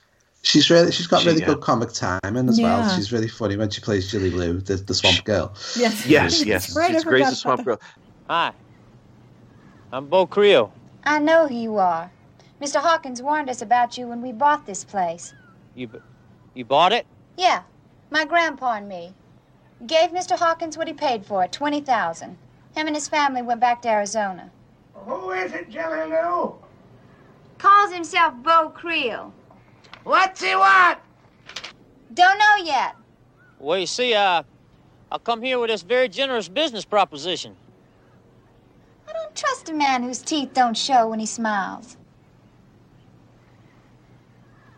She's really, she's got really she, yeah. good comic timing as yeah. well. She's really funny when she plays Jilly Lou, the, the Swamp Girl. Yes, yes, yes. Right, she's great as the Swamp Girl. Hi. I'm Bo Creel. I know who you are. Mister Hawkins warned us about you when we bought this place. You b- you bought it? Yeah. My grandpa and me. Gave Mister Hawkins what he paid for it, twenty thousand dollars. Him and his family went back to Arizona. Who is it, Jelly Lou? Calls himself Bo Creel. What's he want? Don't know yet. Well, you see, uh, I'll come here with this very generous business proposition. I don't trust a man whose teeth don't show when he smiles.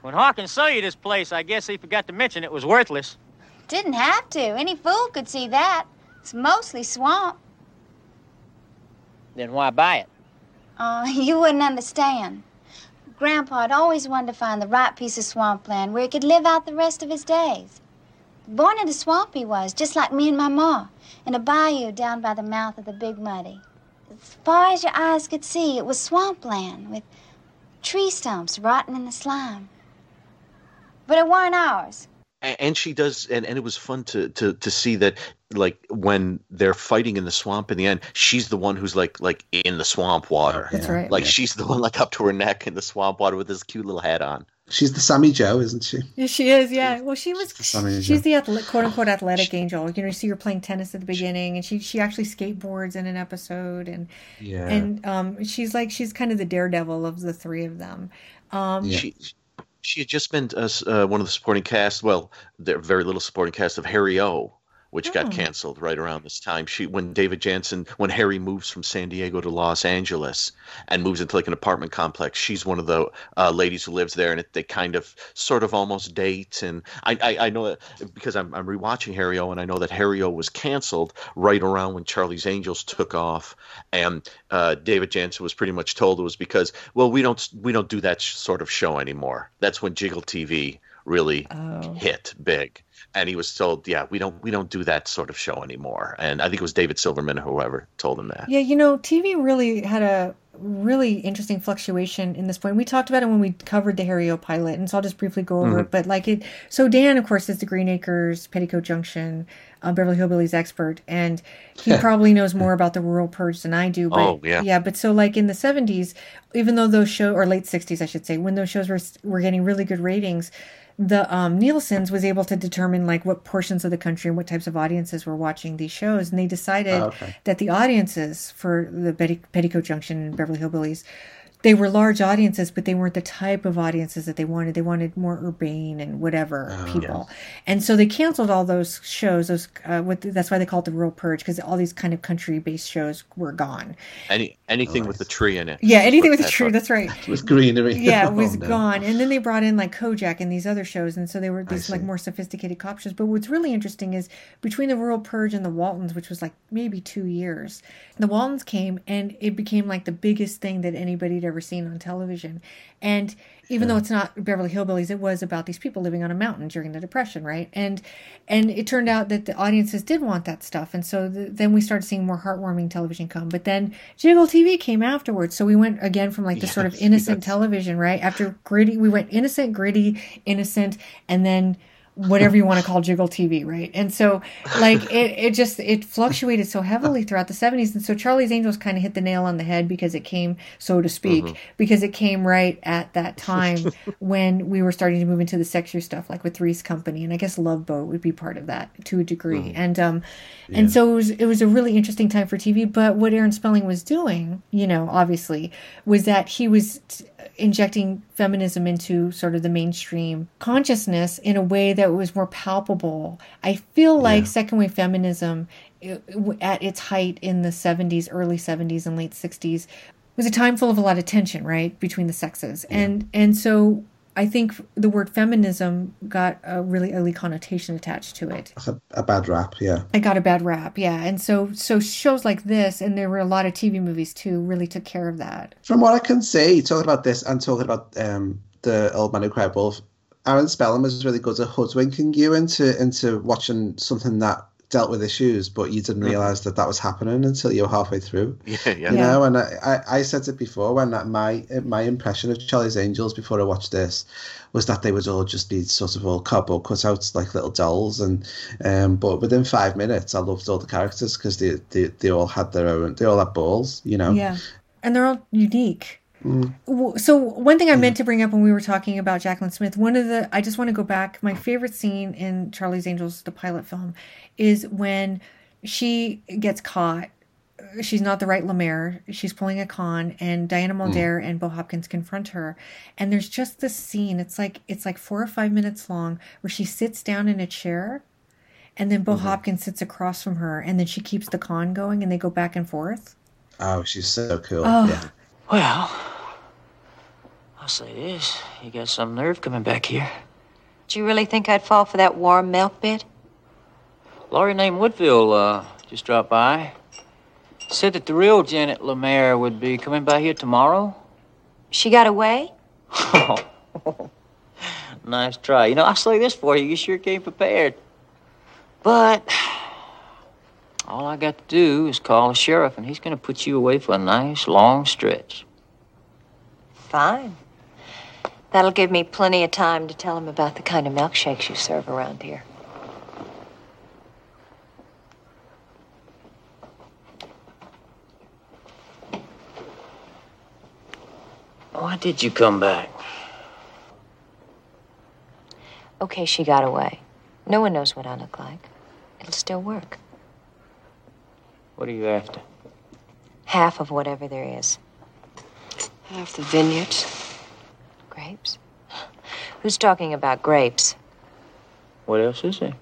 When Hawkins sold you this place, I guess he forgot to mention it was worthless. Didn't have to. Any fool could see that. It's mostly swamp. Then why buy it? Oh, you wouldn't understand. Grandpa had always wanted to find the right piece of swampland where he could live out the rest of his days. Born in a swamp he was, just like me and my ma, in a bayou down by the mouth of the Big Muddy. As far as your eyes could see, it was swampland with tree stumps rotting in the slime. But it weren't ours. And she does, and, and it was fun to, to, to see that, like, when they're fighting in the swamp in the end, she's the one who's, like, like in the swamp water. That's right. Like, yeah. she's the one, like, up to her neck in the swamp water with this cute little hat on. She's the Sammy Joe, isn't she? Yeah, she is, yeah. Well, she was, she's the, she's the athlete, quote-unquote athletic she, angel. You know, you see her playing tennis at the beginning, and she, she actually skateboards in an episode. And yeah. and um, she's like, she's kind of the daredevil of the three of them. Um, yeah. She she had just been uh, uh, one of the supporting cast, well, the very little supporting cast of Harry O., which oh. got canceled right around this time. She, when David Jansen, when Harry moves from San Diego to Los Angeles and moves into like an apartment complex, she's one of the uh, ladies who lives there, and it, they kind of sort of almost date. And I, I, I know that because I'm, I'm rewatching Harry O, and I know that Harry O was canceled right around when Charlie's Angels took off, and uh, David Jansen was pretty much told it was because, well, we don't we don't do that sh- sort of show anymore. That's when Jiggle T V really oh. hit big. And he was told, yeah, we don't we don't do that sort of show anymore. And I think it was David Silverman or whoever told him that. Yeah, you know, T V really had a really interesting fluctuation in this point. We talked about it when we covered the Harry O pilot, and so I'll just briefly go over mm-hmm. it. But like it, so Dan, of course, is the Green Acres, Petticoat Junction, uh, Beverly Hillbillies expert, and he probably knows more about the rural purge than I do. But, oh yeah, yeah. But so like in the seventies, even though those shows, or late sixties, I should say, when those shows were were getting really good ratings, the um, Nielsen's was able to determine like what portions of the country and what types of audiences were watching these shows. And they decided oh, okay. that the audiences for the Betty, Petticoat Junction and Beverly Hillbillies, they were large audiences, but they weren't the type of audiences that they wanted. They wanted more urbane and whatever oh, people. Yes. And so they canceled all those shows. Those uh, with, that's why they called it the Rural Purge, because all these kind of country-based shows were gone. Any Anything oh, with a tree in it. Yeah, anything with a tree, that's right. With greenery. Yeah, it was oh, no. gone. And then they brought in like Kojak and these other shows. And so they were these like more sophisticated cop shows. But what's really interesting is between the Rural Purge and the Waltons, which was like maybe two years, the Waltons came and it became like the biggest thing that anybody had ever seen on television. And even yeah. though it's not Beverly Hillbillies, it was about these people living on a mountain during the Depression, right? And and it turned out that the audiences did want that stuff. And so the, then we started seeing more heartwarming television come. But then Jiggle T V came afterwards. So we went again from like the yes, sort of innocent television, right? After gritty, we went innocent, gritty, innocent, and then whatever you want to call Jiggle T V, right? And so like it, it just it fluctuated so heavily throughout the seventies. And so Charlie's Angels kind of hit the nail on the head because it came, so to speak, mm-hmm. because it came right at that time when we were starting to move into the sexier stuff, like with Three's Company, and I guess Love Boat would be part of that to a degree. Mm-hmm. And um yeah. and so it was it was a really interesting time for T V. But what Aaron Spelling was doing, you know, obviously, was that he was t- injecting feminism into sort of the mainstream consciousness in a way that it was more palpable. I feel like yeah. second wave feminism it, at its height in the seventies, early seventies and late sixties was a time full of a lot of tension, right, between the sexes. Yeah. And and so I think the word feminism got a really ugly connotation attached to it. A, a bad rap, yeah. It got a bad rap, yeah. And so so shows like this, and there were a lot of T V movies too, really took care of that. From what I can see, talking about this and talking about um, the Old Man Who Cried Wolf, Aaron Spelling was really good at hoodwinking you into into watching something that dealt with issues, but you didn't realise that that was happening until you were halfway through. Yeah, yeah. You yeah. know, and I, I, I said it before when my my impression of Charlie's Angels before I watched this was that they would all just be sort of all cardboard cutouts like little dolls, and um, but within five minutes I loved all the characters because they, they they all had their own, they all had balls, you know. Yeah, and they're all unique. Mm. So one thing I meant to bring up when we were talking about Jacqueline Smith, one of the, I just want to go back, my favorite scene in Charlie's Angels, the pilot film, is when she gets caught. She's not the right Lemaire. She's pulling a con, and Diana Muldaur mm. and Bo Hopkins confront her. And there's just this scene. It's like, it's like four or five minutes long where she sits down in a chair, and then Bo mm-hmm. Hopkins sits across from her, and then she keeps the con going, and they go back and forth. Oh, she's so cool. Oh. Yeah. Well, I'll say this. You got some nerve coming back here. Do you really think I'd fall for that warm milk bit? Laurie named Woodville uh, just dropped by. Said that the real Janet Lemaire would be coming by here tomorrow. She got away? Nice try. You know, I'll say this for you. You sure came prepared. But all I got to do is call the sheriff, and he's going to put you away for a nice long stretch. Fine. That'll give me plenty of time to tell him about the kind of milkshakes you serve around here. Why did you come back? Okay, she got away. No one knows what I look like. It'll still work. What are you after? Half of whatever there is. Half the vineyards. Grapes? Who's talking about grapes? What else is there?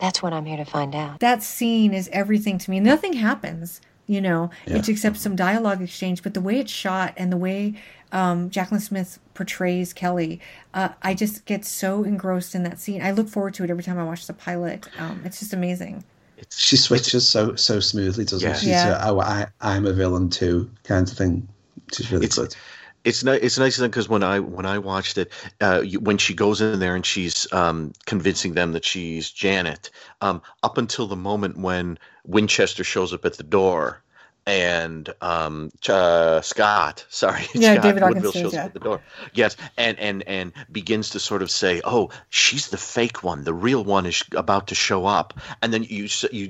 That's what I'm here to find out. That scene is everything to me. Nothing happens, you know, yeah. it's except some dialogue exchange, but the way it's shot and the way um, Jacqueline Smith portrays Kelly, uh, I just get so engrossed in that scene. I look forward to it every time I watch the pilot. Um, it's just amazing. She switches so so smoothly, doesn't yeah. she? Yeah. So, oh, I, I'm a villain too, kind of thing. She's really it's, good. It's nice. It's nice because when I when I watched it, uh, you, when she goes in there and she's um, convincing them that she's Janet, um, up until the moment when Winchester shows up at the door, and um, uh, Scott, sorry, yeah, Scott David Woodville shows yeah. up at the door. Yes, and and and begins to sort of say, "Oh, she's the fake one. The real one is about to show up." And then you, you,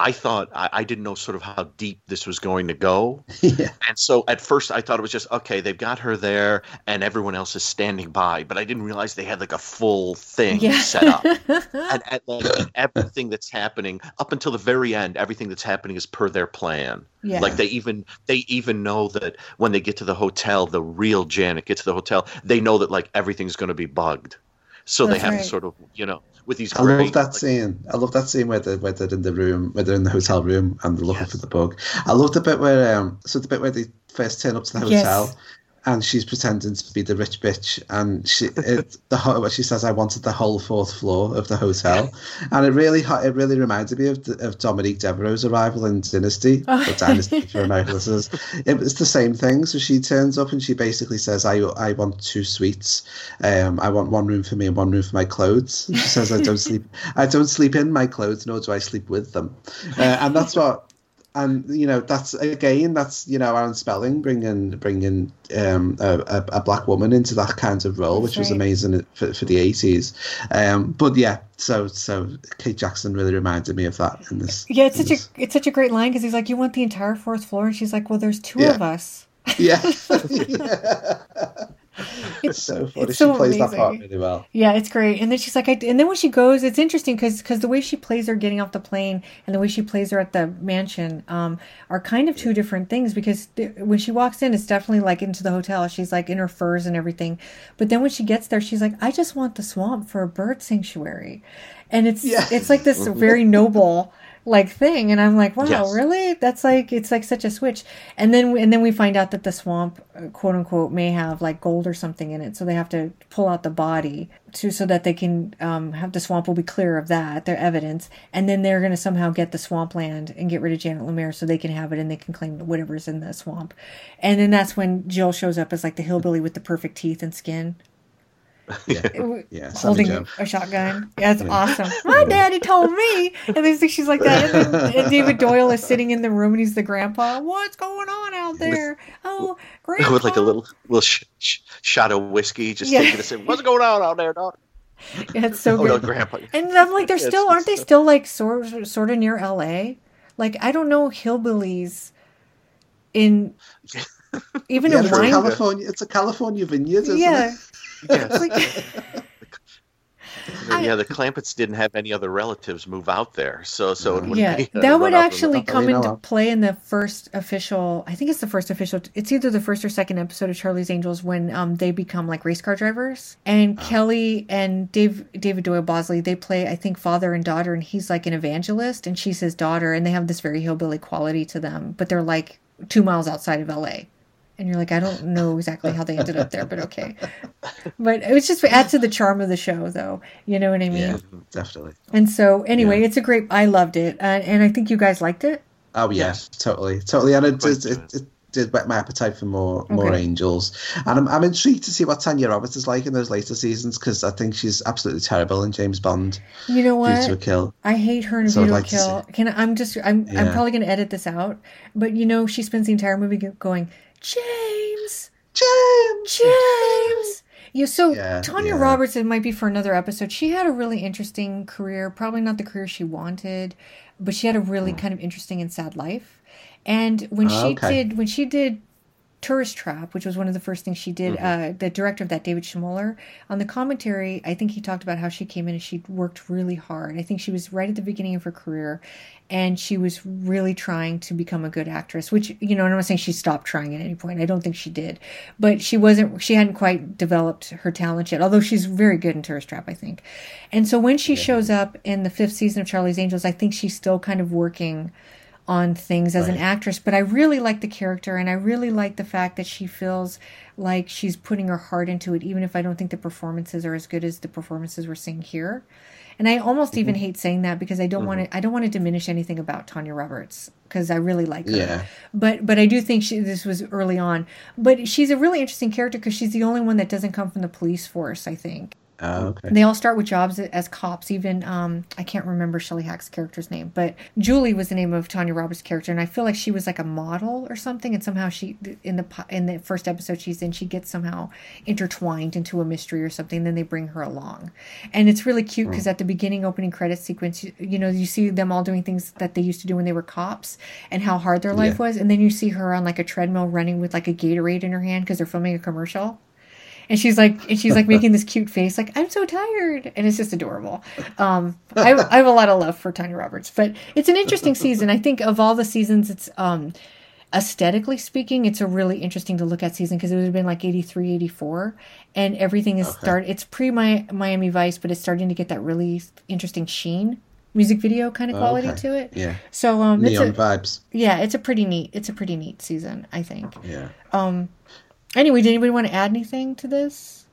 I thought I, I didn't know sort of how deep this was going to go. Yeah. And so at first I thought it was just okay. They've got her there, and everyone else is standing by. But I didn't realize they had like a full thing yeah. set up, and, and like, everything that's happening up until the very end, everything that's happening is per their plan. Yeah. Like they even they even know that when they get to the hotel, the real Janet gets to the hotel. They know that like everything's going to be bugged, so That's they have right. to sort of you know with these. I great, love that like, scene. I love that scene where they're, where they're in the room, where they're in the hotel room and they're looking yes. for the bug. I love the bit where um, so the bit where they first turn up to the hotel. Yes. And she's pretending to be the rich bitch, and she it, the she says, "I wanted the whole fourth floor of the hotel," and it really it really reminded me of the, of Dominique Devereaux's arrival in Dynasty, oh. or Dynasty for American listeners. It was the same thing. So she turns up and she basically says, "I I want two suites. Um, I want one room for me and one room for my clothes." And she says, "I don't sleep. I don't sleep in my clothes, nor do I sleep with them," uh, and that's what. And, you know, that's, again, that's, you know, Aaron Spelling bringing bringing um, a, a black woman into that kind of role, that's which right. was amazing for, for the eighties. Um, but, yeah, so so Kate Jackson really reminded me of that in this. Yeah, it's such, this. A, it's such a great line because he's like, "You want the entire fourth floor?" And she's like, "Well, there's two yeah. of us." Yeah. yeah. It's so funny. It's so she plays amazing. That part really well. Yeah, it's great. And then she's like, I, and then when she goes, it's interesting because because the way she plays her getting off the plane and the way she plays her at the mansion um, are kind of two different things. Because th- when she walks in, it's definitely like into the hotel. She's like in her furs and everything. But then when she gets there, she's like, I just want the swamp for a bird sanctuary. And it's yeah. it's like this very noble like thing, and I'm like, wow, yes. really? That's like, it's like such a switch. And then and then we find out that the swamp, quote unquote, may have like gold or something in it, so they have to pull out the body to so that they can um, have the swamp will be clear of that, their evidence, and then they're going to somehow get the swampland and get rid of Janet Lemire so they can have it and they can claim whatever's in the swamp. And then that's when Jill shows up as like the hillbilly with the perfect teeth and skin. Yeah. Yeah, holding a shotgun. Yeah, that's yeah. awesome. My daddy told me, and then she's like that. And then and David Doyle is sitting in the room, and he's the grandpa. What's going on out there? Oh, grandpa! With like a little little sh- sh- shot of whiskey, just yeah. taking a sip. What's going on out there, daughter? Yeah, it's so oh, good. No, grandpa. And I'm like, they're still aren't they still like sort sort of near L A? Like I don't know hillbillies in even yeah, in wine. California. It's a California vineyard, isn't yeah. it? Yes. Like, I, yeah, the Clampets didn't have any other relatives move out there, so so it yeah, be, uh, that would actually come into play in the first official. I think it's the first official. It's either the first or second episode of Charlie's Angels when um they become like race car drivers, and oh. Kelly and Dave David Doyle Bosley, they play I think father and daughter, and he's like an evangelist and she's his daughter, and they have this very hillbilly quality to them, but they're like two miles outside of L A. And you're like, I don't know exactly how they ended up there, but okay. But it was just it adds to the charm of the show, though. You know what I mean? Yeah, definitely. And so, anyway, yeah. it's a great. I loved it, uh, and I think you guys liked it. Oh yes, yeah. totally, totally. And it did, it, it did whet my appetite for more, okay. more Angels. And I'm, I'm intrigued to see what Tanya Roberts is like in those later seasons because I think she's absolutely terrible in James Bond. You know what? View to a Kill. I hate her in so View to a like Kill. To Can I, I'm just I'm yeah. I'm probably going to edit this out, but you know, she spends the entire movie going. James, James, James. Yeah, so yeah, Tanya yeah. Roberts, it might be for another episode. She had a really interesting career, probably not the career she wanted, but she had a really kind of interesting and sad life. And when oh, she okay. did, when she did Tourist Trap, which was one of the first things she did, mm-hmm. uh, the director of that, David Schmoller, on the commentary, I think he talked about how she came in and she worked really hard. I think she was right at the beginning of her career, and she was really trying to become a good actress, which, you know, and I'm not saying she stopped trying at any point. I don't think she did. But she wasn't, she hadn't quite developed her talent yet, although she's very good in Tourist Trap, I think. And so when she yeah. shows up in the fifth season of Charlie's Angels, I think she's still kind of working on things as right. an actress, but I really like the character, and I really like the fact that she feels like she's putting her heart into it, even if I don't think the performances are as good as the performances we're seeing here. And I almost mm-hmm. even hate saying that because I don't mm-hmm. want to. I don't want to diminish anything about Tanya Roberts because I really like her. Yeah. But but I do think she. This was early on, but she's a really interesting character because she's the only one that doesn't come from the police force, I think. Oh, okay. They all start with jobs as cops. Even um, I can't remember Shelley Hack's character's name, but Julie was the name of Tanya Roberts' character, and I feel like she was like a model or something. And somehow she in the in the first episode she's in, she gets somehow intertwined into a mystery or something. And then they bring her along, and it's really cute because mm. at the beginning opening credits sequence, you, you know, you see them all doing things that they used to do when they were cops and how hard their life yeah. was, and then you see her on like a treadmill running with like a Gatorade in her hand because they're filming a commercial. And she's like, and she's like making this cute face, like I'm so tired, and it's just adorable. Um, I, I have a lot of love for Tanya Roberts, but it's an interesting season. I think of all the seasons, it's um, aesthetically speaking, it's a really interesting to look at season because it would have been like eighty-three, eighty-four, and everything is okay. start. It's pre Miami Vice, but it's starting to get that really interesting sheen, music video kind of quality oh, okay. to it. Yeah. So um, neon it's a, vibes. Yeah, it's a pretty neat. It's a pretty neat season, I think. Yeah. Um. Anyway, did anybody want to add anything to this?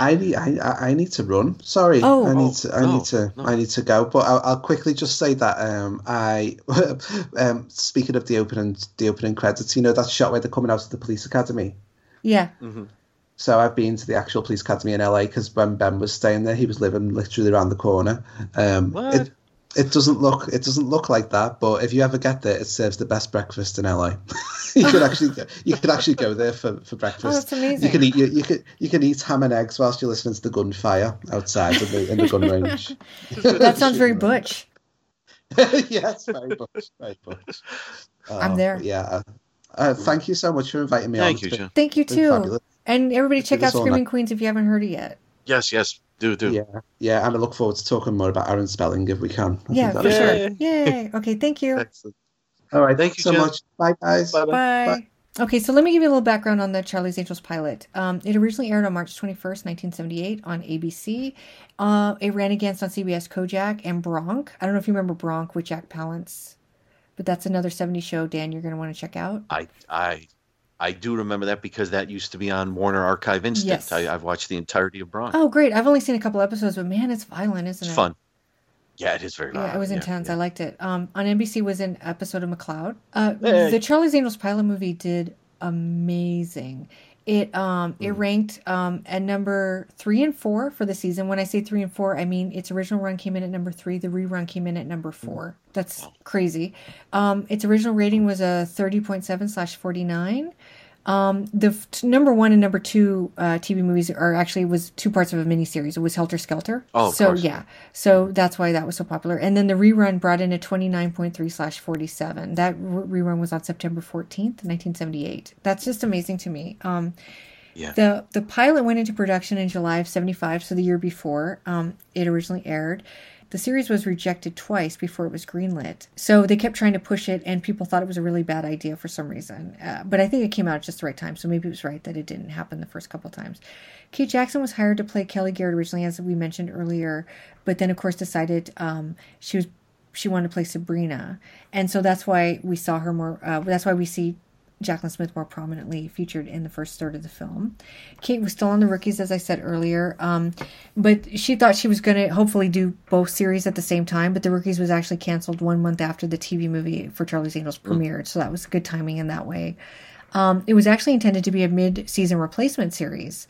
I need, I, I need to run. Sorry, oh, I need to, I no, need to, no. I need to go. But I'll, I'll quickly just say that um, I, um, speaking of the opening, the opening credits, you know that shot where they're coming out of the police academy. Yeah. Mm-hmm. So I've been to the actual police academy in L A because when Ben was staying there, he was living literally around the corner. Um, what? It, It doesn't look. It doesn't look like that. But if you ever get there, it serves the best breakfast in L A. you could actually, go, you could actually go there for, for breakfast. Oh, that's amazing. You can eat. You, you could. You can eat ham and eggs whilst you're listening to the gunfire outside of the, in the gun range. That sounds very butch. Yes, very butch. Very butch. Um, I'm there. Yeah. I, Uh, thank you so much for inviting me thank on. Thank you, John. Thank you, too. Fabulous. And everybody check out Screaming night. Queens if you haven't heard it yet. Yes, yes. Do, do. Yeah, yeah. And I look forward to talking more about Aaron Spelling if we can. I yeah, for sure. Yay. Yay. Okay, thank you. Excellent. All right. Thank you so Jen. much. Bye, guys. Bye. Bye. Okay, so let me give you a little background on the Charlie's Angels pilot. Um, it originally aired on March twenty-first, nineteen seventy-eight on A B C. Uh, it ran against on C B S Kojak and Bronk. I don't know if you remember Bronk with Jack Palance, but that's another seventies show, Dan, you're going to want to check out. I I, I do remember that because that used to be on Warner Archive Instant. Yes. I, I've watched the entirety of Bronk. Oh, great. I've only seen a couple episodes, but man, it's violent, isn't it? It's fun. Yeah, it is very loud. Yeah, it was intense. Yeah, yeah. I liked it. Um, on N B C was an episode of McCloud. Uh, hey. The Charlie's Angels pilot movie did amazing. It um mm. it ranked um at number three and four for the season. When I say three and four, I mean its original run came in at number three. The rerun came in at number four. Mm. That's wow. crazy. Um, its original rating was a thirty point seven slash forty-nine. Um, the f- number one and number two uh, T V movies are actually was two parts of a miniseries. It was Helter Skelter. Oh, of so course. yeah, so that's why that was so popular. And then the rerun brought in a twenty-nine point three slash forty-seven. That re- rerun was on September fourteenth, nineteen seventy-eight. That's just amazing to me. Um, yeah. The the pilot went into production in July of seventy-five, so the year before um, it originally aired. The series was rejected twice before it was greenlit. So they kept trying to push it, and people thought it was a really bad idea for some reason. Uh, but I think it came out at just the right time, so maybe it was right that it didn't happen the first couple of times. Kate Jackson was hired to play Kelly Garrett originally, as we mentioned earlier, but then, of course, decided um, she was she wanted to play Sabrina. And so that's why we saw her more... Uh, that's why we see... Jacqueline Smith more prominently featured in the first third of the film. Kate was still on the Rookies, as I said earlier, um, but she thought she was going to hopefully do both series at the same time, but the Rookies was actually canceled one month after the T V movie for Charlie's Angels premiered, so that was good timing in that way. Um, it was actually intended to be a mid-season replacement series,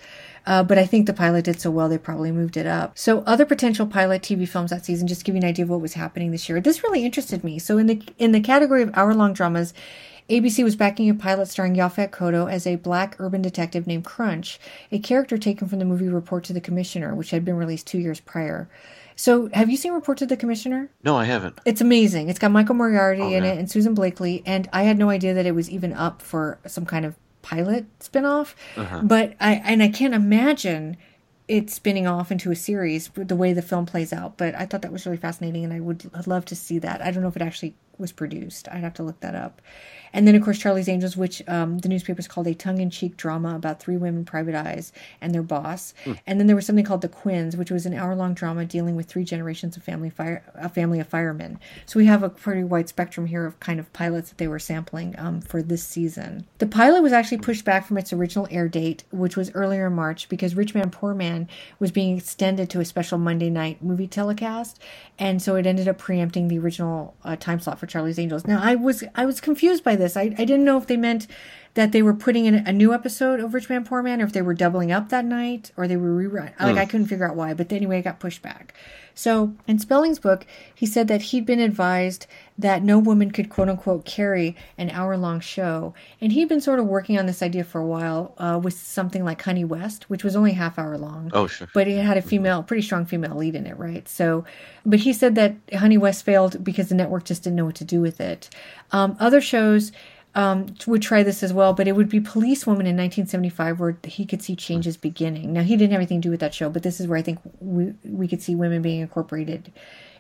uh, but I think the pilot did so well they probably moved it up. So other potential pilot T V films that season, just to give you an idea of what was happening this year. This really interested me. So in the in the category of hour-long dramas, A B C was backing a pilot starring Yaphet Kotto as a black urban detective named Crunch, a character taken from the movie Report to the Commissioner, which had been released two years prior. So have you seen Report to the Commissioner? No, I haven't. It's amazing. It's got Michael Moriarty oh, in yeah. it and Susan Blakely, and I had no idea that it was even up for some kind of pilot spinoff. Uh-huh. But I and I can't imagine it spinning off into a series the way the film plays out. But I thought that was really fascinating, and I would I'd love to see that. I don't know if it actually was produced. I'd have to look that up. And then, of course, Charlie's Angels, which um, the newspapers called a tongue-in-cheek drama about three women private eyes and their boss. Mm. And then there was something called The Quins, which was an hour-long drama dealing with three generations of family fire, a family of firemen. So we have a pretty wide spectrum here of kind of pilots that they were sampling um, for this season. The pilot was actually pushed back from its original air date, which was earlier in March, because Rich Man, Poor Man was being extended to a special Monday night movie telecast. And so it ended up preempting the original uh, time slot for Charlie's Angels. Now, I was I was confused by this. This. I, I didn't know if they meant that they were putting in a new episode of Rich Man, Poor Man, or if they were doubling up that night, or they were rerun. Like, mm. I couldn't figure out why, but anyway, it got pushed back. So, in Spelling's book, he said that he'd been advised that no woman could, quote-unquote, carry an hour-long show, and he'd been sort of working on this idea for a while uh, with something like Honey West, which was only half-hour long. Oh, sure. But it had a female, pretty strong female lead in it, right? So, but he said that Honey West failed because the network just didn't know what to do with it. Um, other shows... Um, would try this as well, but it would be Policewoman in nineteen seventy-five where he could see changes beginning. Now, he didn't have anything to do with that show, but this is where I think we, we could see women being incorporated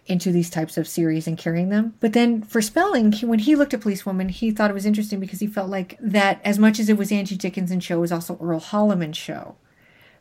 into these types of series and carrying them. But then for Spelling, he, when he looked at Policewoman, he thought it was interesting because he felt like that as much as it was Angie Dickinson's show, it was also Earl Holliman's show.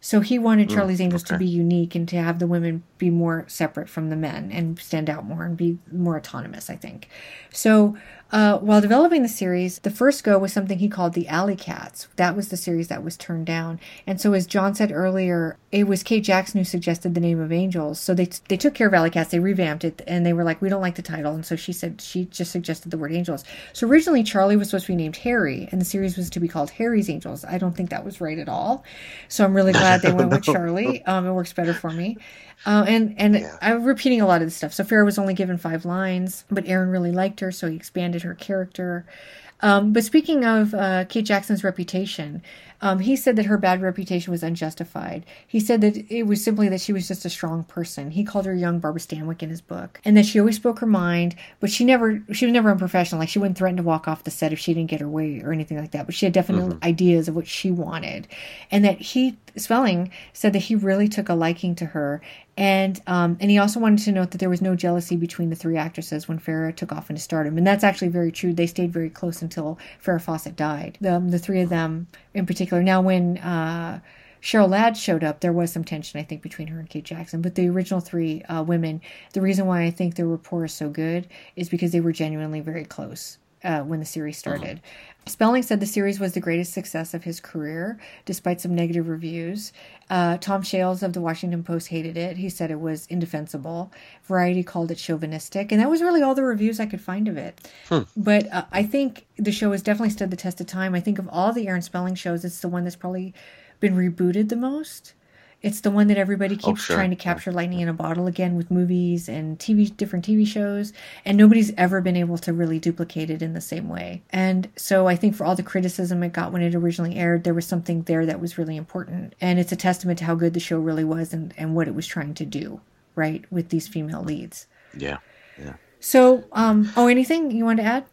So he wanted Charlie's mm, Angels okay. to be unique and to have the women be more separate from the men and stand out more and be more autonomous, I think. So uh, while developing the series, the first go was something he called the Alley Cats. That was the series that was turned down. And so as John said earlier, it was Kate Jackson who suggested the name of Angels. So they they took care of Alley Cats. They revamped it, and they were like, we don't like the title. And so she said she just suggested the word Angels. So originally, Charlie was supposed to be named Harry, and the series was to be called Harry's Angels. I don't think that was right at all. So I'm really glad they went with Charlie. Um, it works better for me. Uh, and and yeah. I'm repeating a lot of this stuff. So Farrah was only given five lines, but Aaron really liked her, so he expanded her character. Um, but speaking of uh, Kate Jackson's reputation, Um, he said that her bad reputation was unjustified. He said that it was simply that she was just a strong person. He called her young Barbara Stanwyck in his book. And that she always spoke her mind, but she never, she was never unprofessional. Like, she wouldn't threaten to walk off the set if she didn't get her way or anything like that. But she had definite mm-hmm. ideas of what she wanted. And that he, Spelling, said that he really took a liking to her. And um, and he also wanted to note that there was no jealousy between the three actresses when Farrah took off into stardom. And that's actually very true. They stayed very close until Farrah Fawcett died. The, the three of them in particular. Now, when uh, Cheryl Ladd showed up, there was some tension, I think, between her and Kate Jackson. But the original three uh, women, the reason why I think their rapport is so good is because they were genuinely very close uh, when the series started. Uh-huh. Spelling said the series was the greatest success of his career, despite some negative reviews. Uh, Tom Shales of the Washington Post hated it. He said it was indefensible. Variety called it chauvinistic. And that was really all the reviews I could find of it. Hmm. But uh, I think the show has definitely stood the test of time. I think of all the Aaron Spelling shows, it's the one that's probably been rebooted the most. It's the one that everybody keeps oh, sure. trying to capture lightning in a bottle again with movies and T V, different T V shows. And nobody's ever been able to really duplicate it in the same way. And so I think for all the criticism it got when it originally aired, there was something there that was really important. And it's a testament to how good the show really was and, and what it was trying to do, right, with these female leads. Yeah, yeah. So, um, oh, anything you want to add?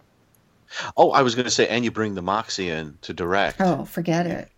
Oh, I was going to say, and you bring the Moxie in to direct. Oh, forget it.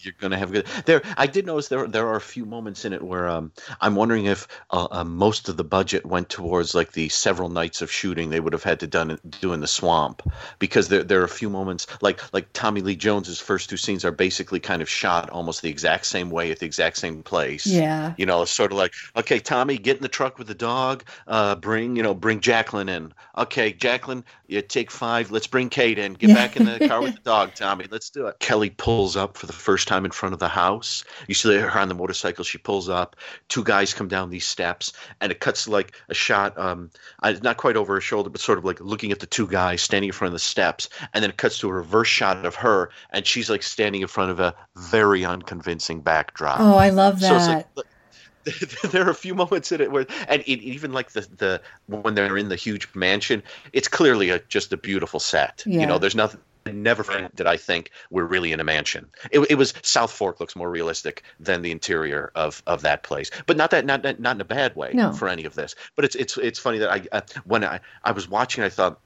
You're gonna have good there. I did notice there there are a few moments in it where um, I'm wondering if uh, uh, most of the budget went towards like the several nights of shooting they would have had to done do in the swamp, because there there are a few moments like like Tommy Lee Jones's first two scenes are basically kind of shot almost the exact same way at the exact same place. Yeah, you know, it's sort of like, okay, Tommy, get in the truck with the dog. Uh, bring you know bring Jacqueline in. Okay, Jacqueline, you take five. Let's bring Kate in. Get yeah. back in the car with the dog, Tommy. Let's do it. Kelly pulls up for the first time in front of the house. You see her on the motorcycle. She pulls up. Two guys come down these steps, and it cuts like a shot, um, not quite over her shoulder, but sort of like looking at the two guys standing in front of the steps, and then it cuts to a reverse shot of her, and she's like standing in front of a very unconvincing backdrop. Oh, I love that. So it's like, look, there are a few moments in it where, and it, even like the, the when they're in the huge mansion, it's clearly a, just a beautiful set. Yeah. You know, there's nothing. Never did I think we're really in a mansion. It, it was South Fork looks more realistic than the interior of, of that place, but not that not not in a bad way no. for any of this. But it's it's it's funny that I uh, when I, I was watching, I thought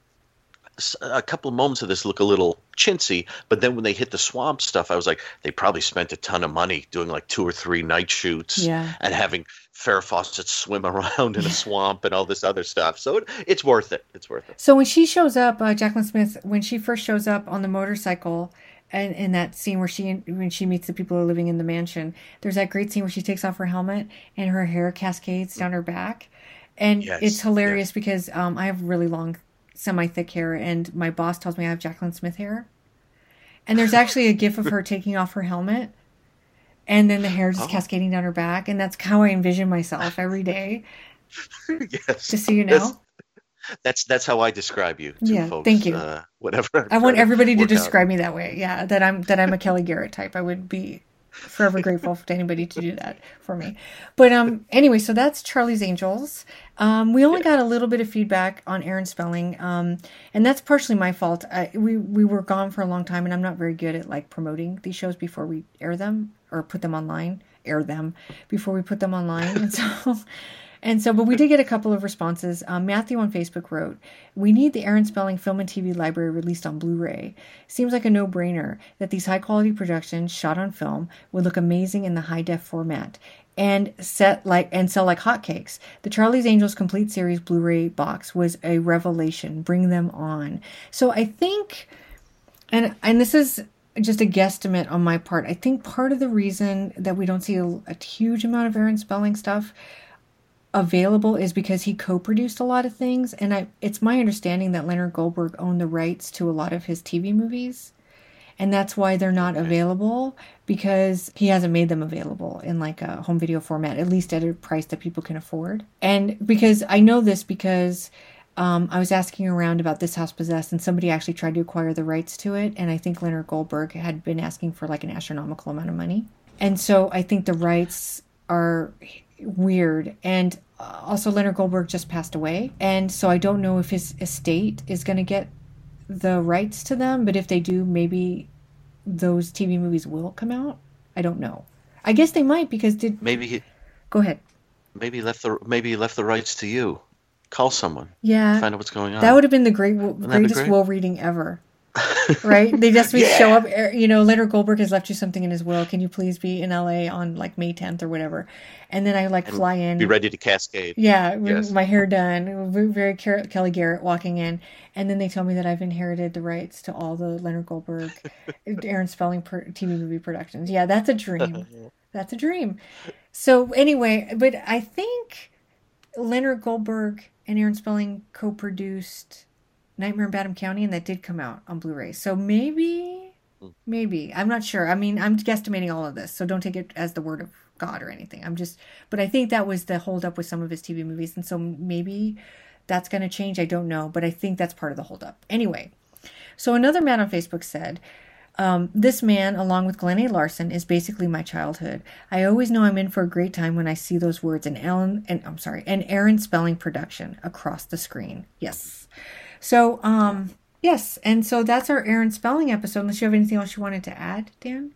a couple moments of this look a little chintzy, but then when they hit the swamp stuff, I was like, they probably spent a ton of money doing like two or three night shoots yeah. and having Farrah Fawcett swim around in a swamp and all this other stuff. So it, it's worth it. It's worth it. So when she shows up, uh, Jacqueline Smith, when she first shows up on the motorcycle and in that scene where she, when she meets the people who are living in the mansion, there's that great scene where she takes off her helmet and her hair cascades down her back. And yes, it's hilarious yes. because um, I have really long semi-thick hair, and my boss tells me I have Jacqueline Smith hair, and there's actually a gif of her taking off her helmet and then the hair just oh. cascading down her back, and that's how I envision myself every day. Yes, just so you know, that's that's, that's how I describe you to yeah folks. Thank you. Uh, whatever I want everybody to, to describe out. Me that way. Yeah, that I'm that I'm a Kelly Garrett type. I would be forever grateful to anybody to do that for me. But um, anyway, so that's Charlie's Angels. Um, we only yeah. got a little bit of feedback on Aaron Spelling, um, and that's partially my fault. I, we we were gone for a long time, and I'm not very good at like promoting these shows before we air them or put them online. Air them before we put them online, and so. And so, but we did get a couple of responses. Um, Matthew on Facebook wrote, "We need the Aaron Spelling Film and T V Library released on Blu-ray. Seems like a no-brainer that these high-quality productions shot on film would look amazing in the high-def format and set like and sell like hotcakes. The Charlie's Angels Complete Series Blu-ray box was a revelation. Bring them on." So I think, and and this is just a guesstimate on my part, I think part of the reason that we don't see a, a huge amount of Aaron Spelling stuff available is because he co-produced a lot of things, and I it's my understanding that Leonard Goldberg owned the rights to a lot of his T V movies, and that's why they're not okay. available, because he hasn't made them available in like a home video format, at least at a price that people can afford. And because I know this because um, I was asking around about This House Possessed, and somebody actually tried to acquire the rights to it, and I think Leonard Goldberg had been asking for like an astronomical amount of money, and so I think the rights are weird. And also Leonard Goldberg just passed away, and so I don't know if his estate is going to get the rights to them, but if they do, maybe those T V movies will come out. I don't know. I guess they might, because did maybe he, go ahead. Maybe he left the maybe he left the rights to you. Call someone. Yeah. Find out what's going on. That would have been the great greatest great? will reading ever. Right? They just yeah. show up, you know, Leonard Goldberg has left you something in his will. Can you please be in L A on like May tenth or whatever? And then I like and fly in. Be ready to cascade. Yeah. Yes. My hair done. Very Kelly Garrett walking in. And then they tell me that I've inherited the rights to all the Leonard Goldberg, Aaron Spelling T V movie productions. Yeah, that's a dream. That's a dream. So anyway, but I think Leonard Goldberg and Aaron Spelling co-produced Nightmare in Badham County, and that did come out on Blu-ray. So maybe, maybe. I'm not sure. I mean, I'm guesstimating all of this, so don't take it as the word of God or anything. I'm just, but I think that was the holdup with some of his T V movies, and so maybe that's going to change. I don't know, but I think that's part of the holdup. Anyway, so another man on Facebook said, um, this man, along with Glenn A. Larson, is basically my childhood. I always know I'm in for a great time when I see those words in Ellen, and I'm sorry, an Aaron Spelling production across the screen. Yes. So, um, yes, and so that's our Aaron Spelling episode. Unless you have anything else you wanted to add, Dan?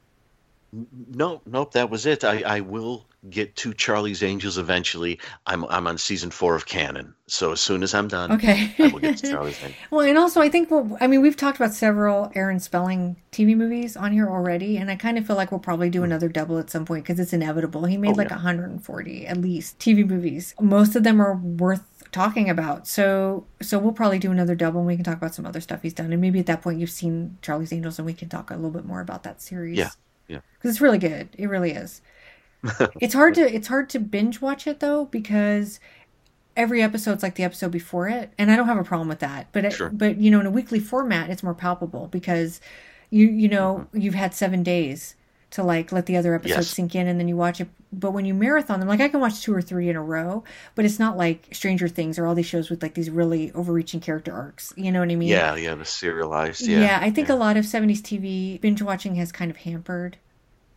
No, nope, that was it. I, I will get to Charlie's Angels eventually. I'm I'm on season four of Canon, so as soon as I'm done, okay, I will get to Charlie's Angels. Well, and also I think we'll, I mean, we've talked about several Aaron Spelling T V movies on here already, and I kind of feel like we'll probably do another double at some point because it's inevitable. He made oh, like yeah. one hundred forty at least T V movies. Most of them are worth talking about, so so we'll probably do another double and we can talk about some other stuff he's done, and maybe at that point you've seen Charlie's Angels and we can talk a little bit more about that series. Yeah, yeah, because it's really good. It really is. it's hard to it's hard to binge watch it though, because every episode's like the episode before it, and I don't have a problem with that, but it, sure. but you know, in a weekly format it's more palpable because you you know mm-hmm. you've had seven days to like let the other episodes yes. sink in, and then you watch it. But when you marathon them, like I can watch two or three in a row, but it's not like Stranger Things or all these shows with like these really overreaching character arcs. You know what I mean? Yeah, yeah, the serialized. Yeah, yeah I think yeah. a lot of seventies T V binge watching has kind of hampered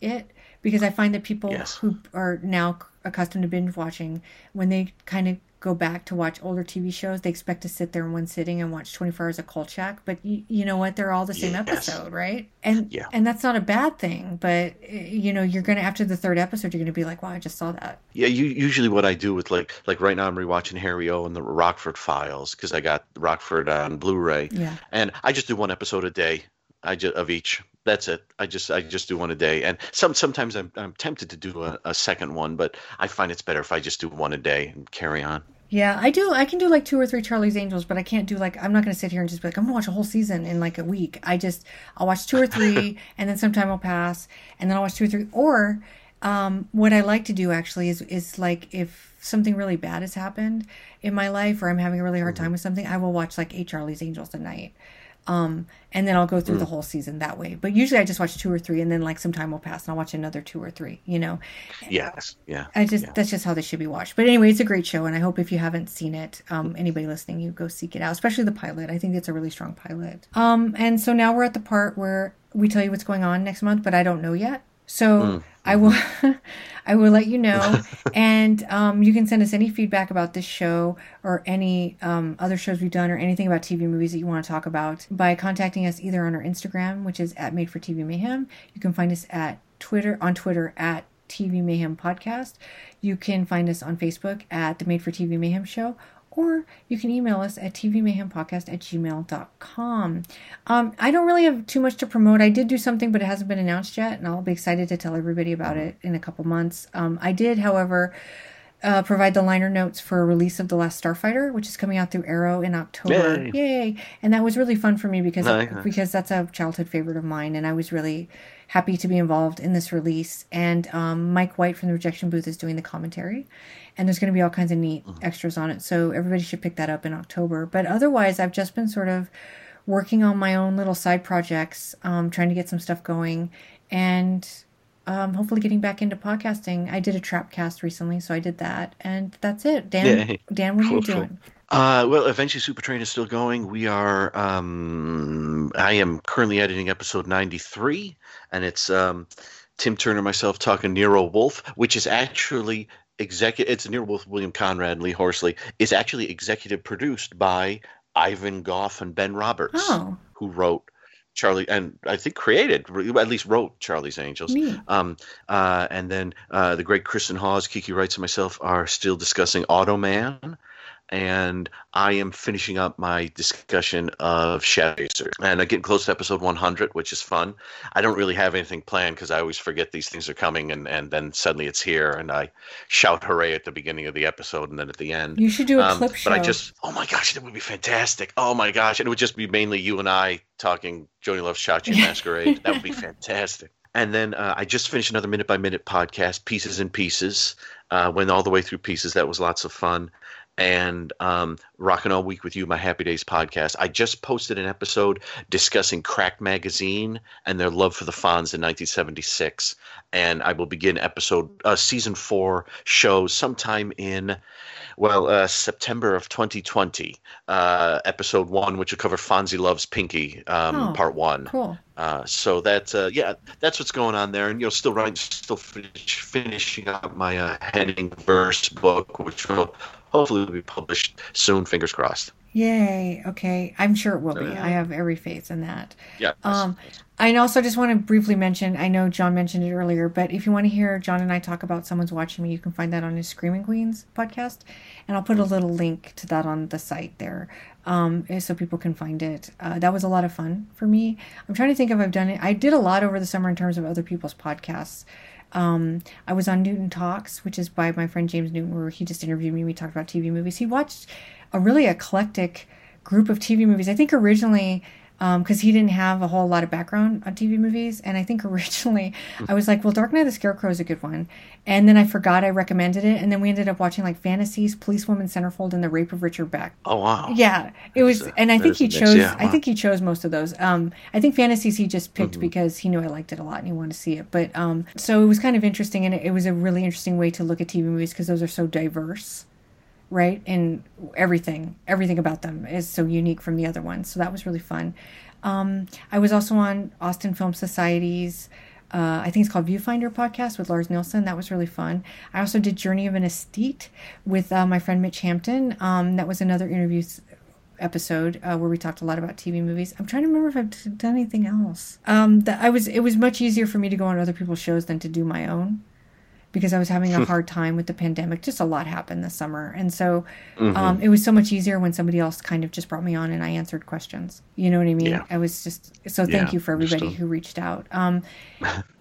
it, because I find that people yes. who are now accustomed to binge watching, when they kind of go back to watch older T V shows, they expect to sit there in one sitting and watch twenty-four hours of Kolchak, but you, you know what, they're all the same yes. episode, right? And yeah. and that's not a bad thing, but you know, you're going to, after the third episode, you're going to be like, wow, I just saw that. Yeah, you, usually what I do with like, like right now I'm rewatching Harry O and the Rockford Files, because I got Rockford on Blu-ray, yeah. and I just do one episode a day I just, of each. That's it. I just I just do one a day, and some sometimes I'm I'm tempted to do a, a second one, but I find it's better if I just do one a day and carry on. Yeah, I do. I can do like two or three Charlie's Angels, but I can't do like, I'm not going to sit here and just be like, I'm going to watch a whole season in like a week. I just I'll watch two or three, and then sometime I'll pass, and then I'll watch two or three. Or um, what I like to do actually is is like if something really bad has happened in my life, or I'm having a really hard mm-hmm. time with something, I will watch like eight Charlie's Angels a night. Um, and then I'll go through mm. the whole season that way. But usually I just watch two or three, and then like some time will pass and I'll watch another two or three, you know? Yes. Yeah. I just, yeah. that's just how they should be watched. But anyway, it's a great show. And I hope if you haven't seen it, um, anybody listening, you go seek it out, especially the pilot. I think it's a really strong pilot. Um, and so now we're at the part where we tell you what's going on next month, but I don't know yet. So mm. I will, I will let you know. And um, you can send us any feedback about this show or any um, other shows we've done or anything about T V movies that you want to talk about by contacting us either on our Instagram, which is at Made for T V Mayhem. You can find us at Twitter on Twitter at T V Mayhem Podcast. You can find us on Facebook at the Made for T V Mayhem Show. Or you can email us at tvmayhempodcast at gmail dot com. Um, I don't really have too much to promote. I did do something, but it hasn't been announced yet, and I'll be excited to tell everybody about it in a couple months. Um, I did, however, uh, provide the liner notes for a release of The Last Starfighter, which is coming out through Arrow in October. Yay! Yay. And that was really fun for me because no, no. because that's a childhood favorite of mine, and I was really happy to be involved in this release. And um, Mike White from the Rejection Booth is doing the commentary. And there's going to be all kinds of neat extras on it. So everybody should pick that up in October. But otherwise, I've just been sort of working on my own little side projects, um, trying to get some stuff going, and um, hopefully getting back into podcasting. I did a trap cast recently, so I did that. And that's it. Dan, yeah. Dan, what are you doing? Uh, well, eventually Supertrain is still going. We are, um, I am currently editing episode ninety-three, and it's um, Tim Turner and myself talking Nero Wolfe, which is actually... Executive, it's Nero Wolfe, William Conrad, and Lee Horsley. It's actually executive produced by Ivan Goff and Ben Roberts, oh. who wrote Charlie, and I think created, at least wrote Charlie's Angels. Mm. Um, uh, and then uh, the great Kristen Hawes, Kiki Wrights, and myself are still discussing Automan. And I am finishing up my discussion of Shadowchaser. And I'm getting close to episode one hundred, which is fun. I don't really have anything planned because I always forget these things are coming, and, and then suddenly it's here, and I shout hooray at the beginning of the episode and then at the end. You should do a um, clip show. But I just, oh my gosh, that would be fantastic. Oh my gosh. And it would just be mainly you and I talking Joni Loves Chachi Masquerade. That would be fantastic. And then uh, I just finished another Minute by Minute podcast, Pieces and Pieces. Uh, went all the way through Pieces. That was lots of fun. And um, Rockin' All Week With You, my Happy Days podcast. I just posted an episode discussing Crack Magazine and their love for the Fonz in nineteen seventy-six. And I will begin episode uh, season four show sometime in, well, uh, September of twenty twenty. Uh, episode one, which will cover Fonzie Loves Pinky, um, oh, part one. Cool. Uh, so that's uh, yeah, that's what's going on there, and you know, still writing, still finish, finishing up my uh, Henning verse book, which will hopefully be published soon. Fingers crossed. Yay! Okay, I'm sure it will be. I have every faith in that. Yeah. Um, I also just want to briefly mention. I know John mentioned it earlier, but if you want to hear John and I talk about Someone's Watching Me, you can find that on his Screaming Queens podcast, and I'll put a little link to that on the site there. Um, so people can find it. Uh, that was a lot of fun for me. I'm trying to think if I've done it. I did a lot over the summer in terms of other people's podcasts. Um, I was on Newton Talks, which is by my friend James Newton, where he just interviewed me. We talked about T V movies. He watched a really eclectic group of T V movies. I think originally, um, because he didn't have a whole lot of background on T V movies. And I think originally I was like, well, Dark Knight of the Scarecrow is a good one. And then I forgot I recommended it. And then we ended up watching like Fantasies, Policewoman Centerfold, and The Rape of Richard Beck. Oh, wow. Yeah. It was, a, and I think he chose, yeah, wow. I think he chose most of those. Um, I think Fantasies he just picked mm-hmm. because he knew I liked it a lot and he wanted to see it. But, um, so it was kind of interesting. And it, it was a really interesting way to look at T V movies because those are so diverse. Right? And everything, everything about them is so unique from the other ones. So that was really fun. Um, I was also on Austin Film Society's, uh, I think it's called Viewfinder podcast with Lars Nilsson. That was really fun. I also did Journey of an Esthete with uh, my friend Mitch Hampton. Um, that was another interview episode uh, where we talked a lot about T V movies. I'm trying to remember if I've done anything else. Um, that I was, it was much easier for me to go on other people's shows than to do my own, because I was having a hard time with the pandemic. Just a lot happened this summer. And so mm-hmm. um, it was so much easier when somebody else kind of just brought me on and I answered questions. You know what I mean? Yeah. I was just, so thank yeah, you for everybody still... who reached out. Um,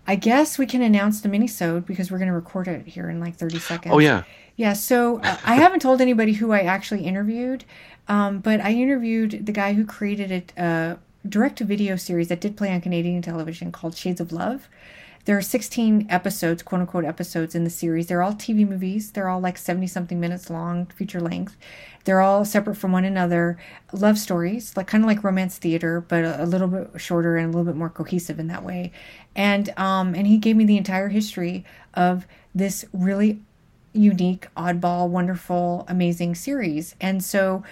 I guess we can announce the minisode because we're going to record it here in like thirty seconds. Oh, yeah. Yeah, so uh, I haven't told anybody who I actually interviewed, um, but I interviewed the guy who created a uh, direct-to-video series that did play on Canadian television called Shades of Love. There are sixteen episodes, quote unquote episodes in the series. They're all T V movies. They're all like seventy something minutes long, feature length. They're all separate from one another. Love stories, like kind of like romance theater, but a, a little bit shorter and a little bit more cohesive in that way. And um, and he gave me the entire history of this really unique, oddball, wonderful, amazing series. And so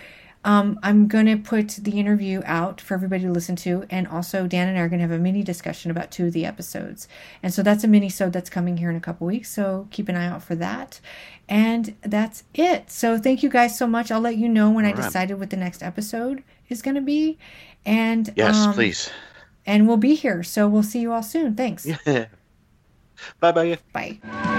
Um, I'm going to put the interview out for everybody to listen to. And also Dan and I are going to have a mini discussion about two of the episodes. And so that's a mini-sode that's coming here in a couple weeks. So keep an eye out for that. And that's it. So thank you guys so much. I'll let you know when All I right. decided what the next episode is going to be. And yes, um, please. And we'll be here. So we'll see you all soon. Thanks. Yeah. Bye-bye. Bye.